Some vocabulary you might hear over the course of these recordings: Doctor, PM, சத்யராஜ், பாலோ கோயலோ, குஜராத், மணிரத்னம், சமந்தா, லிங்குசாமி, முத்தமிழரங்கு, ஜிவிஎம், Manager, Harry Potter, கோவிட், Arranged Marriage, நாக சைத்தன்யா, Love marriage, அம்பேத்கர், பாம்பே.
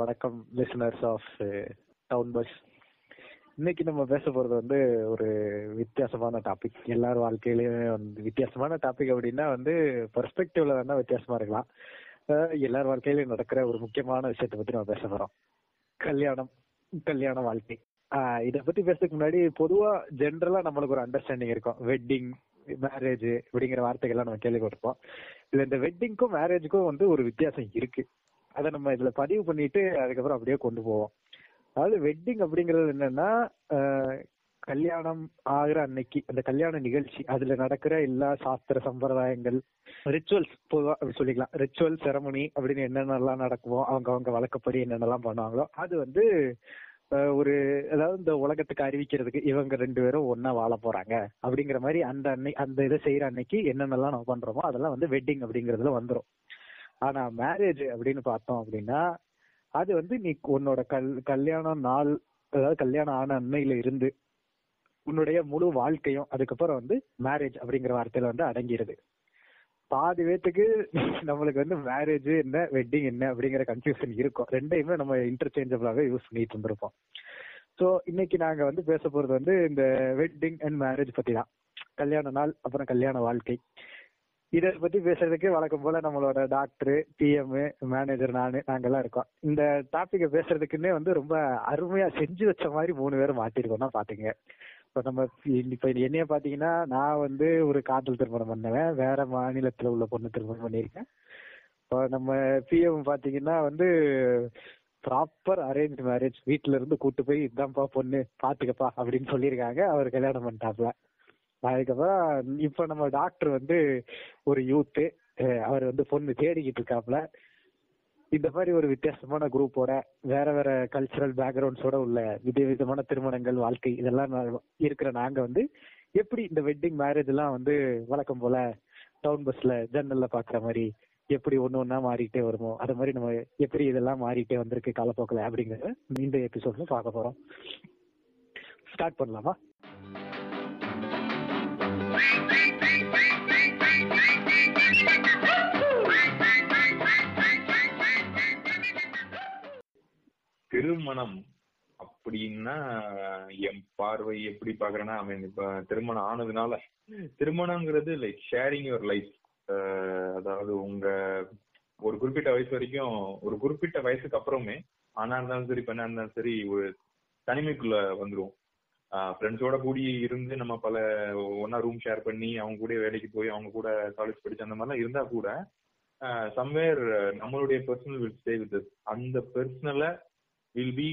வணக்கம் listeners of town bus. இன்னைக்கு நம்ம பேச போகிறது வந்து ஒரு வித்தியாசமான டாபிக். எல்லார் வாழ்க்கையிலையுமே வந்து வித்தியாசமான டாபிக் அப்படின்னா வந்து பெர்ஸ்பெக்டிவ்ல வேணா வித்தியாசமா இருக்கலாம். எல்லார் வாழ்க்கையிலையும் நடக்கிற ஒரு முக்கியமான விஷயத்தை பற்றி நம்ம பேச போகிறோம், கல்யாண வாழ்க்கை. இதை பற்றி பேசுறதுக்கு முன்னாடி பொதுவாக ஜென்ரலாக நம்மளுக்கு ஒரு அண்டர்ஸ்டாண்டிங் இருக்கும். வெட்டிங், மேரேஜ் அப்படிங்கிற வார்த்தைகள்லாம் நம்ம கேள்விப்பட்டிருப்போம். இதில் இந்த வெட்டிங்க்கும் மேரேஜுக்கும் வந்து ஒரு வித்தியாசம் இருக்கு. அதை நம்ம இதுல பதிவு பண்ணிட்டு அதுக்கப்புறம் அப்படியே கொண்டு போவோம். அதாவது வெட்டிங் அப்படிங்கிறது என்னன்னா, கல்யாணம் ஆகிற அன்னைக்கு அந்த கல்யாண நிகழ்ச்சி, அதுல நடக்கிற எல்லா சாஸ்திர சம்பிரதாயங்கள், ரிச்சுவல்ஸ், பொதுவாக அப்படி சொல்லிக்கலாம். ரிச்சுவல், செரமனி அப்படின்னு என்னென்னலாம் நடக்குமோ, அவங்க அவங்க வழக்கப்படி என்னென்னலாம் பண்ணுவாங்களோ, அது வந்து ஒரு அதாவது இந்த உலகத்துக்கு அறிவிக்கிறதுக்கு இவங்க ரெண்டு பேரும் ஒன்னா வாழ போறாங்க அப்படிங்கிற மாதிரி அந்த இதை செய்யற அன்னைக்கு என்னென்னலாம் நம்ம பண்றோமோ அதெல்லாம் வந்து வெட்டிங் அப்படிங்கிறதுல வந்துடும். ஆனா மேரேஜ் அப்படின்னு பார்த்தோம் அப்படின்னா, அது வந்து நீ உன்னோட கல்யாண நாள், அதாவது கல்யாணம் ஆன அன்னையில இருந்து உன்னுடைய முழு வாழ்க்கையும் அதுக்கப்புறம் வந்து மேரேஜ் அப்படிங்கிற வார்த்தையில வந்து அடங்கிடுது. பாதி பேத்துக்கு நம்மளுக்கு வந்து மேரேஜ் என்ன வெட்டிங் என்ன அப்படிங்கிற கன்ஃபியூஷன் இருக்கும். ரெண்டையுமே நம்ம இன்டர்சேஞ்சபிளாகவே யூஸ் பண்ணிட்டு இருந்திருப்போம். ஸோ இன்னைக்கு நாங்க வந்து பேச போறது வந்து இந்த வெட்டிங் அண்ட் மேரேஜ் பத்தி தான். கல்யாண நாள் அப்புறம் கல்யாண வாழ்க்கை, இதை பத்தி பேசுறதுக்கு வழக்கம் போல நம்மளோட டாக்டர், PM, மேனேஜர், நாங்கெல்லாம் இருக்கோம். இந்த டாபிக்கை பேசுறதுக்குன்னே வந்து ரொம்ப அருமையா செஞ்சு வச்ச மாதிரி 3 பேரும் மாட்டிருக்கோம்னா பாத்துங்க. இப்ப என்னைய பாத்தீங்கன்னா, நான் வந்து ஒரு காதல் திருமணம் பண்ணுவேன், வேற மாநிலத்துல உள்ள பொண்ணு திருமணம் பண்ணியிருக்கேன். இப்போ நம்ம PM பாத்தீங்கன்னா வந்து ப்ராப்பர் அரேஞ்ச் மேரேஜ், வீட்டுல இருந்து கூட்டு போய் இதான்ப்பா பொண்ணு பாத்துக்கப்பா அப்படின்னு சொல்லியிருக்காங்க, அவர் கல்யாணம் பண்ணிட்டாப்ல. அதுக்கப்புறம் இப்ப நம்ம டாக்டர் வந்து ஒரு யூத்து, அவர் வந்து பொண்ணு தேடிக்கிட்டு இருக்காப்ல. இந்த மாதிரி ஒரு வித்தியாசமான குரூப்போட, வேற வேற கல்ச்சரல் பேக்ரவுண்ட்ஸோட உள்ள விதவிதமான திருமணங்கள், வாழ்க்கை, இதெல்லாம் இருக்கிற நாங்க வந்து எப்படி இந்த வெட்டிங் மேரேஜ் எல்லாம் வந்து வழக்கம் போல டவுன் பஸ்ல ஜன்னல்ல பாக்குற மாதிரி எப்படி ஒண்ணு ஒன்னா மாறிட்டே வருமோ, அது மாதிரி நம்ம எப்படி இதெல்லாம் மாறிட்டே வந்திருக்கு காலப்போக்கில் அப்படிங்கறத இந்த எபிசோட்ல பார்க்க போறோம். ஸ்டார்ட் பண்ணலாமா? திருமணம் அப்படின்னா என் பார்வை எப்படி பாக்குறேன்னா, இப்ப திருமணம் ஆனதுனால, திருமணங்கிறது லைக் ஷேரிங் யுவர் லைஃப். அதாவது உங்க ஒரு குறிப்பிட்ட வயசு வரைக்கும், ஒரு குறிப்பிட்ட வயசுக்கு அப்புறமே ஆனா இருந்தாலும் சரி பெண்ணா இருந்தாலும் சரி ஒரு தனிமைக்குள்ள வந்துருவோம். ஃப்ரெண்ட்ஸோட கூடி இருந்து நம்ம பல ஒன்னா ரூம் ஷேர் பண்ணி அவங்க கூட வேலைக்கு போய் அவங்க கூட காலேஜ் படிச்சு அந்த மாதிரிலாம் இருந்தா கூட சம்வேர் நம்மளுடைய personal will stay with us. அந்த பர்சனலை will be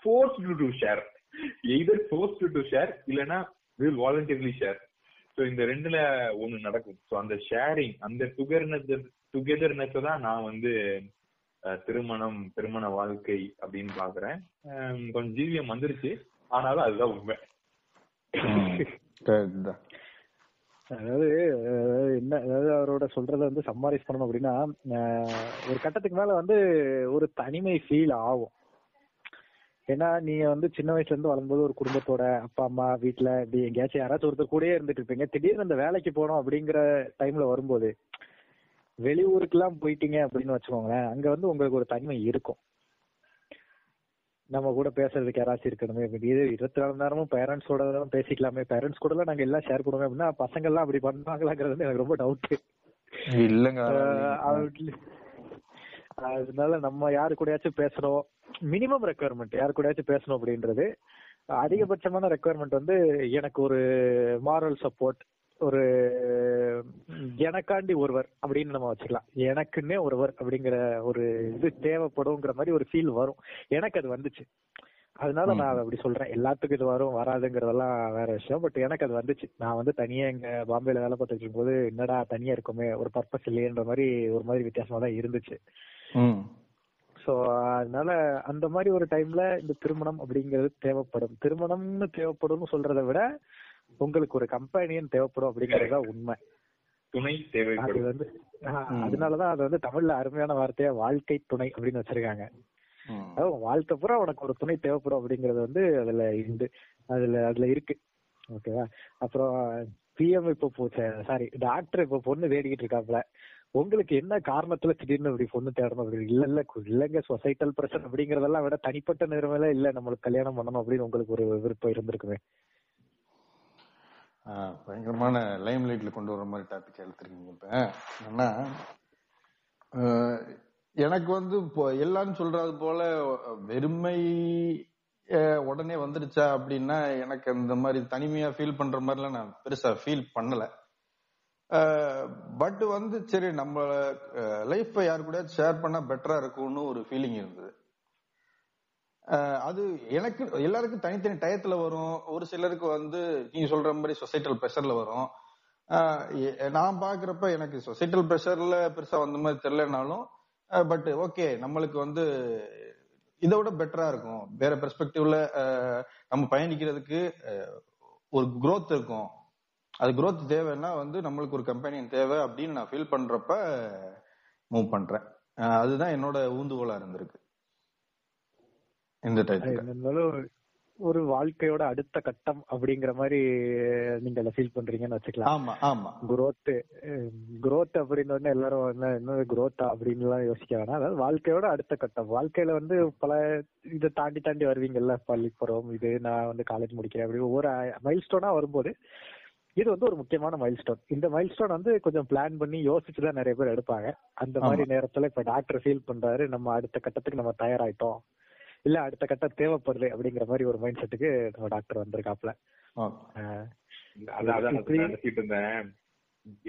forced to share, either forced to share இல்லைன்னா வில் வாலண்டியர்லி ஷேர். ஸோ இந்த ரெண்டுல ஒன்று நடக்கும். ஸோ அந்த ஷேரிங், அந்த டுகெதர்னஸை தான் நான் வந்து திருமண வாழ்க்கை அப்படின்னு பாக்குறேன். கொஞ்சம் ஜீவியம் வந்துருச்சு, ஆனாலும் அதுதான் உண்மை. அதாவது என்ன, அதாவது அவரோட சொல்றத வந்து சம்மரைஸ் பண்ணணும் அப்படின்னா, ஒரு கட்டத்துக்கு மேல வந்து ஒரு தனிமை ஃபீல் ஆகும். ஏன்னா நீங்க வந்து சின்ன வயசுல இருந்து வளரும்போது ஒரு குடும்பத்தோட, அப்பா அம்மா, வீட்டுல இப்படி எங்கேயாச்சும் யாராச்சும் ஒருத்தர் கூடயே இருந்துட்டு இருப்பீங்க. திடீர்னு அந்த வேலைக்கு போனோம் அப்படிங்கிற டைம்ல வரும்போது, வெளியூருக்குலாம் போயிட்டீங்க அப்படின்னு வச்சுக்கோங்களேன், அங்க வந்து உங்களுக்கு ஒரு தனிமை இருக்கும். நம்ம கூட பேசுறதுக்கு யாராச்சும் இருக்கணுமே, இது 24 மணி நேரமும் பேரண்ட்ஸோட தான் பேசிக்கலாமே, பேரண்ட்ஸ் கூட எல்லாம் நாங்க எல்லாம் ஷேர் பண்ணுவோம் அப்படின்னா பசங்க எல்லாம் அப்படி பண்ணுவாங்களாங்கிறது வந்து எனக்கு ரொம்ப டவுட் இல்லைங்க. அதனால நம்ம யாரு கூடயாச்சும் பேசுறோம், மினிமம் ரெக்குவயர்மெண்ட் யாரு கூடயாச்சும் பேசணும் அப்படின்றது. அதிகபட்சமான ரெக்குவயர்மெண்ட் வந்து எனக்கு ஒரு மாரல் சப்போர்ட், ஒரு எனக்காண்டி ஒருவர் அப்படின்னு நம்ம வச்சுக்கலாம். எனக்குன்னே ஒருவர் அப்படிங்கிற ஒரு இது தேவைப்படுங்கிற மாதிரி ஒரு ஃபீல் வரும். எனக்கு அது வந்துச்சு, அதனால நான் அப்படி சொல்றேன். எல்லாத்துக்கும் இது வரும் வராதுங்கிறதெல்லாம் வேற விஷயம், பட் எனக்கு அது வந்துச்சு. நான் வந்து தனியா எங்க பாம்பேல வேலை பார்த்துட்டு இருக்கும்போது என்னடா தனியா இருக்குமே, ஒரு பர்பஸ் இல்லையன்ற மாதிரி ஒரு மாதிரி வித்தியாசமா தான் இருந்துச்சு. ஸோ அதனால அந்த மாதிரி ஒரு டைம்ல இந்த திருமணம் அப்படிங்கிறது தேவைப்படும். திருமணம்னு தேவைப்படும் சொல்றதை விட உங்களுக்கு ஒரு கம்பெனியன் தேவைப்படும் அப்படிங்கறதா உண்மை. துணை தேவைப்படும். வந்து அதனாலதான் அது வந்து தமிழ்ல அருமையான வார்த்தையா வாழ்க்கை துணை அப்படின்னு வச்சிருக்காங்க. வாழ்க்கை பூரா உனக்கு ஒரு துணை தேவைப்படும் அப்படிங்கறது வந்து அதுல இருக்கு. ஓகேவா? அப்புறம் PM இப்ப டாக்டர் இப்ப பொண்ணு தேடிக்கிட்டு இருக்காப்ல. உங்களுக்கு என்ன காரணத்துல திடீர்னு அப்படி பொண்ணு தேடணும்? இல்லைங்க சொசைட்டல் பிரஷர் அப்படிங்கறதெல்லாம் விட தனிப்பட்ட நிறுவனம் இல்ல நம்மளுக்கு கல்யாணம் பண்ணணும் அப்படின்னு உங்களுக்கு ஒரு விருப்பம் இருந்திருக்குமே. பயங்கரமான லைம் லைட்ல கொண்டு வர மாதிரி டாபிக் எடுத்துருக்கீங்க. இப்ப ஆனா எனக்கு வந்து இப்போ எல்லாரும் சொல்றது போல வெறுமை உடனே வந்துருச்சா அப்படின்னா எனக்கு அந்த மாதிரி தனிமையா ஃபீல் பண்ற மாதிரிலாம் நான் பெருசா ஃபீல் பண்ணல. பட் வந்து சரி நம்ம லைஃப்பை யாரு கூட ஷேர் பண்ணா பெட்டரா இருக்கும்னு ஒரு ஃபீலிங் இருந்தது. அது எனக்கு எல்லாருக்கும் தனித்தனி டயத்துல வரும். ஒரு சிலருக்கு வந்து நீங்க சொல்ற மாதிரி சொசைட்டல் ப்ரெஷர்ல வரும். நான் பாக்குறப்ப எனக்கு சொசைட்டல் ப்ரெஷர்ல பெருசா வந்த மாதிரி தெரியலனாலும் பட் ஓகே நம்மளுக்கு வந்து இதை விட பெட்டரா இருக்கும், வேற பெர்ஸ்பெக்டிவ்ல நம்ம பயணிக்கிறதுக்கு ஒரு growth இருக்கும். அது growth தேவைன்னா வந்து நம்மளுக்கு ஒரு கம்பெனியின் தேவை அப்படின்னு நான் ஃபீல் பண்றப்ப மூவ் பண்றேன். அதுதான் என்னோட ஊந்துகோலா இருந்திருக்கு. இந்த டைம் ஒரு வாழ்க்கையோட அடுத்த கட்டம் அப்படிங்கிற மாதிரி நீங்க அதை ஃபீல் பண்றீங்கன்னு வச்சுக்கலாம். ஆமா ஆமா, growth growth அப்படின்னு எல்லாரும் என்ன growth அப்படின்னு எல்லாம் யோசிக்க வேணாம். அதாவது வாழ்க்கையோட அடுத்த கட்டம், வாழ்க்கையில வந்து பல இதை தாண்டி தாண்டி வருவீங்கல்ல, பள்ளி பருவம் இது, நான் வந்து காலேஜ் முடிக்கிறேன் அப்படி ஒவ்வொரு மைல்ஸ்டோனா வரும்போது இது வந்து ஒரு முக்கியமான மைல்ஸ்டோன். இந்த மைல்ஸ்டோன் வந்து கொஞ்சம் பிளான் பண்ணி யோசிச்சுதான் நிறைய பேர் எடுப்பாங்க. அந்த மாதிரி நேரத்துல இப்ப டாக்டர் ஃபீல் பண்றாரு நம்ம அடுத்த கட்டத்துக்கு நம்ம தயாராயிட்டோம், இல்ல அடுத்த கட்டம் தேவைப்படுது அப்படிங்கிற மாதிரி ஒரு மைண்ட் செட்டுக்கு நம்ம டாக்டர் வந்திருக்காப்ல.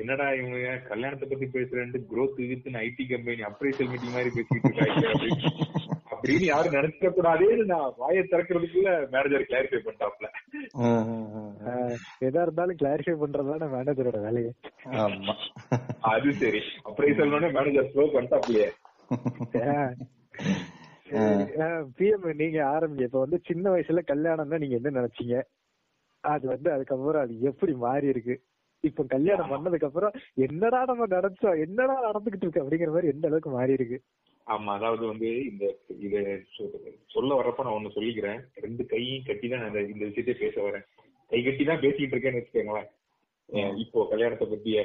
என்னடா இவங்க கல்யாணத்தை பத்தி பேசுறேன்னு growth வித்னு ஐடி கம்பெனி அப்ரைசல் மீட்டிங் மாதிரி பேசிட்டு இருக்காங்க அப்படின்னு யாரும் நினைக்க கூடாதேன்னு நான் வாயை திறக்கிறதுக்குள்ள மேனேஜர் கிளாரிஃபை பண்ணிட்டாப்ல. எதா இருந்தாலும் கிளாரிஃபை பண்றதுதான் மேனேஜரோட வேலையே. ஆமா அது சரி, அப்ரைசல் மேனேஜர் ஸ்லோ பண்ணிட்டாப்லையே. PM நீங்க ஆரம்பிங்க. இப்ப வந்து சின்ன வயசுல கல்யாணம் தான் நீங்க என்ன நினைச்சீங்க, அது வந்து அதுக்கப்புறம் அது எப்படி மாறி இருக்கு, இப்ப கல்யாணம் பண்ணதுக்கு அப்புறம் என்னடா நம்ம நடந்தோம், என்னடா நடந்துகிட்டு இருக்கு அப்படிங்கிற மாதிரி எந்த அளவுக்கு மாறி இருக்கு? ஆமா, அதாவது வந்து இந்த இதை சொல்ல வர்றப்ப நான் ஒண்ணு சொல்லிக்கிறேன். ரெண்டு கையும் கட்டிதான் நான் இந்த விஷயத்த பேச வரேன். கை கட்டிதான் பேசிட்டு இருக்கேன்னு வச்சுக்கோங்களேன். இப்போ கல்யாணத்தை பத்திய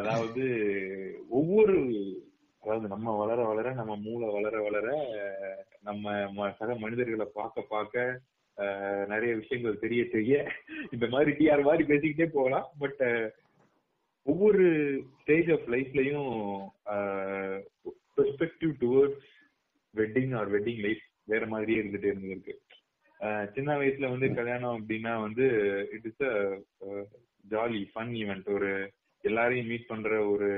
அதாவது ஒவ்வொரு அதாவது நம்ம வளர வளர நம்ம மூளை வளர வளர நம்ம சக மனிதர்களை பார்க்க பார்க்க நிறைய விஷயங்கள் தெரிய தெரிய இந்த மாதிரி டிஆர் மாதிரி பேசிக்கிட்டே போகலாம். பட் ஒவ்வொரு ஸ்டேஜ் ஆஃப் லைஃப்லயும் perspective towards wedding or wedding life வேற மாதிரியே இருந்துட்டே இருந்துருக்கு. சின்ன வயசுல வந்து கல்யாணம் அப்படின்னா வந்து it is a jolly fun event, ஒரு எல்லாரையும் மீட் பண்ற ஒரு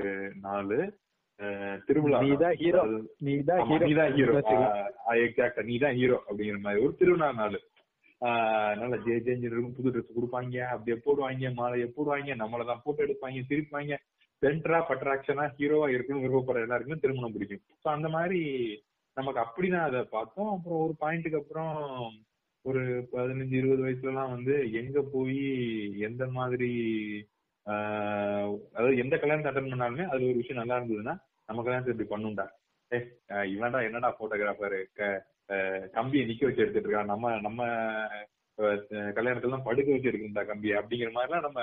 நாள் திருவிழா, நீதான் ஹீரோ அப்படிங்கிற மாதிரி ஒரு திருவிழா நாள். நல்லா ஜெய ஜெயிஞ்சிருக்கும், புது ட்ரெஸ் கொடுப்பாங்க, அப்படியே போடுவாங்க, மாலையை போடுவாங்க, நம்மளதான் போட்டோ எடுப்பாங்க, சிரிப்பாங்க, சென்டரா பட்ராக்ஷனா ஹீரோவா இருக்கணும் விருப்பப்படுற எல்லாருக்குமே திருமணம் பிடிக்கும். ஸோ அந்த மாதிரி நமக்கு அப்படிதான் அதை பார்த்தோம். அப்புறம் ஒரு பாயிண்ட்டுக்கு அப்புறம் ஒரு 15-20 வயசுல எல்லாம் வந்து எங்க போய் எந்த மாதிரி அதாவது எந்த கல்யாணத்தை அட்டன் பண்ணாலுமே அது ஒரு விஷயம் நல்லா இருந்ததுன்னா நம்ம கல்யாணத்தை இப்படி பண்ணுண்டா, ஏ இவன்டா என்னடா போட்டோகிராஃபரு கம்பியை நிக்க வச்சு எடுத்துட்டு இருக்கான், நம்ம நம்ம கல்யாணத்துலாம் படுக்க வச்சு எடுக்கணும்டா கம்பி அப்படிங்கிற மாதிரிலாம் நம்ம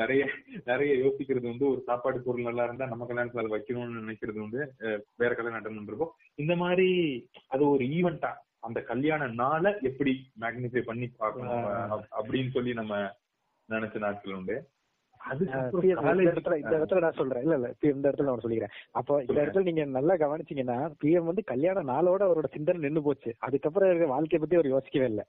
நிறைய நிறைய யோசிக்கிறது வந்து ஒரு சாப்பாடு பொருள் நல்லா இருந்தா நம்ம கல்யாணத்துல அதை வைக்கணும்னு நினைக்கிறது வந்து வேற கல்யாணம் அட்டன் பண்ணிருக்கோம். இந்த மாதிரி அது ஒரு ஈவெண்டா அந்த கல்யாண நாளை எப்படி மேக்னிஃபை பண்ணி பார்க்கணும் அப்படின்னு சொல்லி நம்ம நினைச்ச நாட்கள் உண்டு. கவனிச்சீங்கன்னா PM வந்து கல்யாண நாளோட அவரோட சிந்தனை நின்று போச்சு. அதுக்கப்புறம் வாழ்க்கைய பத்தி அவர் யோசிக்கவே இல்லை.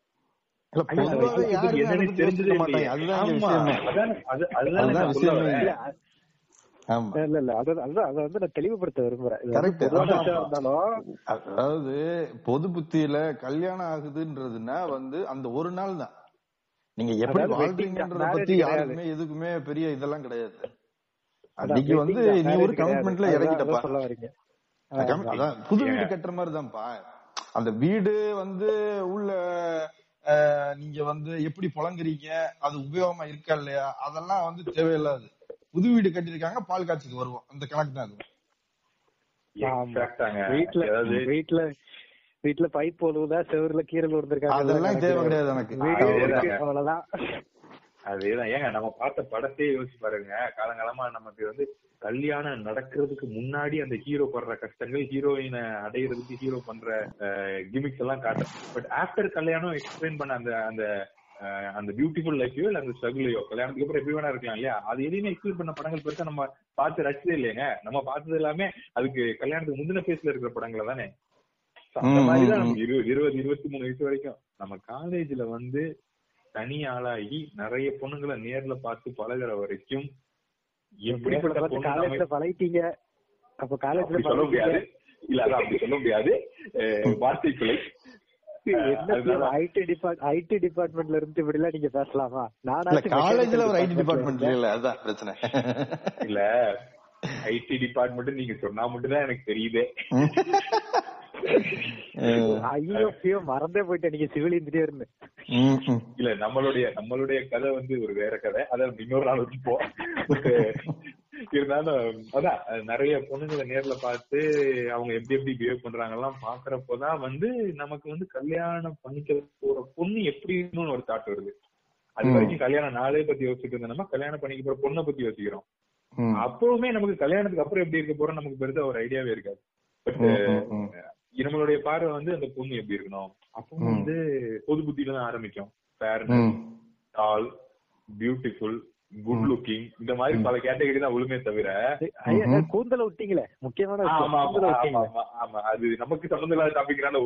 தெளிவுபடுத்த விரும்புறேன், அதாவது பொது புத்தியில கல்யாணம் ஆகுதுன்றதுன்னா வந்து அந்த ஒரு நாள் தான். நீங்க எப்படி வாழ்றீங்கன்றத பத்தி யாருமே எதுக்குமே பெரிய இதெல்லாம் கிடையாது. அன்னைக்கு வந்து நீ ஒரு கமிட்மெண்ட்ல இறங்கிட்டப்பா, அதான் புது வீடு கட்டுற மாதிரிதான்ப்பா. அந்த வீடு வந்து உள்ள நீங்க வந்து எப்படி புழங்குறீங்க, அது உபயோகமா இருக்கா இல்லையா, அதெல்லாம் வந்து தேவையில்லாது. புது வீடு கட்டிருக்காங்க, பால் காய்ச்சிக்கு வருவோம், அந்த கணக்கு தான் அது. வீட்டுல வீட்டுல பைப் ஒழுவுதா, செவருல கீரல் ஒழுந்திருக்காங்க, அதெல்லாம் தேவை கிடையாது எனக்கு. அதேதான். ஏங்க நம்ம பார்த்த படத்தையே யோசிச்சு பாருங்க, காலங்காலமா நமக்கு வந்து கல்யாணம் நடக்கிறதுக்கு முன்னாடி அந்த ஹீரோ படுற கஷ்டங்கள், ஹீரோயினை அடையிறதுக்கு ஹீரோ பண்ற கிமிக்ஸ் எல்லாம் காட்டும். பட் ஆஃப்டர் கல்யாணம் எக்ஸ்பிளைன் பண்ண அந்த அந்த அந்த பியூட்டிஃபுல் லைஃபையோ இல்ல அந்த ஸ்ட்ரகிளையோ கல்யாணத்துக்கு அப்புறம் எப்படி வேணா இருக்கலாம் இல்லையா, அது எதையுமே எக்ஸ்பிளைன் பண்ண படங்கள் பெருசா நம்ம பார்த்து ரசிச்சதே இல்லைங்க. நம்ம பார்த்தது எல்லாமே அதுக்கு கல்யாணத்துக்கு முந்தின பேஸ்ல இருக்கிற படங்களை தானே. அந்த மாதிரிதான் நமக்கு 20-23 வயசு வரைக்கும் நம்ம காலேஜ்ல வந்து தனி ஆளாகி நிறைய பொண்ணுங்களை நேர்ல பார்த்து பழகிற வரைக்கும் பழகிட்டீங்க. அப்ப காலேஜ்ல சொல்ல முடியாது இல்ல, அதான் அப்படி சொல்ல முடியாது. வார்த்தைக்குலை ஐடி டிபார்ட்மெண்ட்ல இருந்து இப்படி எல்லாம் நீங்க பேசலாமா? நான் காலேஜ்ல ஒரு ஐடி டிபார்ட்மெண்ட் இல்ல, அதான் பிரச்சனை இல்ல. ஐடி டிபார்ட்மெண்ட் நீங்க சொன்னா மட்டும்தான் எனக்கு தெரியுதே. ஐயோ மறந்தே போயிட்டேன், நீங்க சிவில் இன்ஜினியர் இல்ல. நம்மளுடைய கதை வந்து ஒரு வேற கதை, அதான் இன்னொரு நாள் இருப்போம். இருந்தாலும் அதான் நிறைய பொண்ணுங்களை நேர்ல பார்த்து அவங்க எப்படி எப்படி பிஹேவ் பண்றாங்க எல்லாம் பாக்குறப்போதான் வந்து நமக்கு வந்து கல்யாணம் பண்ணிக்க போற பொண்ணு எப்படி இருக்குன்னு ஒரு தாட் வருது. அது வரைக்கும் கல்யாணம் நாளே பத்தி யோசிச்சுட்டு இருந்தோம்னா கல்யாணம் பண்ணிக்க போற பொண்ணை பத்தி யோசிக்கிறோம். அப்பவுமே நமக்கு கல்யாணத்துக்கு அப்புறம் எப்படி இருக்க போறோம் நமக்கு பெருசா ஒரு ஐடியாவே இருக்காது. பட் நம்மளுடைய பார்வை வந்து அந்த பொண்ணு எப்படி இருக்கணும் அப்போ வந்து பொது புத்தியில தான் ஆரம்பிக்கும். Fairness, tall, beautiful, good looking, இந்த மாதிரி பல கேட்டகரி தான் ஒழுமே தவிர கூந்தல விட்டீங்களே முக்கியமான. ஆமா ஆமா ஆமா, அது நமக்கு சம்பந்தம் இல்லாத டாபிக்னால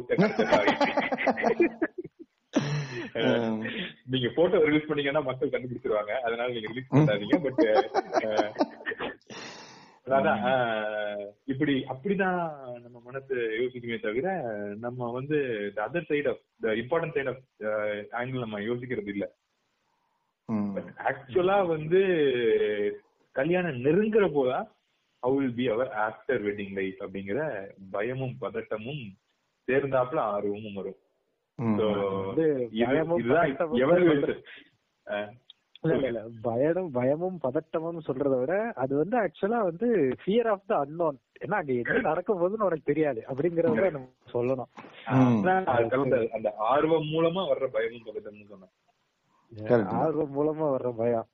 நீங்க போட்டோ ரிலீஸ் பண்ணீங்கன்னா மக்கள் கண்டுபிடிச்சிருவாங்க, அதனால நீங்க ரிலீஸ் பண்ணாதீங்க. பட் அதான் இப்படி அப்படிதான் நம்ம மனசு யோசிக்குமே தவிர நம்ம வந்து the other side of the important side of angle நம்ம யோசிக்கிறது இல்ல. பட் ஆக்சுவலா வந்து கல்யாணம் நெருங்குற போதா how will be our after wedding life அப்படிங்கிற பயமும் பதட்டமும் சேர்ந்தாப்புல ஆர்வமும் வரும். பயமும் பதட்டமும் சொல்றத விட அது வந்து ஆக்சுவலா வந்து ஃபியர் ஆஃப் த அன்னோன், ஏன்னா அங்க என்ன நடக்க போகுதுன்னு உனக்கு தெரியாது அப்படிங்கறத நம்ம சொல்லணும். அந்த ஆர்வம் மூலமா வர்ற பயமும் பதட்டம்னு சொன்னேன். ஆர்வம் மூலமா வர்ற பயம்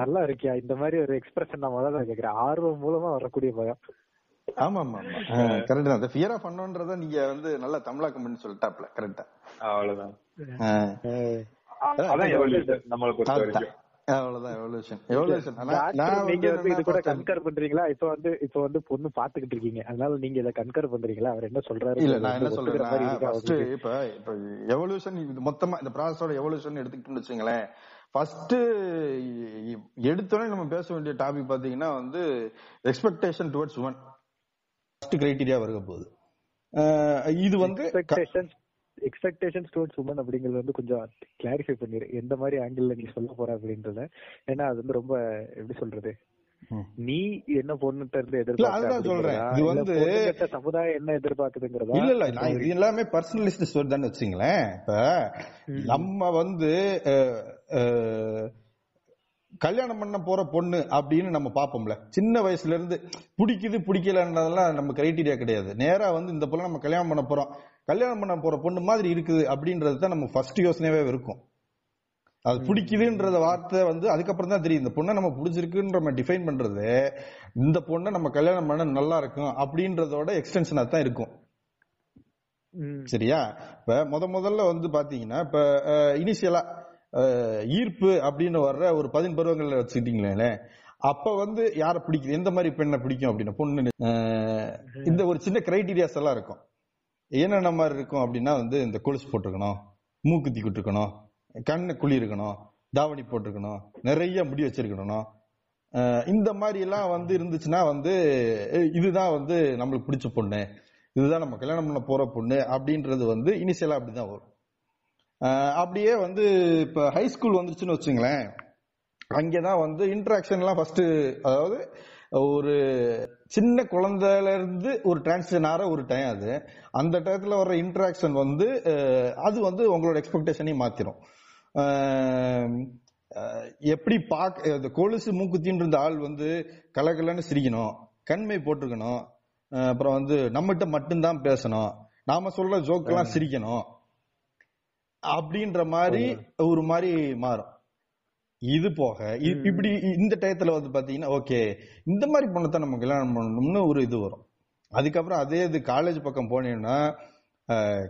நல்லா இருக்கியா இந்த மாதிரி ஒரு எக்ஸ்பிரஷன் நான் முதல்ல கேக்குறேன். ஆர்வம் மூலமா வரக்கூடிய பயம். ஆமா ஆமா ஆமா கரெக்ட் தான். அந்த ஃபியர் ஆஃப் அன்னோன்றத நீங்க வந்து நல்லா தமிழாக்கம் பண்ணி சொல்லிட்டாப்ல. கரெக்டா, அவ்வளவுதான். எடுத்தோடனே நம்ம பேச வேண்டிய டாபிக் பாத்தீங்கன்னா வந்து expectation towards woman first criteria வருக போகுது. இது வந்து எக்ஸ்பெக்டேஷன் டுவர்ட்ஸ் வுமன் அப்படிங்கறது வந்து கொஞ்சம் கிளாரிஃபை பண்ணிரு எந்த மாதிரி ஆங்கிள் நீ சொல்ல போற அப்படின்றத. ஏன்னா அது வந்து ரொம்ப எப்படி சொல்றது, நீ என்ன பொண்ணுட்ட இருந்து எதிர்பார்க்க சமுதாயம் என்ன எதிர்பார்க்குதுங்கறதா இல்ல இல்ல இது எல்லாமே பர்சனலிஸ்ட் ஸ்டோரி தான் வச்சுங்களேன். இப்ப நம்ம வந்து கல்யாணம் பண்ண போற பொண்ணு அப்படின்னு நம்ம பார்ப்போம்ல, சின்ன வயசுல இருந்து பிடிக்குது பிடிக்கலன்றதெல்லாம் நம்ம கிரைட்டீரியா கிடையாது. நேரா வந்து இந்த பொண்ணு நம்ம கல்யாணம் பண்ண போறோம், கல்யாணம் பண்ண போற பொண்ணு மாதிரி இருக்குது அப்படின்றது தான் நம்ம ஃபர்ஸ்ட் யோசனையாவே இருக்கும். அது பிடிக்குதுன்றத வார்த்தை வந்து அதுக்கப்புறம் தான் தெரியும். இந்த பொண்ணை நம்ம பிடிச்சிருக்குன்ற நம்ம டிஃபைன் பண்றது இந்த பொண்ணை நம்ம கல்யாணம் பண்ண நல்லா இருக்கும் அப்படின்றதோட எக்ஸ்டென்ஷனா தான் இருக்கும். சரியா? இப்ப முதல்ல வந்து பாத்தீங்கன்னா இப்ப இனிஷியலா ஈர்ப்பு அப்படின்னு வர்ற ஒரு 10 பருவங்கள்ல வச்சுக்கிட்டீங்களே, அப்ப வந்து யார பிடிக்குது எந்த மாதிரி பெண்ணை பிடிக்கும் அப்படின்னா பொண்ணு இந்த ஒரு சின்ன கிரைட்டீரியாஸ் எல்லாம் இருக்கும். என்னென்ன மாதிரி இருக்கும் அப்படின்னா வந்து இந்த கொலுசு போட்டிருக்கணும், மூக்குத்தி குட்டிருக்கணும், கண்ணு குழி இருக்கணும், தாவணி போட்டிருக்கணும், நிறைய முடி வச்சிருக்கணும், இந்த மாதிரி எல்லாம் வந்து இருந்துச்சுன்னா வந்து இதுதான் வந்து நம்மளுக்கு பிடிச்ச பொண்ணு, இதுதான் நம்ம கல்யாணம் பண்ண போற பொண்ணு அப்படின்றது வந்து இனிஷியலா அப்படிதான் வரும். அப்படியே வந்து இப்போ ஹைஸ்கூல் வந்துருச்சுன்னு வச்சுங்களேன், அங்கே தான் வந்து இன்ட்ராக்ஷன்லாம் ஃபர்ஸ்ட்டு, அதாவது ஒரு சின்ன குழந்தையிலேருந்து ஒரு டிரான்சிஷன் ஆகிற ஒரு டைம் அது. அந்த டயத்தில் வர்ற இன்ட்ராக்ஷன் வந்து அது வந்து உங்களோட எக்ஸ்பெக்டேஷனையும் மாற்றிடும். எப்படி பார்க்க இந்த கொலுசு மூக்குத்தின்ற ஆள் வந்து கலகலன்னு சிரிக்கணும், கண்மை போட்டிருக்கணும், அப்புறம் வந்து நம்மகிட்ட மட்டும்தான் பேசணும், நாம் சொல்கிற ஜோக்கெல்லாம் சிரிக்கணும் அப்படின்ற மாதிரி ஒரு மாதிரி மாறும். இது போக இப்படி இந்த டயத்துல வந்து பாத்தீங்கன்னா ஓகே இந்த மாதிரி பொண்ணுதான் நமக்கு கல்யாணம் பண்ணணும்னு ஒரு இது வரும். அதுக்கப்புறம் அதே இது காலேஜ் பக்கம் போனீங்கன்னா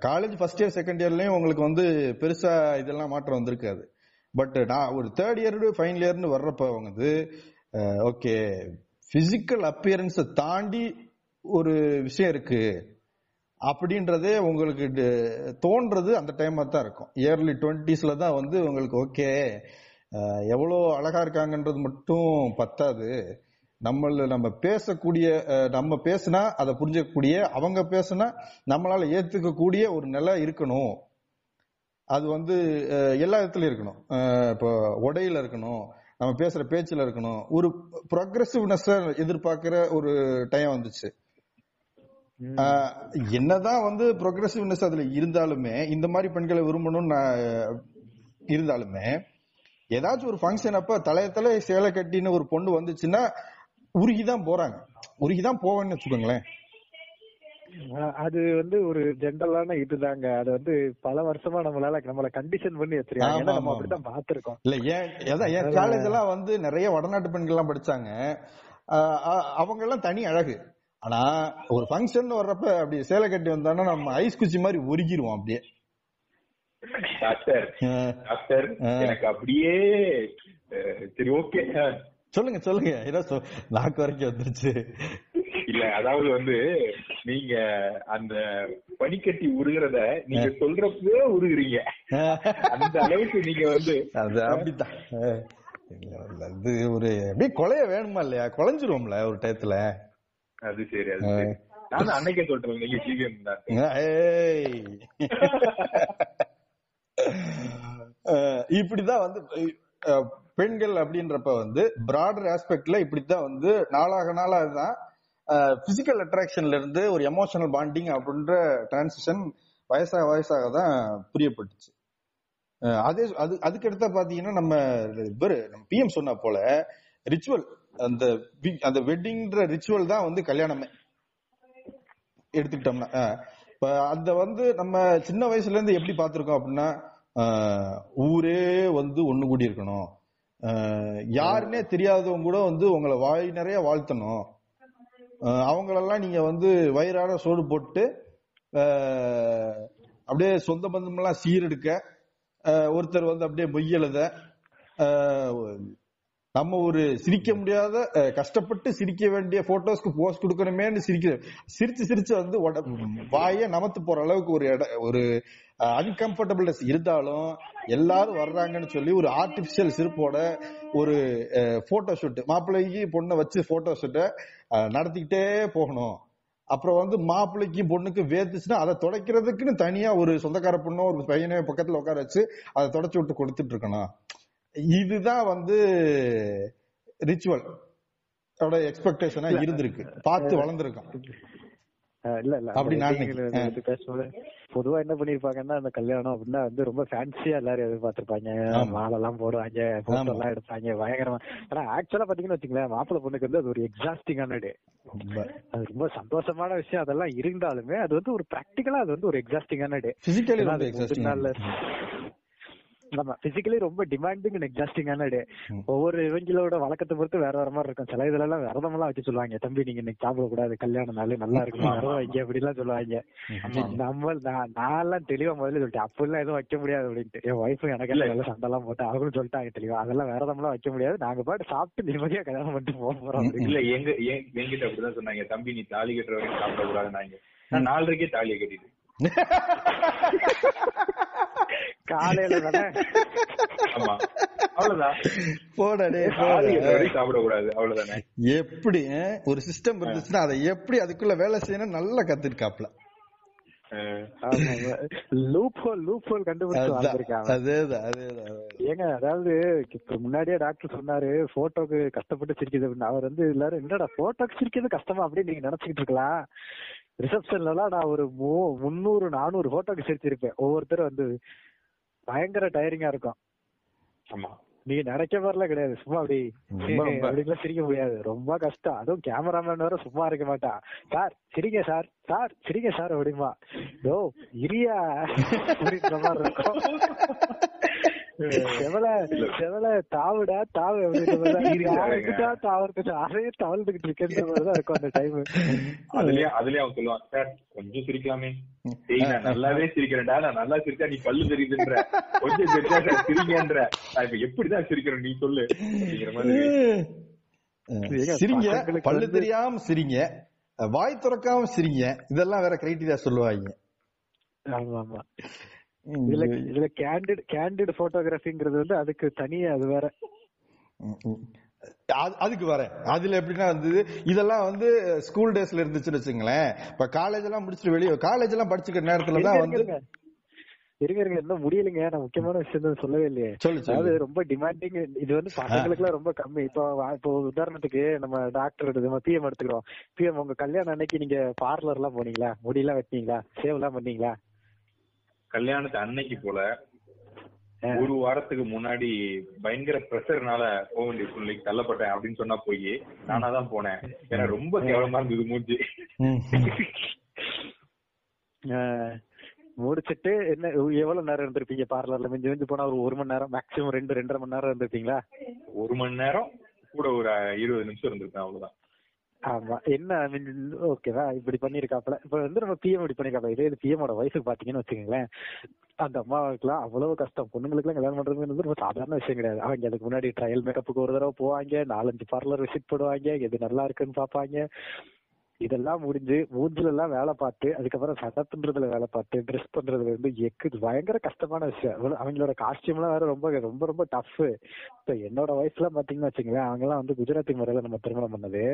காலேஜ் ஃபர்ஸ்ட் இயர் செகண்ட் இயர்லயும் உங்களுக்கு வந்து பெருசா இதெல்லாம் மாற்றம் வந்திருக்காது. பட் நான் ஒரு தேர்ட் இயர் ஃபைனல் இயர்னு வர்றப்ப வந்து ஓகே பிசிக்கல் அப்பியரன்ஸை தாண்டி ஒரு விஷயம் இருக்கு அப்படின்றதே உங்களுக்கு தோன்றது அந்த டைமாக தான் இருக்கும். இயர்லி 20s தான் வந்து உங்களுக்கு ஓகே எவ்வளோ அழகா இருக்காங்கன்றது மட்டும் பத்தாது, நம்ம பேசக்கூடிய நம்ம பேசுனா அதை புரிஞ்சக்கூடிய அவங்க பேசுனா நம்மளால ஏத்துக்கக்கூடிய ஒரு நிலை இருக்கணும். அது வந்து எல்லா விதத்துலயும் இருக்கணும். இப்போ உடையில இருக்கணும், நம்ம பேசுற பேச்சுல இருக்கணும், ஒரு ப்ரொக்ரெசிவ்னஸ் எதிர்பார்க்கிற ஒரு டைம் வந்துச்சு. என்னதான் வந்து ப்ரொக்ரெசிவ்னஸ் அதுல இருந்தாலுமே இந்த மாதிரி பெண்களை விரும்பணும்னு இருந்தாலுமே ஏதாச்சும் ஒரு ஃபங்க்ஷன் அப்ப தலையத்தலை சேலை கட்டின்னு ஒரு பொண்ணு வந்துச்சுன்னா உருகிதான் போறாங்க, உருகிதான் போவேன்னு வச்சுக்கோங்களேன். அது வந்து ஒரு ஜென்ரலான இதுதாங்க. அது வந்து பல வருஷமா நம்மளால கண்டிஷன் பண்ணி வச்சிருக்கோம். இல்ல ஏன் காலேஜ் எல்லாம் வந்து நிறைய வடநாட்டு பெண்கள் எல்லாம் படிச்சாங்க, அவங்க எல்லாம் தனி அழகு. ஆனா ஒரு ஃபங்க்ஷன் வர்றப்ப அப்படி சேலை கட்டி வந்தாங்கன்னா நம்ம ஐஸ் குச்சி மாதிரி ஒருகிருவோம். அப்படியே டாக்டர் எனக்கு அப்படியே சரி ஓகே சொல்லுங்க சொல்லுங்க ஏதோ நாக்கு வரைக்கும் வந்துருச்சு. இல்ல அதாவது வந்து நீங்க அந்த பனிக்கட்டி உருகிறத நீங்க சொல்றப்பவே உருகுறீங்க, அந்த அளவுக்கு நீங்க வந்து அப்படித்தான். இது ஒரு அப்படியே கொலைய வேணுமா இல்லையா, கொலைஞ்சிருவோம்ல ஒரு டயத்துல. அது சரி அது சரி நான் அன்னைக்கே சொல்றேன் நீங்க ஜிவிஎம் தான். இப்படிதான் வந்து பெண்கள் அப்படின்றப்ப வந்து பிராடர் ஆஸ்பெக்ட்ல இப்படித்தான் வந்து நாளாக நாளாகதான் பிசிக்கல் அட்ராக்ஷன்ல இருந்து ஒரு எமோஷனல் பாண்டிங் அப்படின்ற டிரான்சிஷன் வயசாக வயசாக தான் புரியப்பட்டுச்சு. அதே அதுக்கடுத்த பாத்தீங்கன்னா நம்ம பிஎம் சொன்ன போல ரிச்சுவல், அந்த வெட்டிங்ன்ற ரிச்சுவல் தான் வந்து கல்யாணமே எடுத்துக்கிட்டோம்னா இப்ப அந்த வந்து நம்ம சின்ன வயசுல இருந்து எப்படி பாத்திருக்கோம் அப்படின்னா ஊரே வந்து ஒண்ணு கூடி இருக்கணும், யாருன்னே தெரியாதவங்க கூட வந்து உங்களை வாய் நிறைய வாழ்த்தணும், அவங்களெல்லாம் நீங்க வந்து வயிறார சோடு போட்டு அப்படியே சொந்த பந்தமெல்லாம் சீரெடுக்க, ஒருத்தர் வந்து அப்படியே பொய் எழுத, நம்ம ஒரு சிரிக்க முடியாத கஷ்டப்பட்டு சிரிக்க வேண்டிய போட்டோஸ்க்கு போஸ்ட் கொடுக்கணுமேன்னு சிரிச்சு சிரிச்சு வந்து வாயை நமத்து போற அளவுக்கு ஒரு அன்கம்ஃபர்டபிள்னஸ் இருந்தாலும் எல்லாரும் வர்றாங்கன்னு சொல்லி ஒரு ஆர்டிபிஷியல் சிரிப்போட ஒரு போட்டோ ஷூட், மாப்பிள்ளைக்கு பொண்ணை வச்சு போட்டோ ஷூட்டை நடத்திக்கிட்டே போகணும். அப்புறம் வந்து மாப்பிள்ளைக்கு பொண்ணுக்கு வேர்த்துச்சுன்னா அதை தொடக்கிறதுக்குன்னு தனியா ஒரு சொந்தக்கார பொண்ணோ ஒரு பையனோ பக்கத்துல உட்கார வச்சு அதை தொடச்சு விட்டு கொடுத்துட்டு இருக்கணும். இதுதான் வந்து ரிச்சுவல் எக்ஸ்பெக்டேஷனா இருந்திருக்கு, பார்த்து வளர்ந்துருக்கோம். பொதுவா என்ன பண்ணிருப்பாங்கன்னா அந்த கல்யாணம் அப்படின்னா வந்து ரொம்ப ஃபேன்சியா எல்லாரும் எதிர்பார்த்திருப்பாங்க, மாலை எல்லாம் போடுவாங்க, போட்டோ எல்லாம் எடுப்பாங்க பயங்கரமா. ஆனா ஆக்சுவலா பாத்தீங்கன்னா வச்சுங்களேன் மாப்பிள்ளை பொண்ணுக்கு வந்து அது ஒரு எக்ஸாஸ்டிங்கான டே, அது ரொம்ப சந்தோஷமான விஷயம் அதெல்லாம் இருந்தாலுமே அது வந்து ஒரு பிராக்டிகலா அது வந்து ஒரு எக்ஸாஸ்டிங்கான டே. ஆமா பிசிக்கலி ரொம்ப டிமாண்டிங் அண்ட் எக்ஸாஸ்டிங்கான டே. ஒவ்வொரு இவங்களோட வழக்கத்தை பொறுத்து வேற வேற மாதிரி இருக்கும். சில இதுல எல்லாம் விரதம் எல்லாம் வச்சு சொல்லுவாங்க, தம்பி நீங்க இன்னைக்கு சாப்பிட கூடாது, கல்யாணம் நாள் நல்லா இருக்கும் விரதம் வைக்க அப்படி எல்லாம் சொல்லுவாங்க. நம்ம நான்லாம் தெளிவா முதல்ல சொல்லிட்டேன் அப்படிலாம் எதுவும் வைக்க முடியாது அப்படின்ட்டு. என் ஒய்ஃபும் எனக்கு எல்லாம் சண்டை எல்லாம் போட்டு அவங்களும் சொல்லிட்டாங்க தெளிவா அதெல்லாம் விரதம் எல்லாம் வைக்க முடியாது, நாங்க பாட்டு சாப்பிட்டு நிம்மதியா கல்யாணம் பண்ணிட்டு போக போறோம். இல்ல எங்கிட்ட அப்படிதான் சொன்னாங்க, தம்பி நீ தாலி கட்டுற வரைக்கும் சாப்பிட கூடாதுன்னாங்க. நான் 4:30க்கே தாலியை கட்டிட்டு காலையில அவ்வளவுதானே எப்படி ஒரு சிஸ்டம் இருந்துச்சுன்னா அதை எப்படி அதுக்குள்ள வேலை செய்யணும் நல்லா கத்துக்காப்ல முன்னாடியே டாக்டர் சொன்னாரு போட்டோக்கு கஷ்டப்பட்டு சிரிக்குது அப்படின்னு. அவர் வந்து எல்லாரும் என்னடா போட்டோக்கு சிரிக்கிறது கஷ்டமா அப்படின்னு நீங்க நினைச்சுக்கிட்டு இருக்கலாம். ரிசப்ஷன்ல எல்லாம் நான் ஒரு 300-400 போட்டோக்கு சிரிச்சிருப்பேன். ஒவ்வொருத்தரும் வந்து பயங்கர டயரிங்கா இருக்கும். ஆமா நீங்க நினைக்க வரல கிடையாது, சும்மா அப்படி அப்படிங்களா சிரிக்க முடியாது, ரொம்ப கஷ்டம். அதுவும் கேமராமேன் வேற சும்மா இருக்க மாட்டான். சார் சிரிங்க சார், சார் சிரிங்க சார் அப்படிமா, ஓ இரியா அப்படின்ற மாதிரி இருக்கும். கொஞ்சம் சிரிக்கலாமே, நான் நல்லாவே சிரிக்கிறேன்டா, நான் நல்லா சிரிச்சா நீ பல்லு தெரியுதுன்ற, கொஞ்சம் சிரிக்கன்ற, நான் இப்ப எப்படிதான் சிரிக்கிறேன் நீ சொல்லு அப்படிங்கிற மாதிரி சிரிங்க, பல்லு தெரியாம சிரிங்க, வாய் திறக்காம சிரிங்க, இதெல்லாம் வேற கிரைட்டீரியா சொல்லுவாங்க. இதுல கேண்டிட் போட்டோகிராஃபிங்கிறது வந்து அதுக்கு தனியா அது வேற, அதுக்கு வேற. அதுல எப்படின்னா வந்து இதெல்லாம் வந்து ஸ்கூல் டேஸ்ல இருந்துச்சுன்னு வச்சுங்களேன். இப்ப காலேஜ் எல்லாம் முடிச்சுட்டு வெளியே காலேஜ் எல்லாம் படிச்சுக்கிற நேரத்துலதான் வந்து முடியலங்க. நான் முக்கியமான விஷயம் சொல்லவே இல்லையே. அது ரொம்ப டிமாண்டிங். இது வந்து பசங்களுக்கு எல்லாம் ரொம்ப கம்மி. இப்போ உதாரணத்துக்கு நம்ம டாக்டர் எடுத்து பிஎம் எடுத்துக்கிறோம். பிஎம் உங்க கல்யாணம் அன்னைக்கு நீங்க பார்லர் எல்லாம் போனீங்களா? முடியெல்லாம் வெட்டினீங்களா? சேவ் எல்லாம் பண்ணீங்களா? கல்யாணத்து அன்னைக்கு போல ஒரு வாரத்துக்கு முன்னாடி பயங்கர பிரஷர்னால போக வேண்டிய சூழ்நிலைக்கு தள்ளப்பட்டேன் அப்படின்னு சொன்னா போய் நானாதான் போனேன். ஏன்னா ரொம்ப கேவலமா இருந்தது மூஞ்சி. முடிச்சுட்டு என்ன எவ்வளவு நேரம் இருந்திருப்பீங்க பார்லர்ல? மிஞ்சி மிஞ்சி போனா ஒரு மணி நேரம், மேக்சிமம் 2-2.5 மணி நேரம் இருந்திருப்பீங்களா? ஒரு மணி நேரம் கூட ஒரு 20 நிமிஷம் இருந்திருப்பேன், அவ்வளவுதான். ஆமா, என்ன ஓகேவா? இப்படி பண்ணிருக்காப்ல. இப்ப வந்து நம்ம பிஎம் இப்படி பண்ணிருக்காப்ல. இதே பிஎமோட வயசுக்கு பாத்தீங்கன்னு வச்சுக்கோங்களேன், அந்த அம்மாவுக்கு எல்லாம் அவ்வளவு கஷ்டம். பொண்ணுங்களுக்கு எல்லாம் கல்யாணம் பண்றதுங்கிறது ரொம்ப சாதாரண விஷயம் கிடையாது. அவங்க அதுக்கு முன்னாடி ட்ரையல் மேக்கப்புக்கு ஒரு தடவை போவாங்க, 4-5 பார்லர் விசிட் போடுவாங்க, எது நல்லா இருக்குன்னு பாப்பாங்க. இதெல்லாம் முடிஞ்சு மூஞ்சில எல்லாம் வேலை பார்த்து, அதுக்கப்புறம் சட்டை பண்றதுல வேலை பார்த்து, ட்ரெஸ் பண்றதுல வந்து பயங்கர கஷ்டமான விஷயம். அவங்களோட காஸ்டியூம் எல்லாம் வேற ரொம்ப ரொம்ப ரொம்ப டஃப். இப்ப என்னோட வயசுல பாத்தீங்கன்னா வச்சுங்களேன், அவங்க எல்லாம் வந்து குஜராத்தி முறையில நம்ம திருமணம் பண்ணது.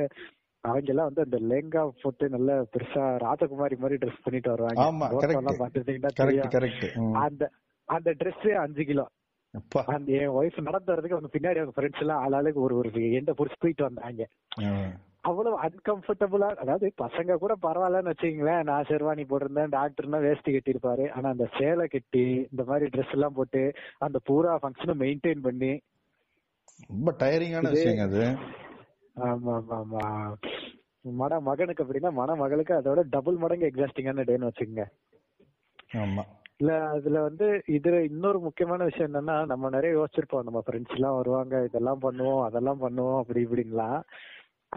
அவங்க எல்லாம் வந்து அந்த லெங்கா போட்டு நல்ல பெருசா ராஜகுமாரி மாதிரி ட்ரெஸ் பண்ணிட்டு வருவாங்க. அந்த ட்ரெஸ் 5 கிலோ. என் ஒய்ஃப் நடந்து வர்றதுக்கு அவங்க பின்னாடி அவங்க ஃப்ரெண்ட்ஸ் எல்லாம் ஆளாளுக்கு ஒரு எந்த புடிச்சு போயிட்டு வந்தாங்க. அவ்வளவு அன்கம்ஃபர்டபுளா. அதாவது பசங்க கூட பரவாயில்லன்னு வச்சுக்கீங்களேன், நான் ஷெர்வானி போட்டிருந்தேன், டாக்டர்னா வேஸ்டி கட்டிருப்பாரு. ஆனா அந்த சேலை கட்டி இந்த மாதிரி ட்ரெஸ் எல்லாம் போட்டு அந்த பூரா ஃபங்க்ஷனும் மெயின்டைன் பண்ணி ரொம்ப டயரிங்கான விஷயம் அது. ஆமா ஆமா ஆமா. மணமகனுக்கு அப்படின்னா மணமகளுக்கு அதோட டபுள் மடங்கு எக்ஸாஸ்டிங்கான டேன்னு வச்சுக்கோங்க. ஆமா இல்ல, அதுல வந்து இதுல இன்னொரு முக்கியமான விஷயம் என்னன்னா, நம்ம நிறைய யோசிச்சிருப்போம், நம்ம ஃப்ரெண்ட்ஸ் எல்லாம் வருவாங்க, இதெல்லாம் பண்ணுவோம் அதெல்லாம் பண்ணுவோம் அப்படி இப்படின்லாம்.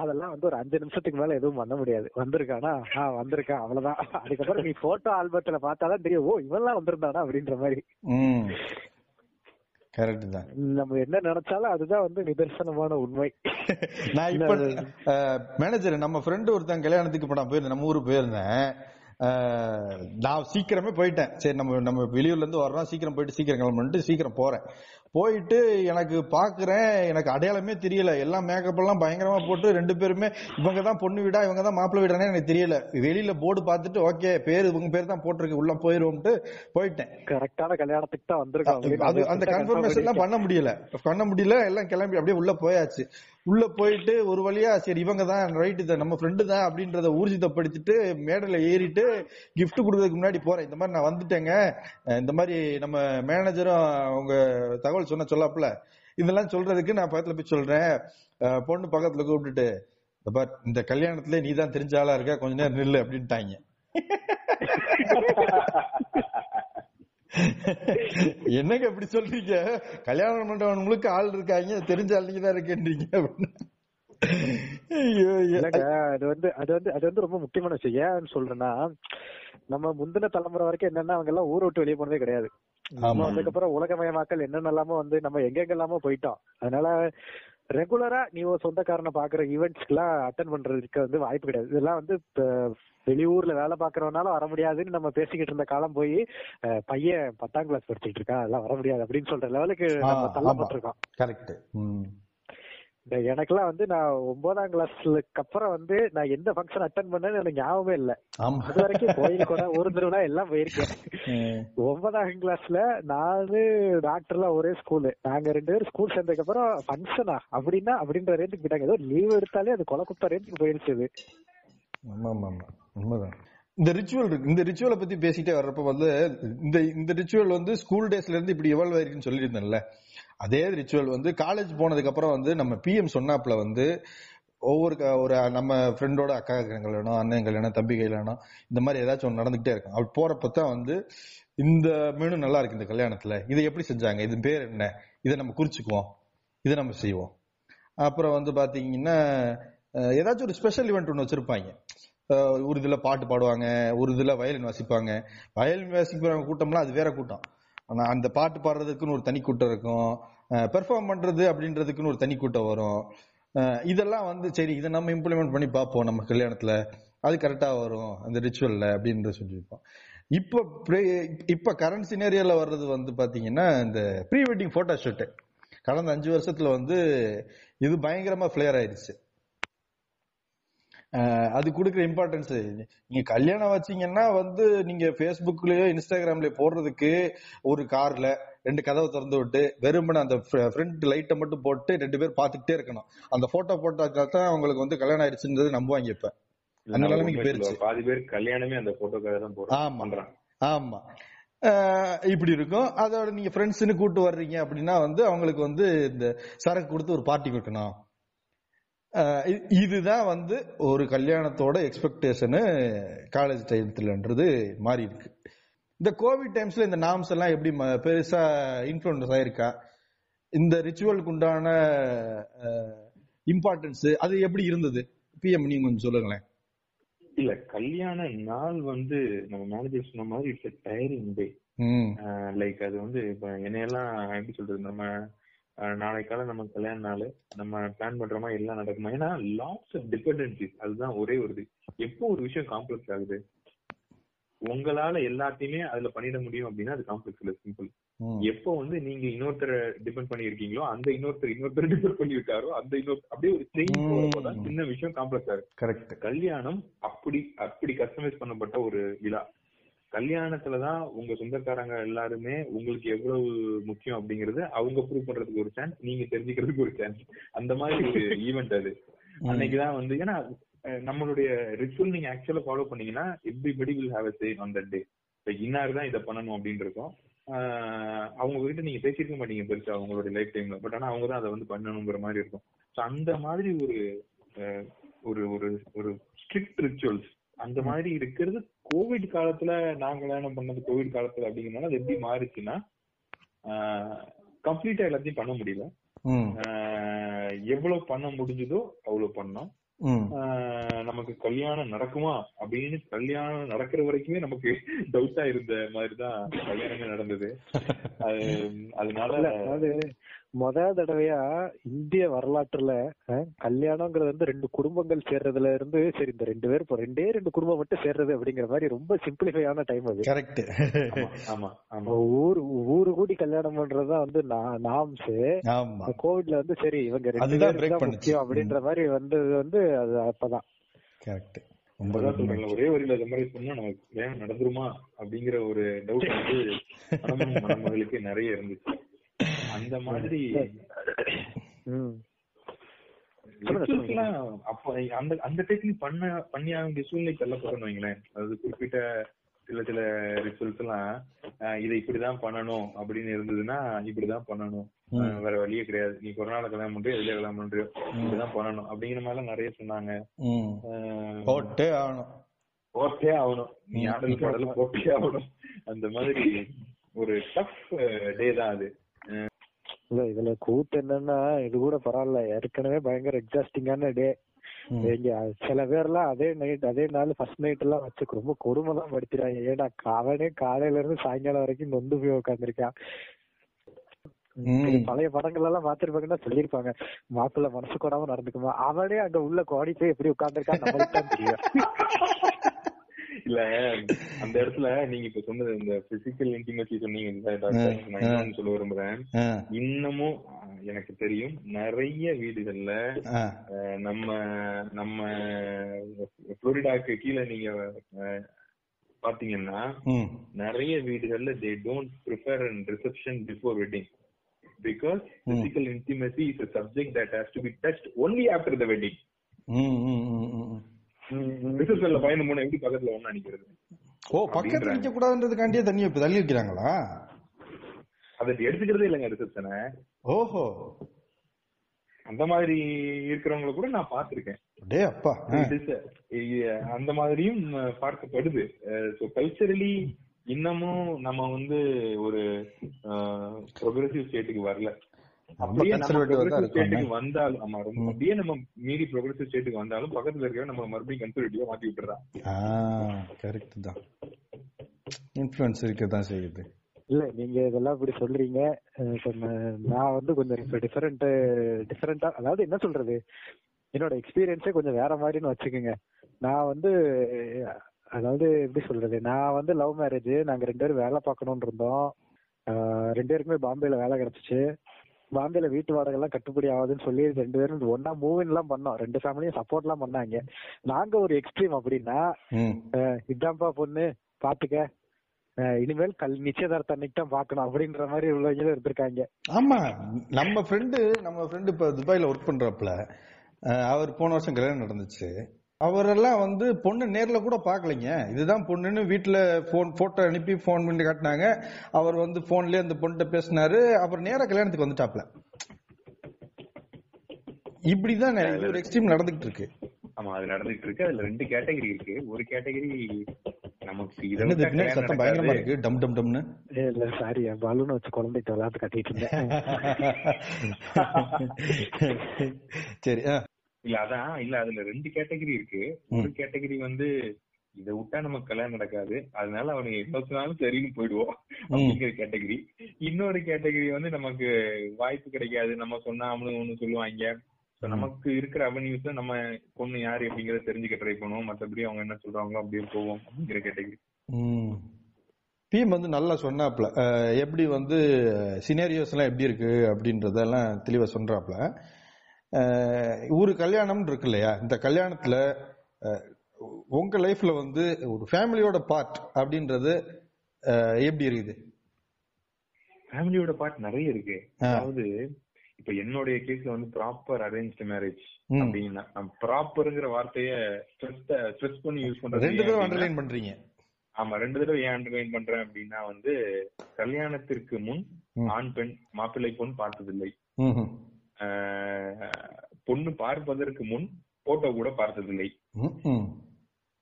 அதெல்லாம் வந்து ஒரு 5 நிமிஷத்துக்கு மேல எதுவும் பண்ண முடியாது. வந்திருக்கானா? வந்திருக்கான், அவ்வளவுதான். அதுக்கப்புறம் நீ போட்டோ ஆல்பத்துல பார்த்தாதான் தெரியும், ஓ இவெல்லாம் வந்திருந்தானா அப்படின்ற மாதிரி. நம்ம என்ன நினைச்சாலும் அதுதான் வந்து நிதர்சனமான உண்மை. நான் இப்ப மேனேஜர் நம்ம ஃப்ரெண்டு ஒருத்தன் கல்யாணத்துக்கு இப்ப நான் போயிருந்தேன், நம்ம ஊருக்கு போயிருந்தேன். நான் சீக்கிரமே போயிட்டேன். சரி, நம்ம வெளியூர்ல இருந்து வர்றோம், சீக்கிரம் போயிட்டு சீக்கிரம் கிளம்பிட்டு சீக்கிரம் போறேன். போயிட்டு எனக்கு பாக்குறேன், எனக்கு அடையாளமே தெரியல. எல்லாம் மேக்கப் எல்லாம் பயங்கரமா போட்டு ரெண்டு பேருமே இவங்கதான் பொண்ணு வீடா இவங்கதான் மாப்பிள்ளை வீடானே எனக்கு தெரியல. வெளியில போர்டு பார்த்துட்டு ஓகே பேரு இவங்க பேர் தான் போட்டிருக்கு, உள்ள போயிருவோம்ட்டு போயிட்டேன். கரெக்டான கல்யாணத்துக்கு தான் வந்திருக்காங்க. அது அந்த கன்ஃபர்மேஷன் எல்லாம் பண்ண முடியல. எல்லாம் கிளம்பி அப்படியே உள்ள போயாச்சு. உள்ள போயிட்டு ஒரு வழியா சரி இவங்க தான் ரைட்டு தான் நம்ம ஃப்ரெண்டு தான் அப்படின்றத ஊர்ஜிதப்படுத்திட்டு மேடையில ஏறிட்டு கிஃப்ட் கொடுக்கறதுக்கு முன்னாடி போறேன். இந்த மாதிரி நான் வந்துட்டேங்க, இந்த மாதிரி நம்ம மேனேஜரும் அவங்க தகவல் சொன்ன சொல்லாப்புல இதெல்லாம் சொல்றதுக்கு நான் பக்கத்துல போய் சொல்றேன். பொண்ணு பக்கத்துல கூப்பிட்டுட்டு இந்த கல்யாணத்துல நீ தான் தெரிஞ்ச ஆளா இருக்க, கொஞ்ச நேரம் நில்லு அப்படின்ட்டாங்க. என்னங்க இப்படி சொல்றீங்க? கல்யாணம் பண்றவங்களுக்கு ஆள் இருக்காங்க, தெரிஞ்ச ஆள் நீங்க தான் இருக்கீங்க அப்படின்னு. அது வந்து ரொம்ப முக்கியமான விஷயம். ஏன்னு சொல்றேன்னா, நம்ம முந்தின தலைமுறை வரைக்கும் என்னன்னா அவங்க எல்லாம் ஊரை விட்டு வெளியே போனதே கிடையாது. அதுக்கப்புறம் உலகமயமாக்கல் என்னென்னலாமோ வந்து நம்ம எங்கெங்கெல்லாமோ போயிட்டோம். அதனால ரெகுலரா நீ சொந்தக்காரனை பாக்குற ஈவெண்ட்ஸ்க்கு எல்லாம் அட்டென்ட் பண்றதுக்கு வந்து வாய்ப்பு கிடையாது. இதெல்லாம் வந்து வெளியூர்ல வேலை பாக்குறவனாலும் வர முடியாதுன்னு நம்ம பேசிக்கிட்டு இருந்த காலம் போய் பையன் 10ஆம் கிளாஸ் படிச்சுட்டு இருக்கான், அதெல்லாம் வர முடியாது அப்படின்னு சொல்ற லெவலுக்கு நம்ம தள்ளப்பட்டிருக்கோம். கரெக்ட். எனக்குலாம் வந்து நான் 9ஆம் கிளாஸ்க்கு அப்புறம் வந்து நான் எந்த ஃபங்க்ஷன் அட்டென்ட் பண்ணேன்னு எனக்கு ஞாபகமே இல்லை. அது வரைக்கும் கோயிலுக்கு கூட ஒரு திருவிழா எல்லாம் போயிருக்கேன். 9ஆம் கிளாஸ்ல நானு டாக்டர்லாம் ஒரே ஸ்கூலு, நாங்க 2 பேரும் ஸ்கூல் சேர்ந்ததுக்கு அப்புறம் ஃபங்க்ஷனா அப்படின்னா அப்படின்ற ரேஞ்சுக்கு போயிட்டாங்க. ஏதோ லீவ் எடுத்தாலே அது கொலை குத்த ரேஞ்சுக்கு போயிருச்சு. இந்த ரிச்சுவல் இருக்கு. இந்த ரிச்சுவலை பத்தி பேசிட்டே வர்றப்ப வந்து இந்த ரிச்சுவல் வந்து ஸ்கூல் டேஸ்ல இருந்து இப்படி எவால்வ் ஆயிருக்குன்னு சொல்லியிருந்தேன்ல, அதே ரிச்சுவல் வந்து காலேஜ் போனதுக்கு அப்புறம் வந்து நம்ம பிஎம் சொன்னாப்ல வந்து ஒவ்வொரு ஒரு நம்ம ஃப்ரெண்டோட அக்கா கல்யாணம், அண்ணன் கல்யாணம், தம்பி கல்யாணம், இந்த மாதிரி ஏதாச்சும் ஒன்று நடந்துகிட்டே இருக்கும். அப்படி போகிறப்பத்தான் வந்து இந்த மெனு நல்லா இருக்கு இந்த கல்யாணத்தில், இதை எப்படி செஞ்சாங்க, இது பேர் என்ன, இதை நம்ம குறிச்சுக்குவோம், இதை நம்ம செய்வோம். அப்புறம் வந்து பார்த்தீங்கன்னா ஏதாச்சும் ஒரு ஸ்பெஷல் ஈவெண்ட் ஒன்று வச்சுருப்பாங்க. ஒரு இதில் பாட்டு பாடுவாங்க, ஒரு இதில் வயலின் வாசிப்பாங்க. வயலின் வாசிக்கிறவங்க கூட்டம்லாம் அது வேற கூட்டம். ஆனால் அந்த பாட்டு பாடுறதுக்குன்னு ஒரு தனி கூட்டம் இருக்கும், பெர்ஃபார்ம் பண்ணுறது அப்படின்றதுக்குன்னு ஒரு தனி கூட்டம் வரும். இதெல்லாம் வந்து சரி இதை நம்ம இம்ப்ளிமெண்ட் பண்ணி பார்ப்போம் நம்ம கல்யாணத்தில், அது கரெக்டாக வரும் அந்த ரிச்சுவலில் அப்படின்ற சொல்லியிருப்போம். இப்போ கரண்ட் சினேரியாவில் வர்றது வந்து பார்த்தீங்கன்னா இந்த ப்ரீ வெட்டிங் ஃபோட்டோஷூட்டு. கடந்த 5 வருஷத்தில் வந்து இது பயங்கரமாக ஃப்ளேர் ஆயிடுச்சு. அது கொடுக்குற இம்பார்ட்டன்ஸ், நீங்கள் கல்யாணம் வச்சிங்கன்னா வந்து நீங்கள் ஃபேஸ்புக்லேயோ இன்ஸ்டாகிராம்லேயோ போடுறதுக்கு ஒரு காரில் 2 கதவை திறந்து விட்டு வெறுமனே அந்த ஃப்ரண்ட் லைட்டை மட்டும் போட்டு 2 பேர் பார்த்துக்கிட்டே இருக்கணும். அந்த ஃபோட்டோ போட்டாக்கா தான் அவங்களுக்கு வந்து கல்யாணம் ஆயிடுச்சுன்றது நம்புவாங்க. இப்போ அந்த நிலைமைக்கு போயிருச்சு. பாதி பேர் கல்யாணமே அந்த ஃபோட்டோக்காக தான் போடுறாங்க. ஆமாம், இப்படி இருக்கும். அதோட நீங்கள் ஃப்ரெண்ட்ஸுன்னு கூப்பிட்டு வர்றீங்க அப்படின்னா வந்து அவங்களுக்கு வந்து இந்த சரக்கு கொடுத்து ஒரு பார்ட்டி கொடுக்கணும். இதுதான் வந்து ஒரு கல்யாணத்தோட எக்ஸ்பெக்டேஷனு காலேஜ் டைம்லன்றது மாறி இருக்கு. இந்த கோவிட் டைம்ஸில் இந்த நாம்ஸ் எல்லாம் எப்படி பெருசாக இன்ஃப்ளூயன்ஸ் ஆகிருக்கா, இந்த ரிச்சுவலுக்கு உண்டான இம்பார்ட்டன்ஸு அது எப்படி இருந்தது பிஎம் நீங்கள் கொஞ்சம் சொல்லுங்களேன். இல்ல, கல்யாண நாள் வந்து நம்ம மேனேஜர் சொன்ன மாதிரி it's a tiring day. Like அது வந்து இப்போ என்னையெல்லாம் எப்படி சொல்றது, நம்ம நாளைக்கால நம்ம கல்யாண நாள் நம்ம பிளான் பண்றோமா, எல்லாம் நடக்குமா, ஏன்னா லாட்ஸ் ஆஃப் டிபெண்டன்சிஸ். அதுதான் ஒரே ஒரு இது, எப்போ ஒரு விஷயம் காம்ப்ளெக்ஸ் ஆகுது உங்களால எல்லாத்தையுமே அதுல பண்ணிட முடியும் அப்படின்னா அது காம்ப்ளெக்ஸ் இல்ல, சிம்பிள். எப்போ வந்து நீங்க இன்னொருத்தரை டிபெண்ட் பண்ணி இருக்கீங்களோ அந்த இன்னொருத்தர் டிபெண்ட் பண்ணி இருக்காரோ அந்த அப்படியே ஒரு செயின் சின்ன விஷயம் காம்ப்ளெக்ஸ் ஆகும். கரெக்ட். கல்யாணம் அப்படி கஸ்டமைஸ் பண்ணப்பட்ட ஒரு விழா. கல்யாணத்துலதான் உங்க சொந்தக்காரங்க எல்லாருமே உங்களுக்கு எவ்வளவு முக்கியம் அப்படிங்கறது அவங்க ப்ரூவ் பண்றதுக்கு ஒரு சான்ஸ், நீங்க தெரிஞ்சுக்கிறதுக்கு ஒரு சான்ஸ். அந்த மாதிரி ஒரு ஈவெண்ட் அது. அன்னைக்குதான் வந்து ஏன்னா நம்மளுடைய ரிச்சுவல் நீங்க ஆக்சுவலா ஃபாலோ பண்ணீங்கன்னா everybody will have a say on that day. இன்னாருதான் இதை பண்ணணும் அப்படின்னு இருக்கும். அவங்க கிட்ட நீங்க பேசிருக்க மாட்டீங்க பெருசா அவங்களுடைய லைஃப் டைம்ல, பட் ஆனா அவங்க தான் அதை வந்து பண்ணணுங்கிற மாதிரி இருக்கும். ஸோ அந்த மாதிரி ஒரு ஒரு ஸ்ட்ரிக்ட் ரிச்சுவல்ஸ் அந்த மாதிரி இருக்கிறது. கோவிட் காலத்துல நான் கல்யாணம் பண்ணது கோவிட் காலத்துல அப்படிங்கிறதுனால அது எப்படி மாறுச்சுன்னா கம்ப்ளீட்டா எல்லாத்தையும் பண்ண முடியல. எவ்வளவு பண்ண முடிஞ்சதோ அவ்வளவு பண்ணோம். நமக்கு கல்யாணம் நடக்குமா அப்படின்னு கல்யாணம் நடக்கிற வரைக்குமே நமக்கு டவுட்டா இருந்த மாதிரிதான் கல்யாணமே நடந்தது. அதனால அது முதல் தடவையா இந்திய வரலாற்றுல கல்யாணம்ங்கிறது வந்து 2 குடும்பங்கள் சேர்றதுல இருந்து சரி இந்த 2 பேர் இப்போ 2 குடும்பம் மட்டும் சேர்றது அப்படிங்கிற மாதிரி ரொம்ப சிம்பிளிஃபையான டைம் அது. கரெக்ட். ஆமா ஆமா, ஊரு கூடி கல்யாணம் பண்றதுதான் வந்து நாம்ஸ். கோவிட்ல வந்து சரி இவங்க 2 பேர் முக்கியம் அப்படின்ற மாதிரி வந்தது வந்து அது அப்பதான். கரெக்ட். ஒரே வரியில கல்யாணம் நடந்துருமா அப்படிங்கிற ஒரு டவுட் வந்து மணமகளுக்கு நிறைய இருந்துச்சு. அந்த மாதிரி அந்த டெக்னிக் பண்ணி அவங்க சூழ்நிலைக்கு தள்ளப்படணும் வைங்களேன். அது குறிப்பிட்ட சில ரிச்சுவல்ஸ் எல்லாம் இதை இப்படிதான் பண்ணணும் அப்படின்னு இருந்ததுன்னா இப்படிதான் பண்ணணும், வேற வழியே கிடையாது, நீ கொரோனால கல்யாணம் பண்றியோ எதுல கல்யாணம் பண்றியோ இப்படிதான் பண்ணணும் அப்படிங்கிற மாதிரி எல்லாம் நிறைய சொன்னாங்க. ஓட்டே ஆகணும் நீ ஆடல் பாடல ஓட்டே ஆகணும். அந்த மாதிரி ஒரு டஃப் டே தான் அது. இல்ல இதுல கூத்து என்னன்னா இது கூட பரவாயில்ல, ஏற்கனவே பயங்கர எக்ஸாஸ்டிங்கான டே. சில பேர்லாம் அதே நாள் ஃபர்ஸ்ட் நைட் எல்லாம் வச்சுக்கு ரொம்ப கொடுமை தான் படுத்திடுறாங்க. ஏன்னா அவனே காலையில இருந்து சாயங்காலம் வரைக்கும் நொந்து போய் உட்காந்துருக்கான். பழைய படங்கள் எல்லாம் பாத்துருப்பாங்கன்னா சொல்லிருப்பாங்க மாப்பிள்ள மனசு கூடாம நடந்துக்குமா, அவனே அங்க உள்ள கோடி போய் எப்படி உட்காந்துருக்கான் நம்மளுக்கு தான் தெரியும். இல்ல அந்த இடத்துல நீங்க இப்ப சொன்னது இந்த பிசிக்கல் இன்டிமசி சொன்னீங்க, நான் என்னன்னு சொல்ல விரும்புறேன், இன்னமும் எனக்கு தெரியும் நிறைய வீடுகள்ல நம்ம நம்ம புளோரிடாக்கு கீழே நீங்க பாத்தீங்கன்னா நிறைய வீடுகள்ல they don't prepare an reception before wedding because physical intimacy is a subject that has to be touched only after the wedding. அந்த மாதிரி இருக்கிறவங்களை கூட நான் பாத்திருக்கேன். அந்த மாதிரியும் பார்க்கப்படுது. கல்ச்சரலி இன்னமும் நம்ம வந்து ஒரு ப்ரோக்ரெசிவ் ஸ்டேட்டுக்கு வரல. அப்படியே ஸ்டேட்டுக்கு வந்தாலும் ஆமா ரொம்ப அப்படியே நம்ம மீறி ப்ரோக்ரெசிவ் ஸ்டேட்டுக்கு வந்தாலும் பக்கத்துல இருக்கவே நம்ம மறுபடியும் கன்சர்வேட்டிவா மாத்தி விட்டுறான். இன்ஃப்ளூயன்ஸ் இருக்கதான் செய்யுது. இல்ல நீங்க இதெல்லாம் இப்படி சொல்றீங்க, நான் வந்து கொஞ்சம் டிஃபரெண்டா, அதாவது என்ன சொல்றது, என்னோட எக்ஸ்பீரியன்ஸே கொஞ்சம் வேற மாதிரின்னு வச்சுக்கோங்க. நான் வந்து அதாவது எப்படி சொல்றது, நான் வந்து லவ் மேரேஜ், நாங்க ரெண்டு பேரும் வேலை பார்க்கணும்னு இருந்தோம். ரெண்டு பேருக்குமே பாம்பேல வேலை கிடைச்சிச்சு. பாம்பேல வீட்டு வாடகை எல்லாம் கட்டுப்படி ஆகுதுன்னு சொல்லி ரெண்டு பேரும் ஒன்னா மூவின் எல்லாம் பண்ணோம். ரெண்டு ஃபேமிலியும் சப்போர்ட் எல்லாம் பண்ணாங்க. நாங்க ஒரு எக்ஸ்ட்ரீம் அப்படின்னா இதாம்பா பொண்ணு பாத்துக்க, இனிமேல் நிச்சயதார்த்த அன்னைக்கு தான் பாக்கணும் அப்படின்ற மாதிரி உள்ளவங்களும் இருந்திருக்காங்க. ஆமா, நம்ம ஃப்ரெண்டு இப்ப துபாயில ஒர்க் பண்றப்பல அவர் போன வருஷம் கல்யாணம் நடந்துச்சு. அவரெல்லாம் வந்து பொண்ணு நேர்ல கூட பாக்கலைங்க, இதுதான் பொண்ணுன்னு வீட்டுல போட்டோ அனுப்பி போன் பண்ணி காட்டினாங்க. அவர் வந்து போன்லயே அந்த பொண்ணு பேசினாரு, அவர் நேர கல்யாணத்துக்கு வந்துட்டாப்ல. இப்படிதான் ஒரு எக்ஸ்ட்ரீம் நடந்துகிட்டு இருக்கு. ஆமா, அது நடந்துகிட்டு இருக்கு. அதுல ரெண்டு கேட்டகரி இருக்கு. ஒரு கேட்டகரி நமக்கு இருக்கு. ஒரு கேட்டகரி வந்து இதை விட்டா நமக்கு கல்யாணம் நடக்காது, அதனால அவனுக்கு எப்பனாலும் சரின்னு போயிடுவோம் அப்படிங்கிற கேட்டகரி. இன்னொரு கேட்டகரி வந்து நமக்கு வாய்ப்பு கிடைக்காது, நம்ம சொன்னா அவனு ஒண்ணு சொல்லுவாங்க. நமக்கு இருக்கிற அவென்யூஸ் நம்ம பொண்ணு யாரு அப்படிங்கறத தெரிஞ்சுக்க ட்ரை பண்ணுவோம். மற்றபடி அவங்க என்ன சொல்றாங்களோ அப்படியே போவோம் அப்படிங்கிற கேட்டகரி. பிஎம் வந்து நல்லா சொன்னாப்ல, எப்படி வந்து சினேரியோஸ் எல்லாம் எப்படி இருக்கு அப்படின்றதெல்லாம் தெளிவா சொல்றாப்ல. ஒரு கல்யாணம் இருக்கு இல்லையா, இந்த கல்யாணத்துல உங்க லைஃப்ல வந்து ஒரு ஃபேமிலியோட பார்ட் அப்படின்றது எப்படி இருக்குது? ஃபேமிலியோட பார்ட் நிறைய இருக்கு. அதாவது இப்ப என்னுடைய கேஸ்ல வந்து ப்ராப்பர் அரேஞ்ச்ட் மேரேஜ் அப்படின்னா ப்ராப்பர்ங்கிற வார்த்தையை ஸ்ட்ரெஸ் பண்ணி யூஸ் பண்றேன். ரெண்டு தடவை அண்டர்லைன் பண்றீங்க. ஆமா, ரெண்டு தடவை ஏன் அண்டர்லைன் பண்றேன் அப்படின்னா வந்து கல்யாணத்திற்கு முன் ஆண் பெண் மாப்பிள்ளை பொண்ணு பார்த்ததில்லை, பொண்ணு பார்ப்பதற்கு முன் போட்டோ கூட பார்த்ததில்லை,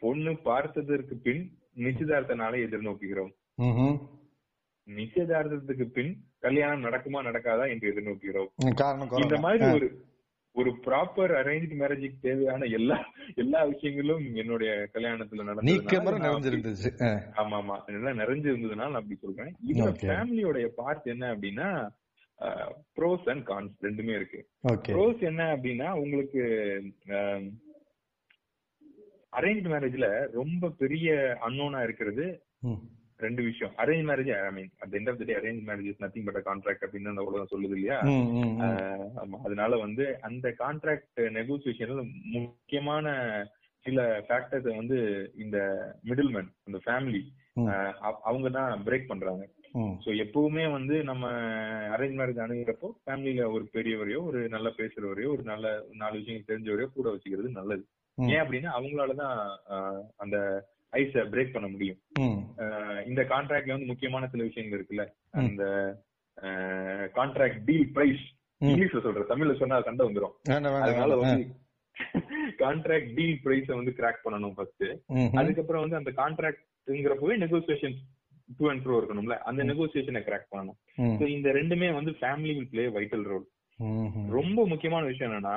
பொண்ணு பார்த்ததற்கு பின் நிச்சயதார்த்த நாளை எதிர்நோக்குகிறோம், நிச்சயதார்த்தத்துக்கு பின் கல்யாணம் நடக்குமா நடக்காதா என்று எதிர்நோக்குகிறோம். இந்த மாதிரி ஒரு ப்ராப்பர் அரேஞ்ச் மேரேஜுக்கு தேவையான எல்லா எல்லா விஷயங்களும் என்னுடைய கல்யாணத்துல நடந்துருந்துச்சு. ஆமா ஆமா, இதெல்லாம் நிறைஞ்சிருந்ததுனால நான் அப்படி சொல்றேன். இந்த ஃபேமிலியோடைய பார்ட் என்ன அப்படின்னா ப்ரோஸ் அண்ட் கான்ஸ் ரெண்டுமே இருக்கு. ப்ரோஸ் என்ன அப்படின்னா உங்களுக்கு அரேஞ்ச் மேரேஜ்ல ரொம்ப பெரிய அன்னோனா இருக்கிறது ரெண்டு விஷயம். Arrange marriage I mean at end of the day arrange marriage is nothing but a contract அப்படின்னு அந்த உலகம் சொல்லுது இல்லையா. அதனால வந்து அந்த கான்ட்ராக்ட் நெகோசியேஷன்ல முக்கியமான சில ஃபேக்டர்ஸ் வந்து இந்த மிடில்மேன் அந்த ஃபேமிலி அவங்க தான் பிரேக் பண்றாங்க. சோ எப்பவுமே வந்து நம்ம அரேஞ்ச் மேரேஜ் அணுகிறப்போ ஃபேமிலியில ஒரு பெரியவரையோ ஒரு நல்லா பேசுறவரையோ ஒரு நல்ல நாலு விஷயங்கள் தெரிஞ்சவரையோ கூட வச்சுக்கிறது நல்லது. ஏன் அப்படின்னா அவங்களாலதான் அந்த ஐஸ பிரேக் பண்ண முடியும். இந்த கான்ட்ராக்ட்ல வந்து முக்கியமான சில விஷயங்கள் இருக்குல்ல, அந்த கான்ட்ராக்ட் டீல் பிரைஸ் இங்கிலீஷ்ல சொல்ற, தமிழ்ல சொன்னா சண்டை வந்துடும். அதனால வந்து கான்ட்ராக்ட் டீல் பிரைஸ வந்து கிராக் பண்ணணும் ஃபர்ஸ்ட். அதுக்கப்புறம் வந்து அந்த கான்ட்ராக்ட்ங்கிறப்பவே நெகோசியேஷன் டூ அண்ட் ப்ரோ இருக்கணும்ல, அந்த நெகோசியேஷனை கிராக் பண்ணணும். சோ இந்த ரெண்டுமே வந்து family will play vital role. ரொம்ப முக்கியமான விஷயம் என்னன்னா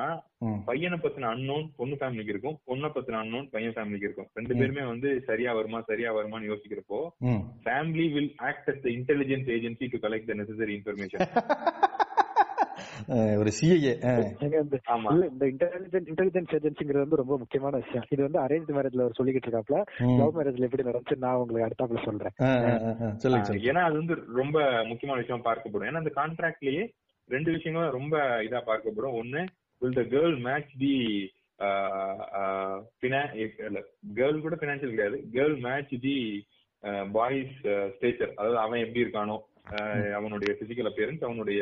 பையனை பத்தின அன்னோன் பொண்ணு ஃபேமிலிக்கு இருக்கும், பொண்ணை பத்தின அன்னோன் பையன் ஃபேமிலிக்கு இருக்கும். ரெண்டு பேருமே வந்து சரியா வருமான்னு யோசிக்கிறப்போ family will act as the intelligence agency to collect the necessary information. ஒரு சிஏஏ இந்த இன்டெலிஜென்ஸ் ஏஜென்சிங்கிறது வந்து ரொம்ப முக்கியமான விஷயம். இது வந்து அரேஞ்ச் மேரேஜ்ல ஒரு சொல்லிக்கிட்டு இருக்காப்ல, லவ் மேரேஜ்ல எப்படி நடந்துச்சு நான் உங்களுக்கு அடுத்தாப்புல சொல்றேன். ஏன்னா அது வந்து ரொம்ப முக்கியமான விஷயம் பார்க்கப்படும். ஏன்னா அந்த கான்ட்ராக்ட்லயே ரெண்டு விஷயங்களும் ரொம்ப இதா பார்க்கப்படும். ஒன்னு will the girl match the girl கூட financial கிடையாது, girl match the boy's stature, அதாவது அவன் எப்படி இருக்கானோ அவனுடைய physical appearance அவனுடைய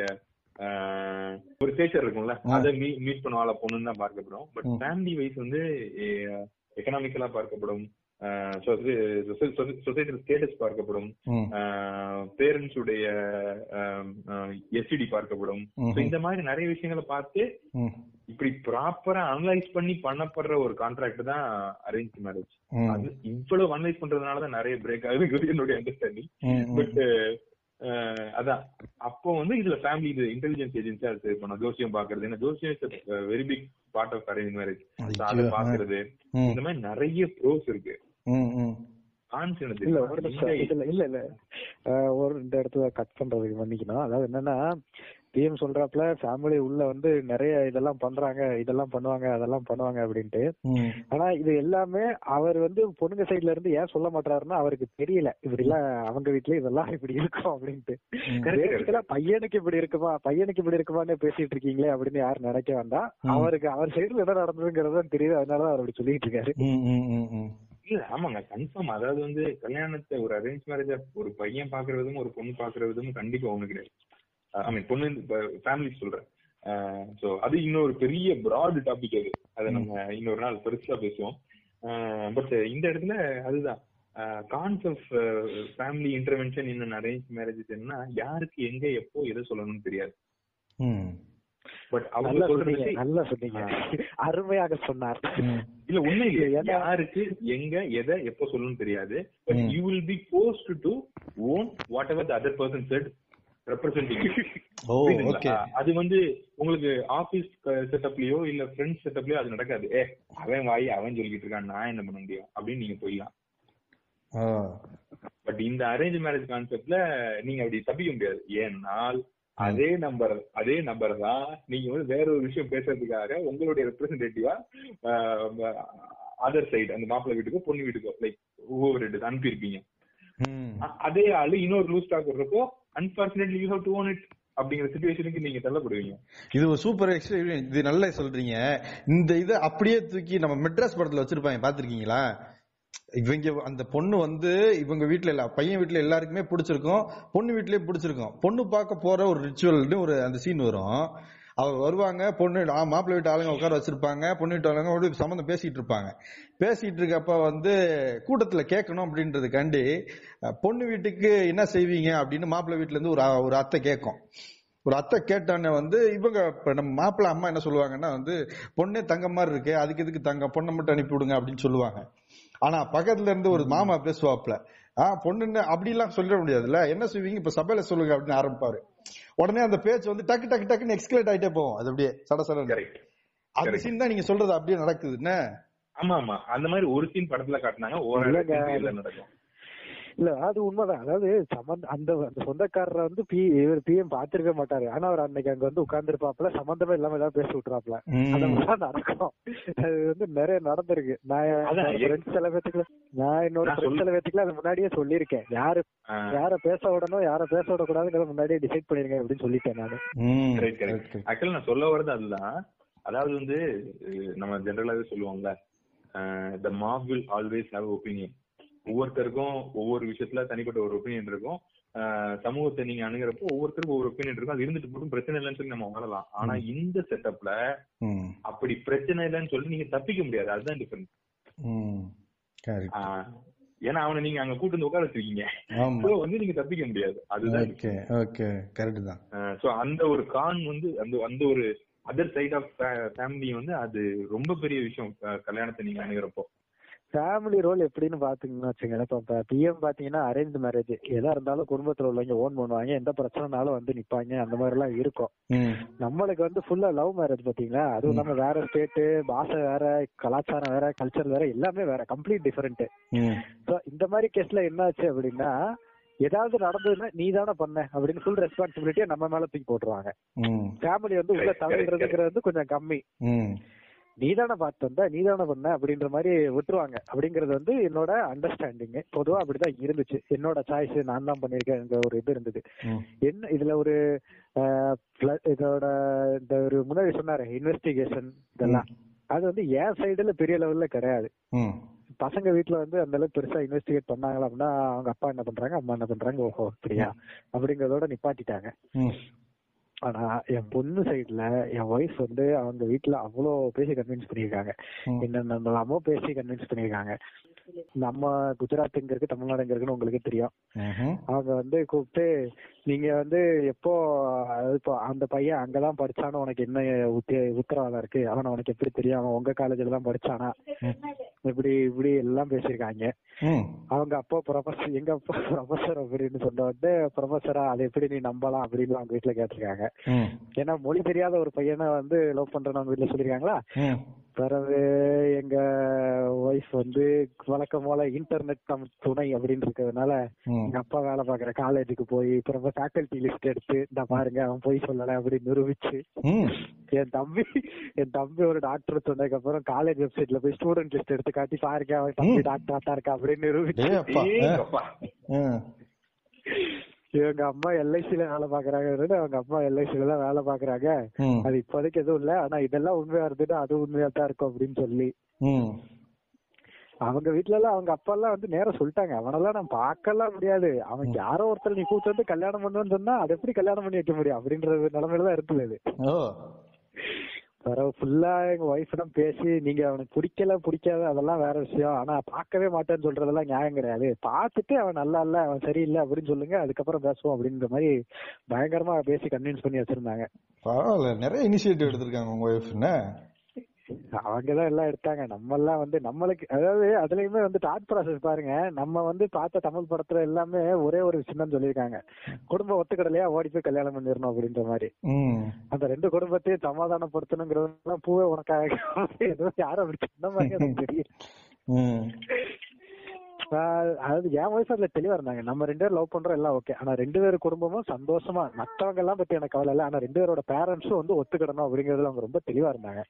ஒரு stature இருக்கும்ல அதை மீட் பண்ணுவாள பொண்ணுன்னு தான் பார்க்கப்படும். பட் ஃபேமிலி வைஸ் வந்து எக்கனாமிக்கலா பார்க்கப்படும், சொசைட்டல் ஸ்டேட்டஸ் பார்க்கப்படும், பேரண்ட்ஸ் உடைய எஸ்டிடி பார்க்கப்படும். இந்த மாதிரி நிறைய விஷயங்களை பார்த்து இப்படி ப்ராப்பரா அனலைஸ் பண்ணி பண்ணப்படுற ஒரு கான்ட்ராக்ட் தான் அரேஞ்ச் மேரேஜ். அது இவ்வளவு அனலைஸ் பண்றதுனாலதான் நிறைய பிரேக் ஆகுது என்னுடைய அண்டர்ஸ்டாண்டிங். பட் அதான் அப்போ வந்து இதுல ஃபேமிலி இது இன்டெலிஜென்ஸ் ஏஜென்சியா சேவ் பண்ணும். ஜோசியம் பாக்குறது, ஏன்னா ஜோசியம் is very big part of arrange marriage. அதை பாக்குறது, இந்த மாதிரி நிறைய ப்ரோஸ் இருக்கு. ஒரு இந்த இடத்துல கட் பண்றதுக்கு பண்ணிக்கணும். அதாவது என்னன்னா, பிஎம் சொல்றாப்ல ஃபேமிலி உள்ள வந்து நிறைய இதெல்லாம் பண்றாங்க, இதெல்லாம் பண்ணுவாங்க, அதெல்லாம் பண்ணுவாங்க அப்படின்ட்டு. ஆனா இது எல்லாமே அவர் வந்து பொண்ணுங்க சைட்ல இருந்து ஏன் சொல்ல மாட்டாருன்னா, அவருக்கு தெரியல இப்படி எல்லாம் அவங்க வீட்டுல இதெல்லாம் இப்படி இருக்கும் அப்படின்ட்டு. பையனுக்கு இப்படி இருக்குமா, பையனுக்கு இப்படி இருக்குமான்னு பேசிட்டு இருக்கீங்களே அப்படின்னு யாரும் நினைக்க வேண்டாம். அவருக்கு அவர் சைடுல என்ன நடந்ததுங்கிறத தெரியுது, அதனாலதான் அவர் அப்படி சொல்லிட்டு இருக்காரு. இல்ல ஆமாங்க, கன்ஃபார்ம். அதாவது வந்து கல்யாணத்தை ஒரு அரேஞ்ச் மேரேஜா ஒரு பையன் பாக்குற விதமும் ஒரு பொண்ணு பாக்குற விதமும் கண்டிப்பா ஒண்ணு கிடையாது. ஐ மீன் பொண்ணு ஃபேமிலி சொல்றேன். சோ அது இன்னொரு பெரிய பிராட் டாபிக், அது அதை நம்ம இன்னொரு நாள் பெருசா பேசுவோம். பட் இந்த இடத்துல அதுதான் cons of family intervention in arrange marriage என்னன்னா, யாருக்கு எங்க எப்போ எதை சொல்லணும்னு தெரியாது. பட் அவங்க சொல்றது நல்லா சொன்னீங்க, அருமையாக சொன்னார். இல்ல உண்மை இல்லையா, யாருக்கு எங்க எதை எப்போ சொல்லணும்னு தெரியாது. But you will be post to own what ever the other person said representing. அது வந்து உங்களுக்கு ஆபீஸ் செட்டப்லயோ இல்ல ஃப்ரெண்ட்ஸ் செட்டப்லயோ அது நடக்காது. ஏ அவன் வாய் அவன் சொல்லிக்கிட்டு இருக்கான், நான் என்ன பண்ண முடியும் அப்படின்னு நீங்க போயிடலாம். பட் இந்த அரேஞ்ச் மேரேஜ் கான்செப்ட்ல நீங்க அப்படி தப்பிக்க முடியாது. ஏன்னால் அதே நம்பர் தான் நீங்க வந்து வேற ஒரு விஷயம் பேசுறதுக்காக உங்களுடைய ரெப்ரஸன்டேட்டிவா அதர் சைடு அந்த மாப்பிள்ளை வீட்டுக்கோ பொண்ணு வீட்டுக்கோ லைக் ஓவர் இட் அனுப்பியிருப்பீங்க. அதே ஆளு இன்னொரு லூஸ் டாக் வர்றப்போ unfortunately you have to own it அப்படிங்கிற சிச்சுவேஷனுக்கு நீங்க தள்ளப்படுவீங்க. இது ஒரு சூப்பர் எக்ஸ்பீரியன்ஸ், இது நல்லா சொல்றீங்க. இந்த இதை அப்படியே தூக்கி நம்ம மெட்ராஸ் படத்துல வச்சிருப்பாங்க, பாத்திருக்கீங்களா? இவங்க அந்த பொண்ணு வந்து இவங்க வீட்டுல இல்ல பையன் வீட்டுல எல்லாருக்குமே பிடிச்சிருக்கும், பொண்ணு வீட்லயே பிடிச்சிருக்கும். பொண்ணு பார்க்க போற ஒரு ரிச்சுவல்னு ஒரு அந்த சீன் வரும். அவர் வருவாங்க, பொண்ணு மாப்பிள்ளை வீட்டு ஆளுங்க உட்கார வச்சிருப்பாங்க, பொண்ணு வீட்டு ஆளுங்க சம்மந்தம் பேசிட்டு இருப்பாங்க. பேசிட்டு இருக்கப்ப வந்து கூட்டத்துல கேட்கணும் அப்படின்றதுக்காண்டி பொண்ணு வீட்டுக்கு என்ன செய்வீங்க அப்படின்னு மாப்பிள்ளை வீட்டுல இருந்து ஒரு அத்தை கேட்கும். ஒரு அத்தை கேட்டானே வந்து இவங்க இப்போ நம்ம மாப்பிள்ளை அம்மா என்ன சொல்லுவாங்கன்னா வந்து, பொண்ணே தங்க மாதிரி இருக்கு, அதுக்கு இதுக்கு தங்க பொண்ணை மட்டும் அனுப்பி விடுங்க அப்படின்னு சொல்லுவாங்க. ஆனா பக்கத்துல இருந்து ஒரு மாமா பேசுவாப்புல, பொண்ணுன்னு அப்படிலாம் சொல்ல முடியாதுல்ல, என்ன செய்வீங்க இப்ப சபையில சொல்லுங்க அப்படின்னு ஆரம்பிப்பாரு. உடனே அந்த பேச்சு வந்து டக்கு டக்கு டக்குன்னு எக்ஸ்கலேட் ஆயிட்டே போவோம். அது அப்படியே சட சட அந்த சீன் தான் நீங்க சொல்றது அப்படியே நடக்குதுன்னு. ஆமா ஆமா, அந்த மாதிரி ஒரு சீன் படத்துல காட்டினாங்க, ஒரு நடக்கும். இல்ல அது உண்மைதான். அதாவது அந்த சொந்தக்காரரை வந்து இவர் பிஎம் பாத்திருக்க மாட்டாரு. ஆனா அவர் அன்னைக்கு அங்க வந்து உட்கார்ந்து இருப்பாப்ல, சம்பந்தமே இல்லாம ஏதாவது பேசி விட்டுறாப்ல. அந்த மாதிரிதான் நடக்கும். அது வந்து நிறைய நடந்திருக்கு. நான் என்னோட சில பேத்துக்குள்ள அது முன்னாடியே சொல்லியிருக்கேன். யார பேச விடணும், யார பேச விடக்கூடாதுங்கிறத முன்னாடியே டிசைட் பண்ணிருக்கேன் அப்படின்னு சொல்லிட்டேன் நானு. ஆக்சுவலி நான் சொல்ல வரது அதுதான். அதாவது வந்து நம்ம ஜெனரலாவே சொல்லுவாங்கல்ல, the mob will always have opinion. ஒவ்வொருத்தருக்கும் ஒவ்வொரு விஷயத்துல தனிப்பட்ட ஒரு ஒப்பீனியன் இருக்கும். சமூகத்தை நீங்க அணுகிறப்போ ஒவ்வொருத்தருக்கும் ஒவ்வொரு ஒப்பீனியன் இருக்கும். அது இருந்துட்டு போட்டும் பிரச்சனை இல்லைன்னு சொல்லி நம்ம வாழலாம். ஆனா இந்த செட்டப்ல அப்படி பிரச்சனை இல்லைன்னு சொல்லி நீங்க தப்பிக்க முடியாது. அதுதான் டிஃபரன்ஸ். ஏன்னா அவனை நீங்க அங்க கூட்டு வந்து உட்கார வச்சிருக்கீங்க, வந்து நீங்க தப்பிக்க முடியாது. அதுதான் அந்த ஒரு கான் வந்து அந்த ஒரு அதர் சைட் ஆஃப் ஃபேமிலி வந்து அது ரொம்ப பெரிய விஷயம் கல்யாணத்தை நீங்க அணுகிறப்போ. ஃபேமிலி ரோல் எப்படின்னு பாத்தீங்கன்னா வச்சுக்கோங்க, இப்ப பிஎம் பாத்தீங்கன்னா அரேஞ்ச் மேரேஜ் எதா இருந்தாலும் குடும்பத்துல உள்ளவங்க ஓன் பண்ணுவாங்க, எந்த பிரச்சனைனாலும் வந்து நிப்பாங்க, அந்த மாதிரி எல்லாம் இருக்கும். நம்மளுக்கு வந்து ஃபுல்லா லவ் மேரேஜ் பாத்தீங்களா, அதுவும் இல்லாம வேற ஸ்டேட்டு, பாஷை வேற, கலாச்சாரம் வேற, கல்ச்சர் வேற, எல்லாமே வேற, கம்ப்ளீட் டிஃபரெண்ட். சோ இந்த மாதிரி கேஸ்ல என்ன ஆச்சு அப்படின்னா, ஏதாவது நடந்ததுன்னா நீ தானே பண்ண அப்படின்னு ஃபுல் ரெஸ்பான்சிபிலிட்டியா நம்ம மேல தூக்கி போட்டுருவாங்க. ஃபேமிலி வந்து உள்ள தவிர்க்கிறதுங்கிறது வந்து கொஞ்சம் கம்மி. நீதான பார்த்து வந்தா, நீதான பண்ண அப்படின்ற மாதிரி விட்டுருவாங்க. அப்படிங்கறது வந்து என்னோட அண்டர்ஸ்டாண்டிங். பொதுவா அப்படிதான் இருந்துச்சு. என்னோட சாய்ஸ், நான் தான் பண்ணிருக்கேன் ஒரு இது இருந்தது. என்ன இதுல ஒரு இதோட இந்த ஒரு முன்னாடி சொன்னாரு இன்வெஸ்டிகேஷன், இதெல்லாம் அது வந்து என் சைடுல பெரிய லெவல்ல கிடையாது. பசங்க வீட்டுல வந்து அந்த அளவுக்கு பெருசா இன்வெஸ்டிகேட் பண்ணாங்களா அப்படின்னா, அவங்க அப்பா என்ன பண்றாங்க, அம்மா என்ன பண்றாங்க, ஓஹோ அப்படியா அப்படிங்கறதோட நிப்பாட்டிட்டாங்க. ஆனா என் பொண்ணு சைட்ல என் ஒய்ஃப் வந்து அவங்க வீட்டுல அவ்வளோ பேசி கன்வின்ஸ் பண்ணிருக்காங்க, என்னென்னமோ பேசி கன்வின்ஸ் பண்ணிருக்காங்க. நம்ம குஜராத் எங்க இருக்கு, தமிழ்நாடு எங்க இருக்குன்னு உங்களுக்கு தெரியும். அவங்க வந்து கூப்பிட்டு நீங்க வந்து எப்போ இப்போ அந்த பையன் அங்கதான் படிச்சானு உனக்கு என்ன உத்தரவாதம் இருக்கு, அவன் உனக்கு எப்படி தெரியும், அவன் உங்க காலேஜ்ல தான் படிச்சானா, இப்படி இப்படி எல்லாம் பேசிருக்காங்க. அவங்க அப்போ ப்ரொஃபசர் எங்க அப்போ ப்ரொஃபசர் அப்படின்னு சொல்லிட்டு ப்ரொஃபசரா அதை எப்படி நீ நம்பலாம் அப்படின்னு அவங்க வீட்டுல கேட்டிருக்காங்க. ஏன்னா மொழி தெரியாத ஒரு பையனை வந்து லவ் பண்றேன்னு அவங்க வீட்டுல சொல்லிருக்காங்களா. பிறகு எங்க ஒய்ஃப் வந்து வழக்கம் போல இன்டர்நெட் துணை அப்படின்னு இருக்கிறதுனால எங்க அப்பா வேலை பாக்குற காலேஜுக்கு போய் இப்ப ஃபேக்கல்டி லிஸ்ட் எடுத்து இந்த பாருங்க அவன் போய் சொல்லல அப்படின்னு நிரூபிச்சு, என் தம்பி ஒரு டாக்டர் சொன்னதுக்கு அப்புறம் காலேஜ் வெப்சைட்ல போய் ஸ்டூடெண்ட் லிஸ்ட் எடுத்து காட்டி பாருங்க அவன் தம்பி டாக்டரா இருக்கா அப்படின்னு நிரூபிச்சு. இவங்க அம்மா எல்ஐசில வேலை பாக்குறாங்க, அவங்க அம்மா எல்ஐசிலதான் வேலை பாக்குறாங்க, அது இப்போதைக்கு எதுவும் இல்ல, ஆனா இதெல்லாம் உண்மையா இருந்துட்டு அது உண்மையா தான் இருக்கும் அப்படின்னு சொல்லி அவங்க வீட்டுல எல்லாம் அவங்க அப்பா எல்லாம் வந்து நேரம் சொல்லிட்டாங்க, அவனெல்லாம் நான் பார்க்கலாம் முடியாது, அவன் யாரோ ஒருத்தர் நீ கூப்பிட்டு வந்து கல்யாணம் பண்ணுன்னு சொன்னா அதை எப்படி கல்யாணம் பண்ணி வைக்க முடியும் அப்படின்றது நிலைமையிலதான் இருக்குது. வேற ஃபுல்லா எங்க ஒய்ஃப்லாம் பேசி நீங்க அவனுக்கு பிடிக்கல பிடிக்காது அதெல்லாம் வேற விஷயம், ஆனா பார்க்கவே மாட்டேன்னு சொல்றதெல்லாம் நியாயம் கிடையாது, பார்த்துட்டு அவன் நல்லா இல்ல அவன் சரியில்லை அப்படின்னு சொல்லுங்க, அதுக்கப்புறம் பேசுவோம் அப்படின்ற மாதிரி பயங்கரமா பேசி கன்வின்ஸ் பண்ணி வச்சிருந்தாங்க. நிறைய இனிஷியேட்டிவ் எடுத்திருக்காங்க உங்க ஒய்ஃப்னா. அவங்கதான் எல்லாம் எடுத்தாங்க, நம்ம எல்லாம் வந்து நம்மளுக்கு அதாவது அதுலயுமே வந்து தாட் ப்ராசஸ் பாருங்க. நம்ம வந்து பார்த்த தமிழ் படத்துல எல்லாமே ஒரே ஒரு விஷயம் தான் சொல்லியிருக்காங்க, குடும்பம் ஒத்துக்கடலையா ஓடி போய் கல்யாணம் பண்ணிடணும் அப்படின்ற மாதிரி. அந்த ரெண்டு குடும்பத்தையும் சமாதானப்படுத்தணுங்கிறது பூவே உனக்காக யாரும் அப்படி சொன்ன மாதிரி எனக்கு தெரியும். அதாவது என் வயசு அதுல தெளிவா இருந்தாங்க, நம்ம ரெண்டு பேரும் லவ் பண்றோம் எல்லாம் ஓகே, ஆனா ரெண்டு பேரும் குடும்பமும் சந்தோஷமா மற்றவங்க எல்லாம் பத்தி எனக்கு கவலை இல்லை, ஆனா ரெண்டு பேரோட பேரண்ட்ஸும் வந்து ஒத்துக்கிடணும் அப்படிங்கறதுல அவங்க ரொம்ப தெளிவா இருந்தாங்க.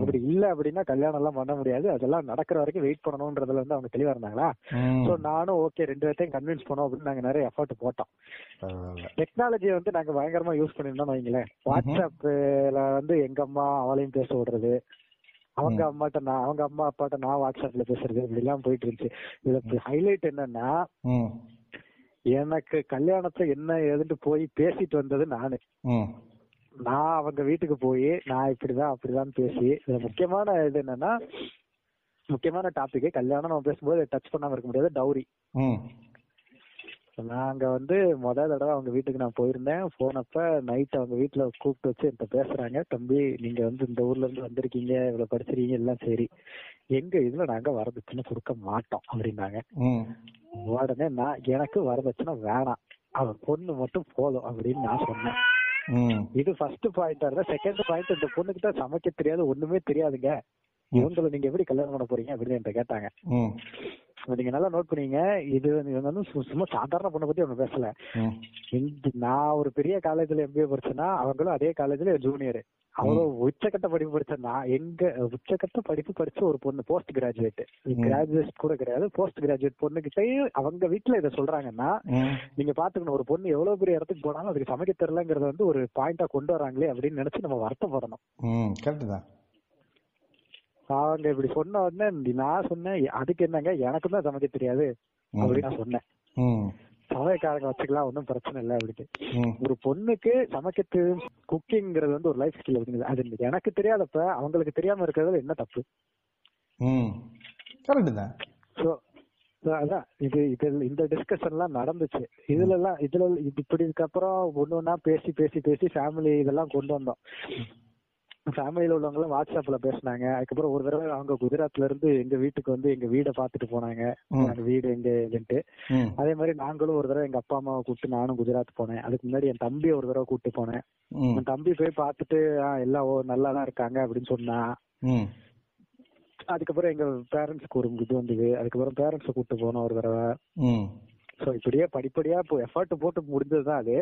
இப்படி இல்ல அப்படின்னா கல்யாணம் எல்லாம் பண்ண முடியாது, அதெல்லாம் நடக்கிற வரைக்கும் வெயிட் பண்ணணும்ன்றதுல வந்து அவங்க தெளிவா இருந்தாங்களா. சோ நானும் ஓகே ரெண்டு பேர்த்தையும் கன்வின்ஸ் பண்ணோம் அப்படின்னு நாங்க நிறைய எஃபர்ட் போட்டோம். டெக்னாலஜியை வந்து நாங்க பயங்கரமா யூஸ் பண்ணிருந்தோம் வைங்களேன். வாட்ஸ்அப்ல வந்து எங்க அம்மா அவளையும் பேச விடுறது, அவங்க அம்மாட்ட நான் அவங்க அம்மா அப்பாட்ட நான் வாட்ஸ்அப்ல பேசுறது, இப்படி எல்லாம் போயிட்டு இருந்துச்சு. இதுல ஹைலைட் என்னன்னா எனக்கு கல்யாணத்தை என்ன எழுதிட்டு போய் பேசிட்டு வந்தது நான் அவங்க வீட்டுக்கு போய் நான் இப்படிதான் அப்படிதான் பேசி. இதுல முக்கியமான இது என்னன்னா முக்கியமான டாபிக் கல்யாணம் நம்ம பேசும்போது டச் பண்ணாம இருக்க முடியாது, டௌரி. நாங்க வந்து முதல் தடவை அவங்க வீட்டுக்கு நான் போயிருந்தேன், போனப்ப நைட் அவங்க வீட்டுல கூப்பிட்டு வச்சு என்கிட்ட பேசுறாங்க, தம்பி நீங்க வந்து இந்த ஊர்ல இருந்து வந்திருக்கீங்க, இவ்வளவு படிச்சிருக்கீங்க எல்லாம் சரி, எங்க இதுல நாங்க வரதட்சணை கொடுக்க மாட்டோம் அப்படின்னாங்க. உடனே நான் எனக்கு வரதட்சணை வேணாம், அவன் பொண்ணு மட்டும் போதும் அப்படின்னு நான் சொன்னேன். இது ஃபர்ஸ்ட் பாயிண்டா இருந்தா செகண்ட் பாயிண்ட் இந்த பொண்ணுக்கு தான் சமைக்க தெரியாது ஒண்ணுமே தெரியாதுங்க, இவங்களை நீங்க எப்படி கல்யாணம் பண்ண போறீங்க அப்படின்னு என்கிட்ட கேட்டாங்க. நீங்க நல்லா நோட் பண்ணீங்க, இது வந்து சும்மா சாதாரண பொண்ணை பத்தி அவங்க பேசல. நான் ஒரு பெரிய காலேஜ்ல எம்பிஏ படிச்சேன்னா அவங்களும் அதே காலேஜ்ல ஜூனியர், அவங்களும் உச்சக்கட்ட படிப்பு படிச்சேன்னா எங்க உச்சக்கட்ட படிப்பு படிச்ச ஒரு பொண்ணு போஸ்ட் கிராஜுவேட், கிராஜுவேட் கூட கிடையாது, போஸ்ட் கிராஜுவேட் பொண்ணுகிட்டே அவங்க வீட்டுல இதை சொல்றாங்கன்னா நீங்க பாத்துக்கணும், ஒரு பொண்ணு எவ்வளவு பெரிய இடத்துக்கு போனாலும் அதுக்கு சமைக்க தெரியலங்கிறத வந்து ஒரு பாயிண்டா கொண்டு வராங்களே அப்படின்னு நினைச்சு நம்ம வருத்தப்படணும். கரெக்ட் தான். அவங்க இப்படி சொன்ன உடனே நான் சொன்னேன், அதுக்கு என்னங்க எனக்கு தான் சமைக்க தெரியாது அப்படின்னு நான் சொன்னேன். சமையக்காரங்க வச்சுக்கலாம் ஒன்றும் பிரச்சனை இல்லை அப்படின்னு. ஒரு பொண்ணுக்கு சமைக்கிறது குக்கிங்கிறது வந்து ஒரு லைஃப் ஸ்கில் அப்படிங்கிறது, அது எனக்கு தெரியாதப்ப அவங்களுக்கு தெரியாம இருக்கிறது என்ன தப்பு? ஸோ அதான் இது இந்த டிஸ்கஷன்லாம் நடந்துச்சு. இதுல இப்படிக்கு அப்புறம் ஒண்ணு ஒன்னா பேசி பேசி பேசி ஃபேமிலி இதெல்லாம் கொண்டு வந்தோம். ஃபேமிலியில உள்ளவங்களும் வாட்ஸ்அப்ல பேசினாங்க. அதுக்கப்புறம் ஒரு தடவை அவங்க குஜராத்ல இருந்து எங்க வீட்டுக்கு வந்து எங்க வீட பாத்துட்டு போனாங்க, வீடு எங்கன்ட்டு. அதே மாதிரி நாங்களும் ஒரு தடவை எங்க அப்பா அம்மாவை கூப்பிட்டு நானும் குஜராத் போனேன். அதுக்கு முன்னாடி என் தம்பியை ஒரு தடவை கூப்பிட்டு போனேன். என் தம்பி போய் பாத்துட்டு எல்லாம் நல்லா தான் இருக்காங்க அப்படின்னு சொன்னா. அதுக்கப்புறம் எங்க பேரண்ட்ஸ்க்கு ஒரு இது வந்தது, அதுக்கப்புறம் பேரண்ட்ஸை கூப்பிட்டு போனோம் ஒரு தடவை. ஸோ இப்படியே படிப்படியா இப்போ எஃபர்ட் போட்டு முடிஞ்சதுதான் அது.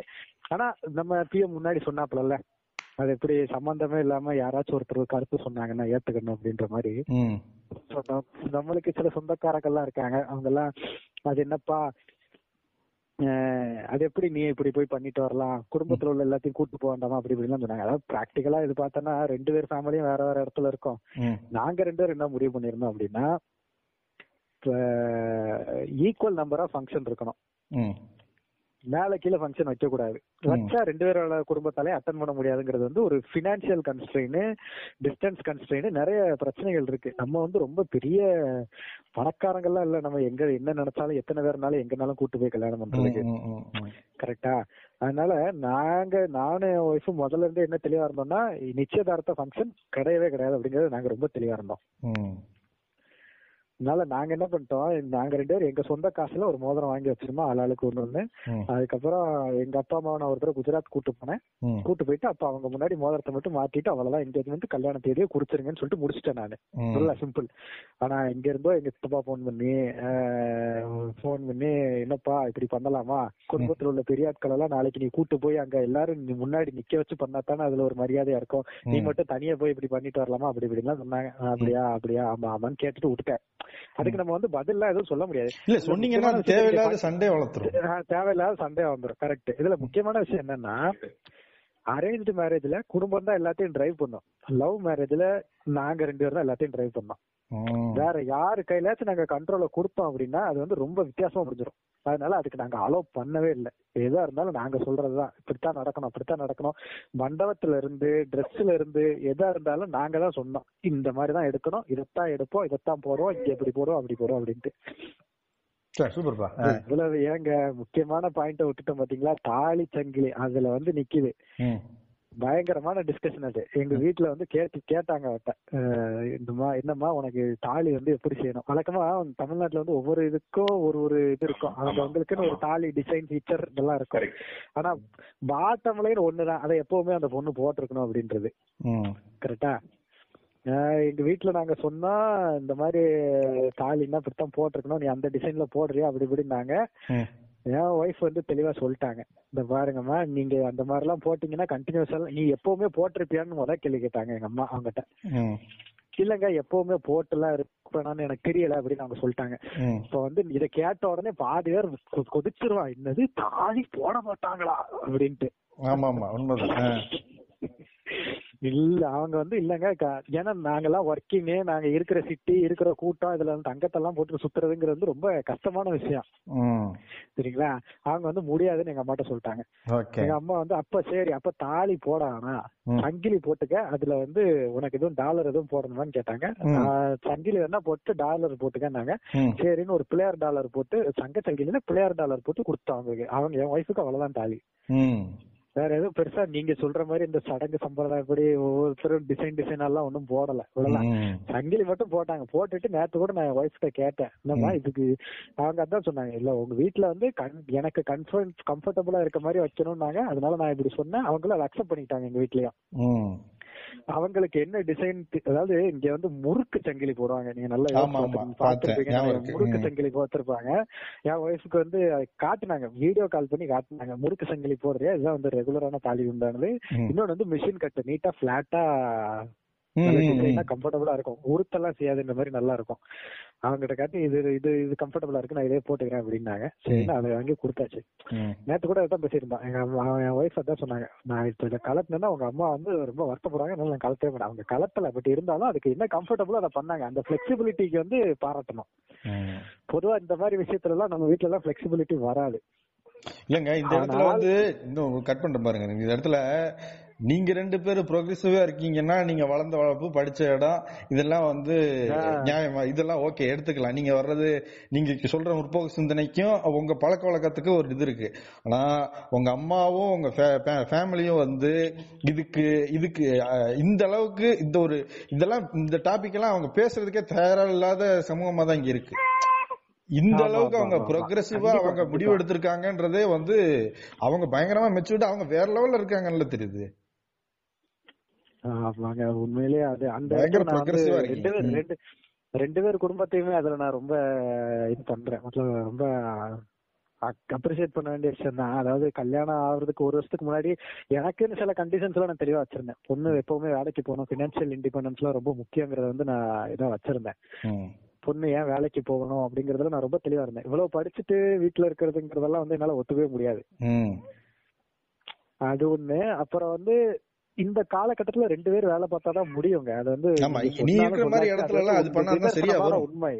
ஆனா நம்ம பிஎம் முன்னாடி சொன்னாப்ல அது எப்படி சம்பந்தமே இல்லாம யாராச்சும் ஒருத்தர் கருத்து சொன்னாங்கன்னா ஏத்துக்கணும் அப்படின்ற மாதிரி. நம்மளுக்கு சில சொந்தக்காரங்கள்லாம் இருக்காங்க, அவங்க எல்லாம் அது என்னப்பா அது எப்படி நீ இப்படி போய் பண்ணிட்டு வரலாம், குடும்பத்துல உள்ள எல்லாத்தையும் கூட்டு போக வேண்டாமா அப்படி இப்படின்னு சொன்னாங்க. அதாவது பிராக்டிகலா இது பார்த்தோன்னா ரெண்டு பேர் ஃபேமிலியும் வேற வேற இடத்துல இருக்கோம். நாங்க ரெண்டு பேரும் என்ன முடிவு பண்ணிருந்தோம் அப்படின்னா ஈக்குவல் நம்பர் ஆஃப் ஃபங்க்ஷன் இருக்கணும். மேல கீழே ஃபங்க்ஷன் வைக்கக்கூடாது. வச்சா ரெண்டு பேரோட குடும்பத்தாலே அட்டன் பண்ண முடியாதுங்கிறது வந்து ஒரு பினான்சியல் கன்ஸ்ட்ரெயின், டிஸ்டன்ஸ் கன்ஸ்ட்ரெயின், நிறைய பிரச்சனைகள் இருக்கு. நம்ம வந்து ரொம்ப பெரிய பணக்காரங்கள்லாம் இல்ல, நம்ம எங்க என்ன நினைச்சாலும் எத்தனை பேர்னாலும் எங்கனாலும் கூட்டு போய் கல்யாணம் பண்றதுக்கு கரெக்டா. அதனால நானும் என் ஒய்ஃபும் முதல்ல இருந்து என்ன தெளிவா இருந்தோம்னா நிச்சயதார்த்த ஃபங்க்ஷன் கிடையவே கிடையாது அப்படிங்கறது நாங்க ரொம்ப தெளிவா இருந்தோம். அதனால நாங்க என்ன பண்ணிட்டோம், நாங்க ரெண்டு பேரும் எங்க சொந்த காசுல ஒரு மோதிரம் வாங்கி வச்சிருந்தோம் ஆளாளுக்கு ஒண்ணு ஒண்ணு. அதுக்கப்புறம் எங்க அப்பா அம்மாவை நான் ஒரு தடவை குஜராத் கூட்டு போனேன். கூட்டு போயிட்டு அப்ப அவங்க முன்னாடி மோதிரத்தை மட்டும் மாத்திட்டு அவ்வளவுதான், எங்கேஜ்மெண்ட் கல்யாண தேதியை குறிச்சிருங்கன்னு சொல்லிட்டு முடிச்சுட்டேன் நானு. நல்லா சிம்பிள். ஆனா இங்க இருந்தோ எங்க சித்தப்பா போன் பண்ணி என்னப்பா இப்படி பண்ணலாமா, குடும்பத்துல உள்ள பெரிய ஆட்கள் எல்லாம் நாளைக்கு நீ கூட்டு போய் அங்க எல்லாரும் முன்னாடி நிக்க வச்சு பண்ணாதானே அதுல ஒரு மரியாதையா இருக்கும், நீ மட்டும் தனியா போய் இப்படி பண்ணிட்டு வரலாமா அப்படி இப்படிலாம் சொன்னாங்க. அப்படியா ஆமா ஆமான்னு கேட்டுட்டு விட்டுட்டேன். அதுக்கு நம்ம வந்து பதிலா எதுவும் சொல்ல முடியாது. இல்ல சொன்னீங்கன்னா தேவையில்லாத சண்டே வளர்த்துரும், தேவையில்லாத சண்டே வந்துரும். கரெக்ட். இதுல முக்கியமான விஷயம் என்னன்னா, அரேஞ்ச்டு மேரேஜ்ல குடும்பம் தான் எல்லாத்தையும் டிரைவ் பண்ணோம். லவ் மேரேஜ்ல நாங்க ரெண்டு பேரும் தான் எல்லாத்தையும் டிரைவ் பண்ணோம். வேற யாரு கையிலாச்சும் நாங்க கண்ட்ரோல கொடுத்தோம் அப்படின்னா அது வந்து ரொம்ப வித்தியாசமா முடிஞ்சிடும். அதனால அதுக்கு நாங்க அலோவ் பண்ணவே இல்லை. எதா இருந்தாலும் நாங்க சொல்றதுதான், இப்படித்தான் நடக்கணும் அப்படித்தான் நடக்கணும். மண்டபத்துல இருந்து ட்ரெஸ்ல இருந்து எதா இருந்தாலும் நாங்க தான் சொன்னோம், இந்த மாதிரிதான் எடுக்கணும், இதைத்தான் எடுப்போம், இதைத்தான் போறோம், இங்க எப்படி போறோம் அப்படி போறோம் அப்படின்ட்டு. இவ்வளவு ஏங்க முக்கியமான பாயிண்ட விட்டுட்டோம் பாத்தீங்களா, தாலி சங்கிலி. அதுல வந்து நிக்குது பயங்கரமான டிஸ்கஷன். அது எங்க வீட்டுல வந்து கேட்டாங்க அவட்ட, என்னம்மா உனக்கு தாலி வந்து எப்படி செய்யணும். வழக்கமா தமிழ்நாட்டுல வந்து ஒவ்வொரு இதுக்கும் ஒரு இது இருக்கும், அவங்களுக்குன்னு ஒரு தாலி டிசைன் ஃபீச்சர் இதெல்லாம் இருக்கும். ஆனா பாட்டம்லைன்னு ஒண்ணுதான், அதை எப்பவுமே அந்த பொண்ணு போட்டிருக்கணும் அப்படின்றது. கரெக்டா. எங்க வீட்டுல நாங்க சொன்னா இந்த மாதிரி தாலின்னா இப்படித்தான் போட்டிருக்கணும், நீ அந்த டிசைன்ல போடுறியா அப்படி இப்படின்னாங்க. என் ஒய்ஃப் வந்து தெளிவா சொல்லிட்டாங்க, இந்த பாருங்கம்மா நீங்க அந்த மாதிரி எல்லாம் போட்டீங்கன்னா கண்டினியூஸா நீ எப்பவுமே போட்டிருப்பியான்னு முதல் கேள்வி கேட்டாங்க எங்க அம்மா. அவங்ககிட்ட இல்லங்க எப்பவுமே போட்டுலாம் இருப்பானு எனக்கு தெரியல அப்படின்னு அவங்க சொல்லிட்டாங்க. இப்ப வந்து இதை கேட்ட உடனே பாதி பேர் கொதிச்சிருவா, என்னது தாலி போட மாட்டாங்களா அப்படின்ட்டு. இல்ல அவங்க வந்து இல்லங்க, ஏன்னா நாங்கெல்லாம் ஒர்க்கிங்கு, நாங்க இருக்கிற சிட்டி இருக்கிற கூட்டம், இதுல வந்து தங்கத்தெல்லாம் போட்டு சுத்துறதுங்கிறது வந்து ரொம்ப கஷ்டமான விஷயம் சரிங்களா. அவங்க வந்து முடியாதுன்னு எங்க அம்மாட்ட சொல்லிட்டாங்க. எங்க அம்மா வந்து அப்ப சரி அப்ப தாலி போடானா சங்கிலி போட்டுக்க, அதுல வந்து உனக்கு எதுவும் டாலர் எதுவும் போடணுமான்னு கேட்டாங்க. சங்கிலி வேணா போட்டு டாலர் போட்டுக்கன்னாங்க. சரின்னு ஒரு பிள்ளையார் டாலர் போட்டு சங்க சங்கிலில பிள்ளையார் டாலர் போட்டு கொடுத்தோம் அவங்களுக்கு. அவங்க என் ஒய்ஃபுக்கு அவ்வளவுதான் தாலி. வேற எதுவும் பெருசா நீங்க சொல்ற மாதிரி இந்த சடங்கு சம்பிரதாயப்படி ஒவ்வொருத்தரும் டிசைன் எல்லாம் ஒன்றும் போடல. இவ்வளவுதான் சங்கிலி மட்டும் போட்டாங்க. போட்டுட்டு நேற்று கூட நான் ஒய்ஃப் கிட்ட கேட்டேன், என்னம்மா இதுக்கு. அவங்க அதான் சொன்னாங்க, இல்ல உங்க வீட்டுல வந்து எனக்கு கம்ஃபர்டபுளா இருக்க மாதிரி வைக்கணும்னாங்க, அதனால நான் இப்படி சொன்னேன். அவங்களும் அதை அக்செப்ட் பண்ணிட்டாங்க எங்க வீட்லயும். அவங்களுக்கு என்ன டிசைன், அதாவது இங்க வந்து முறுக்கு சங்கிலி போடுவாங்க, நீங்க நல்லா பாத்துருப்பீங்க, முறுக்கு சங்கிலி போத்திருப்பாங்க. என் ஒய்ஃபுக்கு வந்து காட்டினாங்க, வீடியோ கால் பண்ணி காட்டினாங்க, முறுக்கு சங்கிலி போடுறியா, இதுதான் வந்து ரெகுலரான தாலி உண்டானது. இன்னொன்னு வந்து மிஷின் கட்டு நீட்டா பிளாட்டா கம்ஃபர்டபுளா இருக்கும், உருத்தெல்லாம் செய்யாதுன்ற மாதிரி நல்லா இருக்கும். அவங்ககிட்ட காட்டி இது இது இது கம்ஃபர்டபுளா இருக்கு, நான் இதே போட்டுக்கிறேன் அப்படின்னாங்க. சரின்னா அதை வாங்கி கொடுத்தாச்சு. நேற்று கூட அதான் பேசியிருந்தோம், என் ஒய்ஃப் அதான் சொன்னாங்க, நான் இப்ப இதை கலத்தினா உங்க அம்மா வந்து ரொம்ப வருத்தப்படுறாங்க, அதனால நான் கலத்தே பண்ணேன். அவங்க கலத்தல பட் இருந்தாலும் அதுக்கு என்ன கம்ஃபர்டபுளோ அதை பண்ணாங்க. அந்த பிளெக்சிபிலிட்டிக்கு வந்து பாராட்டணும். பொதுவா இந்த மாதிரி விஷயத்துல எல்லாம் நம்ம வீட்டுல எல்லாம் பிளெக்சிபிலிட்டி வராது இல்லங்க. இந்த இடத்துல வந்து இன்னும் கட் பண்ற பாருங்க, இந்த இடத்துல நீங்க ரெண்டு பேரும் ப்ரோக்ரெசிவா இருக்கீங்கன்னா நீங்க வளர்ந்த வளர்ப்பு படிச்ச இடம் இதெல்லாம் வந்து நியாயமா, இதெல்லாம் ஓகே எடுத்துக்கலாம். நீங்க வர்றது நீங்க சொல்ற முற்போக்கு சிந்தனைக்கும் உங்க பழக்க வழக்கத்துக்கு ஒரு இது இருக்கு. ஆனா உங்க அம்மாவும் உங்க ஃபேமிலியும் வந்து இதுக்கு இந்த அளவுக்கு இந்த ஒரு இதெல்லாம் இந்த டாபிக் எல்லாம் அவங்க பேசுறதுக்கே தயாரா இல்லாத சமூகமா தான் இங்க இருக்கு. இந்த அளவுக்கு அவங்க ப்ரோக்ரெசிவா அவங்க முடிவு எடுத்திருக்காங்கன்றதே வந்து அவங்க பயங்கரமா மெச்சூர்ட், அவங்க வேற லெவல்ல இருக்காங்கன்னு தெரியுது. ஆமாங்க உண்மையிலேயே அது அந்த ரெண்டு பேர் குடும்பத்தையுமே அதுல நான் ரொம்ப இது பண்றேன், ரொம்ப அப்ரிசியேட் பண்ண வேண்டிய விஷயம் தான். அதாவது கல்யாணம் ஆகுறதுக்கு ஒரு வருஷத்துக்கு முன்னாடி எனக்குன்னு சில கண்டிஷன்ஸ் எல்லாம் நான் தெளிவா வச்சிருந்தேன். பொண்ணு எப்பவுமே வேலைக்கு போகணும், பினான்சியல் இண்டிபெண்டன்ஸ் எல்லாம் ரொம்ப முக்கியங்கிறத வந்து நான் இதா வச்சிருந்தேன். பொண்ணு ஏன் வேலைக்கு போகணும் அப்படிங்கறதுல நான் ரொம்ப தெளிவா இருந்தேன். இவ்வளவு படிச்சுட்டு வீட்டுல இருக்கிறதுங்கிறதெல்லாம் வந்து என்னால ஒத்துக்கவே முடியாது. அது ஒண்ணு. அப்புறம் வந்து இந்த காலகட்டத்துல ரெண்டு பேரும் வேலை பார்த்தாதான் முடியுங்க. அது வந்து உண்மை.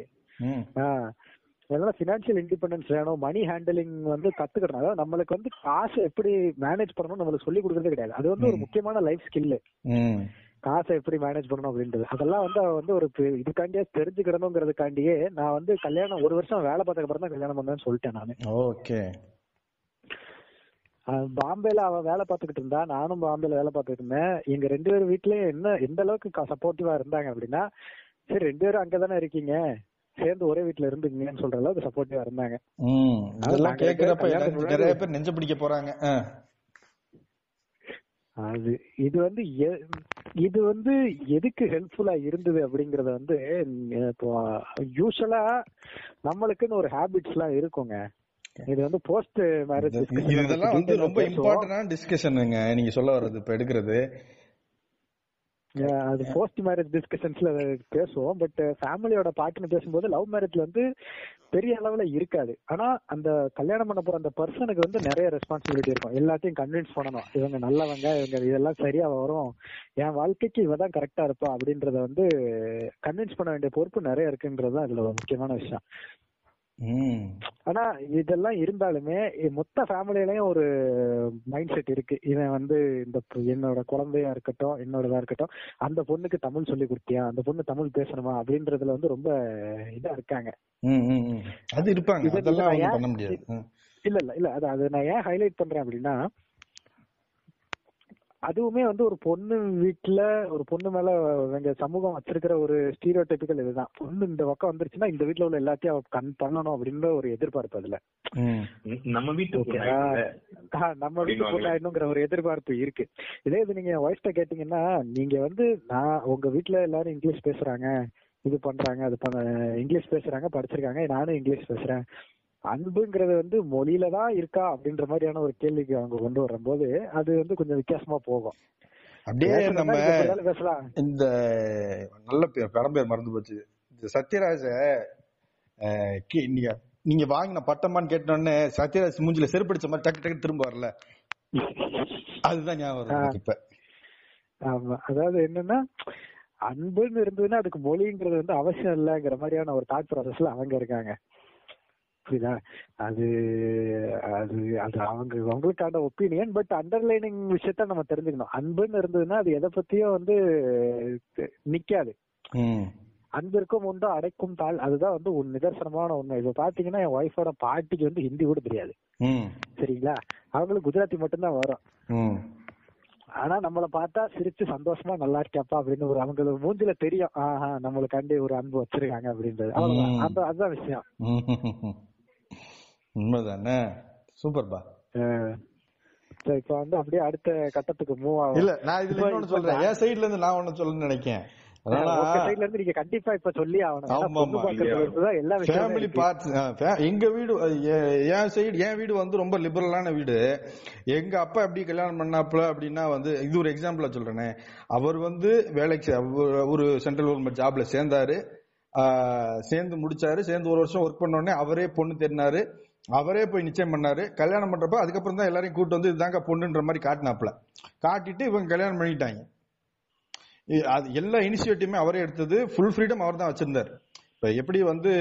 அதனால பினான்சியல் இண்டிபெண்டன்ஸ் வேணும். மணி ஹேண்டலிங் வந்து கத்துக்கணும். அதாவது நம்மளுக்கு வந்து காசு எப்படி மேனேஜ் பண்ணணும் நம்மளுக்கு சொல்லி கொடுக்கறதே கிடையாது. அது வந்து ஒரு முக்கியமான லைஃப் ஸ்கில்லு, காசை எப்படி மேனேஜ் பண்ணணும் அப்படின்றது. அதெல்லாம் வந்து அவன் வந்து ஒரு இதுக்காண்டியே தெரிஞ்சுக்கணுங்கிறதுக்காண்டியே நான் வந்து கல்யாணம் ஒரு வருஷம் வேலை பார்த்ததுக்கப்புறம் தான் கல்யாணம் பண்ணேன்னு சொல்லிட்டேன் நான். ஓகே. பாம்பேல அவன் வேலை பார்த்துக்கிட்டு இருந்தா, நானும் பாம்பேல வேலை பார்த்துட்டு இருந்தேன். எங்க ரெண்டு பேரும் வீட்லயும் என்ன எந்த அளவுக்கு சப்போர்ட்டிவா இருந்தாங்க அப்படின்னா, சரி ரெண்டு பேரும் அங்கதானே இருக்கீங்க, சேர்ந்து ஒரே வீட்டுல இருந்துங்கன்னு சொல்ற அளவுக்கு சப்போர்ட்டிவா இருந்தாங்க. அதெல்லாம் கேக்குறப்ப நிறைய பேர் நெஞ்சு பிடிக்க போறாங்க. அது இது வந்து எதுக்கு ஹெல்ப்ஃபுல்லா இருந்தது அப்படிங்கறத வந்து, இப்போ யூசுவலா நம்மளுக்குன்னு ஒரு ஹேபிட்ஸ் எல்லாம் இருக்குங்க. இது வந்து போஸ்ட் மேரேஜ் இதெல்லாம் வந்து ரொம்ப இம்பார்ட்டன்டான டிஸ்கஷனுங்க நீங்க சொல்ல வரது இப்ப எடுக்கிறது. அது போஸ்ட் மேரேஜ் டிஸ்கஷன்ஸ்ல பேசுவோம். பட் ஃபேமிலியோட பார்ட்னர் பேசும்போது லவ் மேரேஜ்ல வந்து பெரிய அளவுல இருக்காது. ஆனா அந்த கல்யாணம் பண்ண போற அந்த பர்சனுக்கு வந்து நிறைய ரெஸ்பான்சிபிலிட்டி இருக்கும். எல்லாத்தையும் கன்வின்ஸ் பண்ணணும், இவங்க நல்லவங்க, இவங்க இதெல்லாம் சரியா வரும், என் வாழ்க்கைக்கு இவதான் கரெக்டா இருப்பா அப்படின்றத வந்து கன்வின்ஸ் பண்ண வேண்டிய பொறுப்பு நிறைய இருக்குன்றதுதான் இதுல ஒரு முக்கியமான விஷயம். ஆனா இதெல்லாம் இருந்தாலுமே மொத்த ஃபேமிலியிலயும் ஒரு மைண்ட் செட் இருக்கு. இவன் வந்து இந்த என்னோட குழந்தையா இருக்கட்டும், என்னோடதா இருக்கட்டும், அந்த பொண்ணுக்கு தமிழ் சொல்லி கொடுத்தியா, அந்த பொண்ணு தமிழ் பேசணுமா அப்படின்றதுல வந்து ரொம்ப இதா இருக்காங்க. இல்ல இல்ல இல்ல அது அது நான் ஏன் ஹைலைட் பண்றேன் அப்படின்னா, அதுவுமே வந்து ஒரு பொண்ணு வீட்டுல ஒரு பொண்ணு மேல எங்க சமூகம் வச்சிருக்கிற ஒரு ஸ்டீரியோடைபிக்கல் இதுதான். பொண்ணு இந்த பக்கம் வந்துருச்சுன்னா இந்த வீட்டுல உள்ள எல்லாத்தையும் அவ கன் பண்ணணும் அப்படின்ற ஒரு எதிர்பார்ப்பு, அதுல நம்ம வீட்டு போட்டாயிடணுங்கிற ஒரு எதிர்பார்ப்பு இருக்கு. இதே இது நீங்க வாய்ஸ்ட கேட்டீங்கன்னா, நீங்க வந்து நான் உங்க வீட்டுல எல்லாரும் இங்கிலீஷ் பேசுறாங்க, இது பண்றாங்க, அது பண்ண இங்கிலீஷ் பேசுறாங்க, படிச்சிருக்காங்க, நானும் இங்கிலீஷ் பேசுறேன், அன்புங்கிறது வந்து மொழியில தான் இருக்கா அப்படின்ற மாதிரியான ஒரு கேள்விக்கு அவங்க கொண்டு வரும் போது அது வந்து கொஞ்சம் வித்தியாசமா போகும். அப்படியே நம்ம இந்த நல்ல படம்பேர் மறந்து போச்சு, இந்த சத்யராஜ நீங்க வாங்கின பட்டமான்னு கேட்டோன்னு சத்யராஜ் மூஞ்சில செருப்படிச்ச மாதிரி டக்கு டக்கு திரும்ப வரல, அதுதான் ஞாபகம். இப்ப ஆமா, அதாவது என்னன்னா அன்புன்னு இருந்ததுன்னா அதுக்கு மொழிங்கிறது வந்து அவசியம் இல்லைங்கிற மாதிரியான ஒரு தாட் ப்ராசஸ்ல அவங்க இருக்காங்க. புரியுதா? அது அது அது அவங்க அவங்களுக்கான ஒப்பீனியன். பட் அண்டர்லைனிங் விஷயத்த நம்ம தெரிஞ்சுக்கணும். அன்புன்னு இருந்ததுன்னா அது எதை பத்தியும் வந்து நிக்காது. அன்பிற்கும் ஒன்று அடைக்கும் தாள், அதுதான் வந்து ஒரு நிதர்சனமான உண்மை. இப்ப பாத்தீங்கன்னா என் ஒய்ஃபோட பாட்டிக்கு வந்து ஹிந்தி கூட தெரியாது, சரிங்களா? அவங்களுக்கு குஜராத்தி மட்டும்தான் வரும். ஆனா நம்மளை பார்த்தா சிரிச்சு சந்தோஷமா நல்லா இருக்கப்பா அப்படின்னு ஒரு அவங்களுக்கு மூஞ்சில தெரியும், ஆஹா நம்மளுக்காண்டி ஒரு அன்பு வச்சிருக்காங்க அப்படின்றது. அவ்வளவுதான், அதுதான் விஷயம். உண்மைதானே? சூப்பர்பா. இப்ப வந்து அப்படியே அடுத்த கட்டத்துக்கு மூவ் ஆகும். இல்ல நான் இதுல ஒண்ணு சொல்றேன், என் சைடுல இருந்து நான் ஒண்ணு சொல்லணும்னு நினைக்கிறேன். எங்க வீடு என் வீடு வந்து ரொம்ப லிபரலான வீடு. எங்க அப்பா எப்படி கல்யாணம் பண்ணாப்புல அப்படின்னா வந்து இது ஒரு எக்ஸாம்பிளா சொல்றேன். அவர் வந்து வேலைக்கு ஒரு சென்ட்ரல் கவர்மெண்ட் ஜாப்ல சேர்ந்தாரு, சேர்ந்து முடிச்சாரு, சேர்ந்து ஒரு வருஷம் ஒர்க் பண்ண உடனே அவரே பொண்ணு தெரினாரு, அவரே போய் நிச்சயம் பண்ணாரு. கல்யாணம் பண்றப்ப அதுக்கப்புறம் தான் எல்லாரையும் கூப்பிட்டு வந்து இதுதாங்க பொண்ணுன்ற மாதிரி காட்டினாப்புல காட்டிட்டு இவங்க கல்யாணம் பண்ணிட்டாங்க. அது எல்லா இனிஷியேட்டிவுமே அவரே எடுத்தது, ஃபுல் ஃப்ரீடம் அவர் தான் வச்சிருந்தார். இப்போ எப்படி வந்து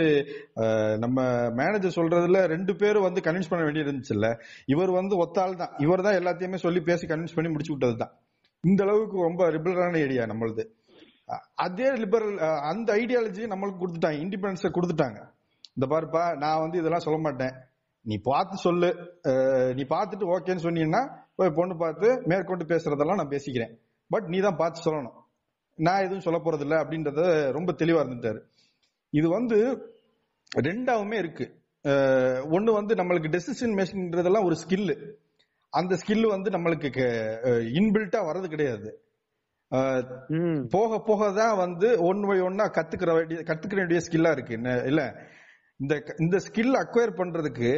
நம்ம மேனேஜர் சொல்றதுல ரெண்டு பேரும் வந்து கன்வின்ஸ் பண்ண வேண்டியது இருந்துச்சு இல்ல, இவர் வந்து ஒத்தாள் தான், இவர் தான் எல்லாத்தையுமே சொல்லி பேசி கன்வின்ஸ் பண்ணி முடிச்சு விட்டது தான். இந்த அளவுக்கு ரொம்ப லிபரலான ஏரியா நம்மளது. அதே லிபரல் அந்த ஐடியாலஜி நம்மளுக்கு கொடுத்துட்டாங்க, இண்டிபெண்டன்ஸை கொடுத்துட்டாங்க. இந்த பாருப்பா நான் வந்து இதெல்லாம் சொல்ல மாட்டேன், நீ பார்த்து சொல்லு, நீ பார்த்துட்டு ஓகேன்னு சொன்னீங்கன்னா போய் பொண்ணு பார்த்து மேற்கொண்டு பேசுறதெல்லாம் நான் பேசிக்கிறேன், பட் நீ தான் பார்த்து சொல்லணும், நான் எதுவும் சொல்ல போறது இல்லை அப்படின்றத ரொம்ப தெளிவா இருந்துட்டாரு. இது வந்து ரெண்டாவுமே இருக்கு. ஒண்ணு வந்து நம்மளுக்கு டெசிஷன் மேக்கிங்ன்றதெல்லாம் ஒரு ஸ்கில்லு, அந்த ஸ்கில் வந்து நம்மளுக்கு இன்பில்ட்டா வர்றது கிடையாது, போக போக தான் வந்து ஒன் பை ஒன்னா கத்துக்கிற வேண்டிய ஸ்கில்லா இருக்கு இல்ல. இந்த ஸ்கில் அக்வயர் பண்றதுக்கு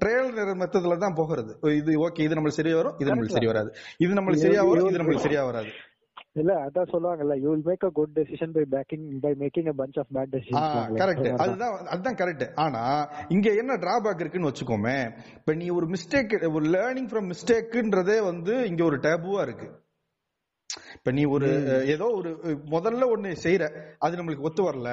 ட்ரையல் மெத்தட்ல தான் போகிறது. இது ஓகே, இது நம்மளுக்கு சரியா வரும், இது நம்மளுக்கு சரியா வராது, இது நம்மளுக்கு சரியா வரும், இது நம்மளுக்கு சரியா வராது. இல்ல அத சொல்வாங்கல்ல, you will make a good decision by making a bunch of bad decisions. Correct, அதுதான் கரெக்ட். ஆனா இங்க என்ன டிராபேக் இருக்குன்னு வெச்சுக்கோமே, இப்ப நீ ஒரு மிஸ்டேக், ஒரு லேர்னிங் फ्रॉम மிஸ்டேக்ன்றதே வந்து இங்க ஒரு டேபுவா இருக்கு. இப்ப நீ ஒரு ஏதோ ஒரு முதல்ல ஒண்ணு செய்யற, அது நமக்கு ஒத்து வரல,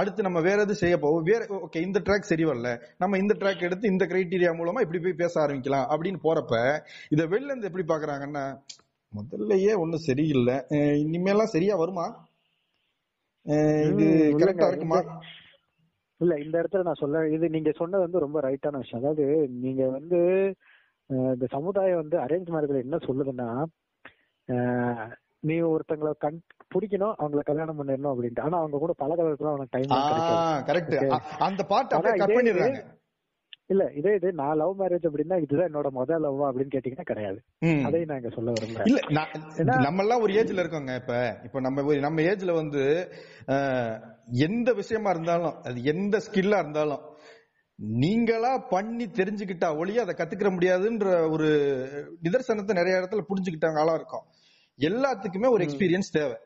அடுத்து நம்ம வேற எது செய்ய போவோம், வேற ஓகே இந்த ட்ராக் சரி வரல, நம்ம இந்த ட்ராக் எடுத்து இந்த கிரைட்டீரியா மூலமா இப்படி போய் பேச ஆரம்பிக்கலாம் அப்படின்னு போறப்ப இதை வெளில இருந்து எப்படி பாக்குறாங்கன்னா, முதல்லயே ஒன்னும் சரியில்லை, இனிமேலாம் சரியா வருமா, இது கரெக்டா இருக்குமா இல்ல. இந்த இடத்துல நான் சொல்ல இது நீங்க சொன்னது வந்து ரொம்ப ரைட்டான விஷயம். அதாவது நீங்க வந்து இந்த சமுதாயம் வந்து அரேஞ்ச் மேரேஜ்ல என்ன சொல்லுதுன்னா, நீ ஒருத்தங்களை பிடிக்கணும், அவங்களை கல்யாணம் பண்ணிடணும் அப்படின்ட்டு. ஆனா அவங்க கூட பழக இல்ல. இதே இது நான் லவ் மேரேஜ் அப்படின்னா இதுதான் என்னோட முதல் லவ் அப்படின்னு கேட்டீங்கன்னா கிடையாது. அதை நான் இங்க சொல்ல விரும்புறேன். நம்ம எல்லாம் ஒரு ஏஜ்ல இருக்கோங்க. இப்ப நம்ம ஏஜ்ல வந்து எந்த விஷயமா இருந்தாலும், அது எந்த ஸ்கில்லா இருந்தாலும், நீங்களா பண்ணி தெரிஞ்சுக்கிட்டா ஒளிய அதை கத்துக்கிற முடியாதுன்ற ஒரு நிதர்சனத்தை நிறைய இடத்துல புரிஞ்சுக்கிட்டாங்களா இருக்கும். எல்லாத்துக்குமே ஒரு எக்ஸ்பீரியன்ஸ் தேவை,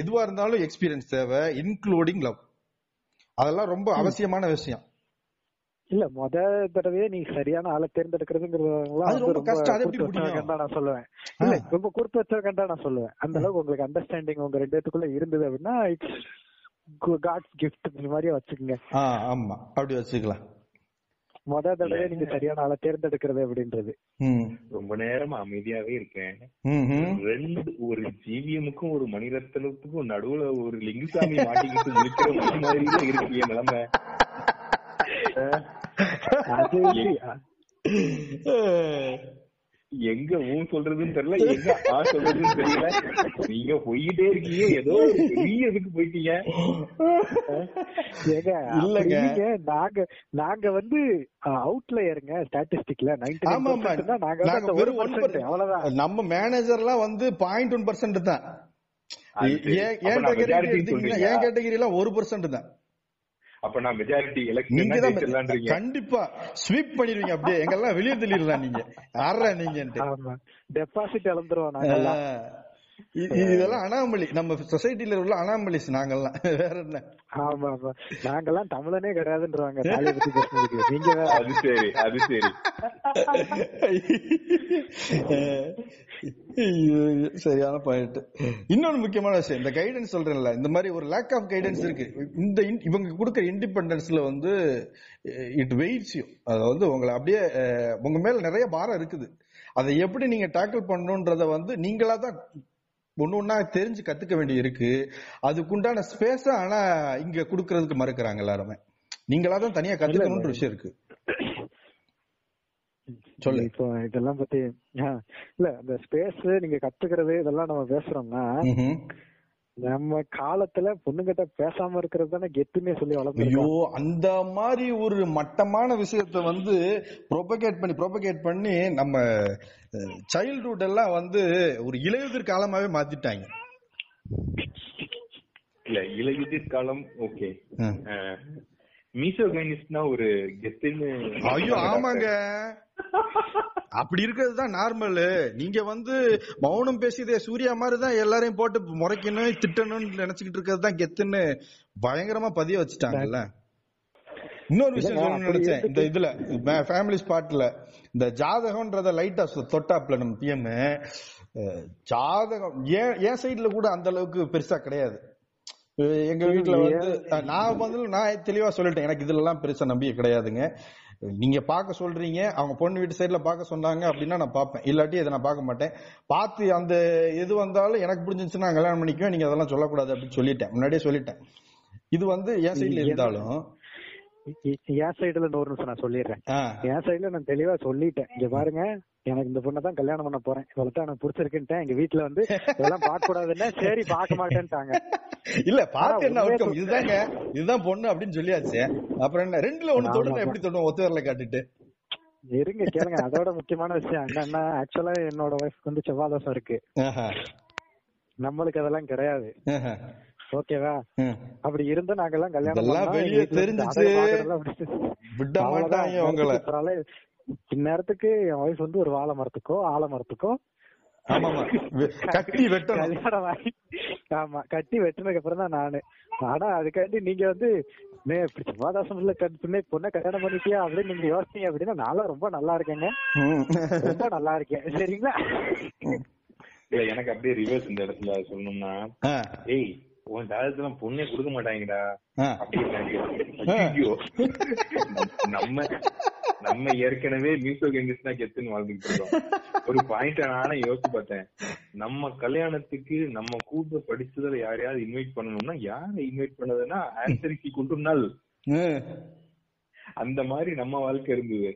எதுவா இருந்தாலும் எக்ஸ்பீரியன்ஸ் தேவை, இன்க்ளூடிங் லவ். அதெல்லாம் ரொம்ப அவசியமான விஷயம் இல்ல. முதல் தடவையே நீ சரியான ஆளை தேர்ந்தெடுக்கிறதுங்கிறதா நான் சொல்லுவேன். அந்த அளவுக்கு உங்களுக்கு அண்டர்ஸ்டாண்டிங் உங்க ரெண்டு இடத்துக்குள்ள இருந்தது அப்படின்னா இட்ஸ் காட்ஸ் கிஃப்ட் மாதிரி வச்சுக்கோங்க. ஆமா, அப்படி வச்சுக்கலாம். முதல் தடவை நீங்க சரியான ஆளை தேர்ந்தெடுக்கிறது அப்படின்றது. ரொம்ப நேரமா அமைதியாவே இருக்கேன். ஒரு ஜிவிஎம்முக்கும் ஒரு மணிரத்னத்துக்கும் நடுவுல ஒரு லிங்குசாமி மாட்டிக்கிட்டு இருக்கீங்க நிலைமை. எங்க ஊன் சொல்றதுன்னு தெரியல, எங்க ஆ சொல்றதுன்னு தெரியல, நீங்க போயிட்டே இருக்கீங்க. ஏதோ எதுக்கு போயிட்டீங்க? இல்லங்க, நாங்க வந்து அவுட்லயருங்க ஸ்டாட்டிஸ்டிக்ல. 90% தான் நாங்க, வெறும் 1%. அவ்வளவுதான். நம்ம மேனேஜர்லாம் வந்து 0.1% தான். ஏன் கேட்டகிரி எல்லாம் 1% தான். அப்ப நான் மெஜாரிட்டி எலக்ஷன் கண்டிப்பா ஸ்வீப் பண்ணிடுவீங்க. அப்படியே எங்கெல்லாம் வெளியே தெளிடலாம். நீங்க ஆடுற நீங்க டெபாசிட் இழந்துருவோம். இதெல்லாம் அனாமலி, நம்ம சொசைட்டில உள்ள அனாமலிஸ் நாங்கெல்லாம். வேற என்ன? ஆமா ஆமா, நாங்கெல்லாம் தமிழனே கிடையாதுன்றாங்க. அது சரி அது சரி சரியான பாயிண்ட். இன்னொன்னு முக்கியமான விஷயம், இந்த கைடன்ஸ் சொல்றேன்ல, இந்த மாதிரி ஒரு லேக் ஆஃப் கைடன்ஸ் இருக்கு. இந்த இவங்க கொடுக்குற இண்டிபெண்டன்ஸ்ல வந்து இட் வெயிட்ஸ் யூ. அது வந்து உங்களை அப்படியே உங்க மேல நிறைய பாரம் இருக்குது. அதை எப்படி நீங்க டேக்கிள் பண்ணணும்ன்றத வந்து நீங்களா தான் ஒன்னு ஒன்னா தெரிஞ்சு கத்துக்க வேண்டி இருக்கு. அதுக்குண்டான ஸ்பேஸ் ஆனா இங்க குடுக்கறதுக்கு மறுக்கிறாங்க எல்லாருமே. நீங்களா தான் தனியா கத்துக்கணும்ன்ற விஷயம் இருக்கு. சொல்லு. இப்போ இதெல்லாம் பத்தி இல்ல, அந்த ஸ்பேஸ் நீங்க கத்துக்கிறது இதெல்லாம் நம்ம பேசுறோம்னா, நம்ம காலத்துல பொண்ணுகிட்ட பேசாம இருக்கிறது தானே கெத்துமே சொல்லி வளர்க்கணும். அந்த மாதிரி ஒரு மட்டமான விஷயத்த வந்து ப்ரோபகேட் பண்ணி நம்ம சைல்ட்ஹுட் எல்லாம் வந்து ஒரு இலையுதிர் காலமாவே மாத்திட்டாங்க. இல்ல இலையுதிர் காலம் ஓகே, மீசோகைனிஸ்ட்னா ஒரு கெத்துன்னு. ஐயோ ஆமாங்க, அப்படி இருக்கிறதுதான் நார்மல். நீங்க வந்து மௌனம் பேசியதே சூர்யா மாதிரிதான் எல்லாரையும் போட்டு முறைக்கணும் திட்டணும் நினைச்சுக்கிட்டு இருக்கிறதுதான் கெத்துன்னு பயங்கரமா பதிய வச்சுட்டாங்கல்ல. இன்னொரு விஷயம் சொல்லணும்னு நினைச்சேன். இந்த இதுல ஃபேமிலி ஸ்பாட்ல இந்த ஜாதகம்ன்றத லைட்டா தொட்டாப்ல நம்ம பிஎம் ஜாதகம் ஏன் சைட்ல கூட அந்த அளவுக்கு பெருசா கிடையாது. எங்க வீட்டுல வந்து நான் தெளிவா சொல்லிட்டேன், எனக்கு இதுல எல்லாம் பெருசா நம்பிக்கை கிடையாதுங்க. நீங்க பார்க்க சொல்றீங்க, அவங்க பொண்ணு வீட்டு சைட்ல பார்க்க சொன்னாங்க அப்படின்னா நான் பார்ப்பேன், இல்லாட்டி இதை நான் பார்க்க மாட்டேன். பார்த்து அந்த எது வந்தாலும் எனக்கு பிடிச்சிருந்துச்சுன்னா நான் கல்யாணம் பண்ணிக்குவேன், நீங்க அதெல்லாம் சொல்லக்கூடாது அப்படின்னு சொல்லிட்டேன், முன்னாடியே சொல்லிட்டேன். இது வந்து என் சைட்ல இருந்தாலும் என் சைடுல நூறு நிமிஷம் நான் சொல்லிடுறேன். என் சைடுல நான் தெளிவா சொல்லிட்டேன், இங்க பாருங்க எனக்கு இந்த பொண்ணை தான் கல்யாணம் பண்ண போறேன், இவ்வளவு தான் எனக்கு பிடிச்சிருக்குன்ட்டேன். எங்க வீட்டுல வந்து இதெல்லாம் பார்க்க கூடாதுன்னா சரி பார்க்க மாட்டேன்ட்டாங்க. இல்ல பார்த்து என்ன அவுட்கம், இதுதாங்க இதுதான் பொண்ணு அப்படின்னு சொல்லியாச்சு. அப்புறம் என்ன ரெண்டுல ஒண்ணு தொடுனா எப்படி தொடுவோம், ஒத்து வரல காட்டிட்டு இருங்க கேளுங்க. அதோட முக்கியமான விஷயம் என்னன்னா, ஆக்சுவலா என்னோட வைஃப் வந்து செவ்வாய் தோசை இருக்கு, நம்மளுக்கு அதெல்லாம் கிடையாது. ஓகேவா? அப்படி இருந்தா நாங்க எல்லாம் கல்யாணம் இந்நேரத்துக்கு என் வைஃப் வந்து ஒரு வாழை மரத்துக்கோ ஆலமரத்துக்கோ கட்டி வெட்டணும். ஆமா, கட்டி வெட்டினதுக்கு அப்புறம் தான் நானு. ஆனா அதுக்காண்டி நீங்க வந்து சிவாதாசம் பொண்ணை கல்யாணம் பண்ணிட்டியா அப்படின்னு நீங்க யோசிச்சீங்க அப்படின்னா நானும் ரொம்ப நல்லா இருக்கேங்க, ரொம்ப நல்லா இருக்கேன். சரிங்களா? இல்ல எனக்கு அப்படியே ரிவர்ஸ் இந்த இடத்துல சொல்லணும்னா, ஏய் உன் ஜாதகத்துல பொண்ணே கொடுக்க மாட்டாங்கடா அப்படின்னு நம்ம நம்ம ஏற்கனவே மியூசியோ கேங்கிஸ்ட் தான் கெத்துன்னு வாழ்ந்துட்டு இருக்கோம். ஒரு பாயிண்ட் நானே யோசிச்சு பார்த்தேன், நம்ம கல்யாணத்துக்கு நம்ம கூட படிச்சதுல யாரையாவது இன்வைட் பண்ணணும்னா யாரை இன்வைட் பண்ணதுன்னா ஆன்சரிக்கு கொண்டு நாள் அந்த மாதிரி நம்ம வாழ்க்கை இருந்தது.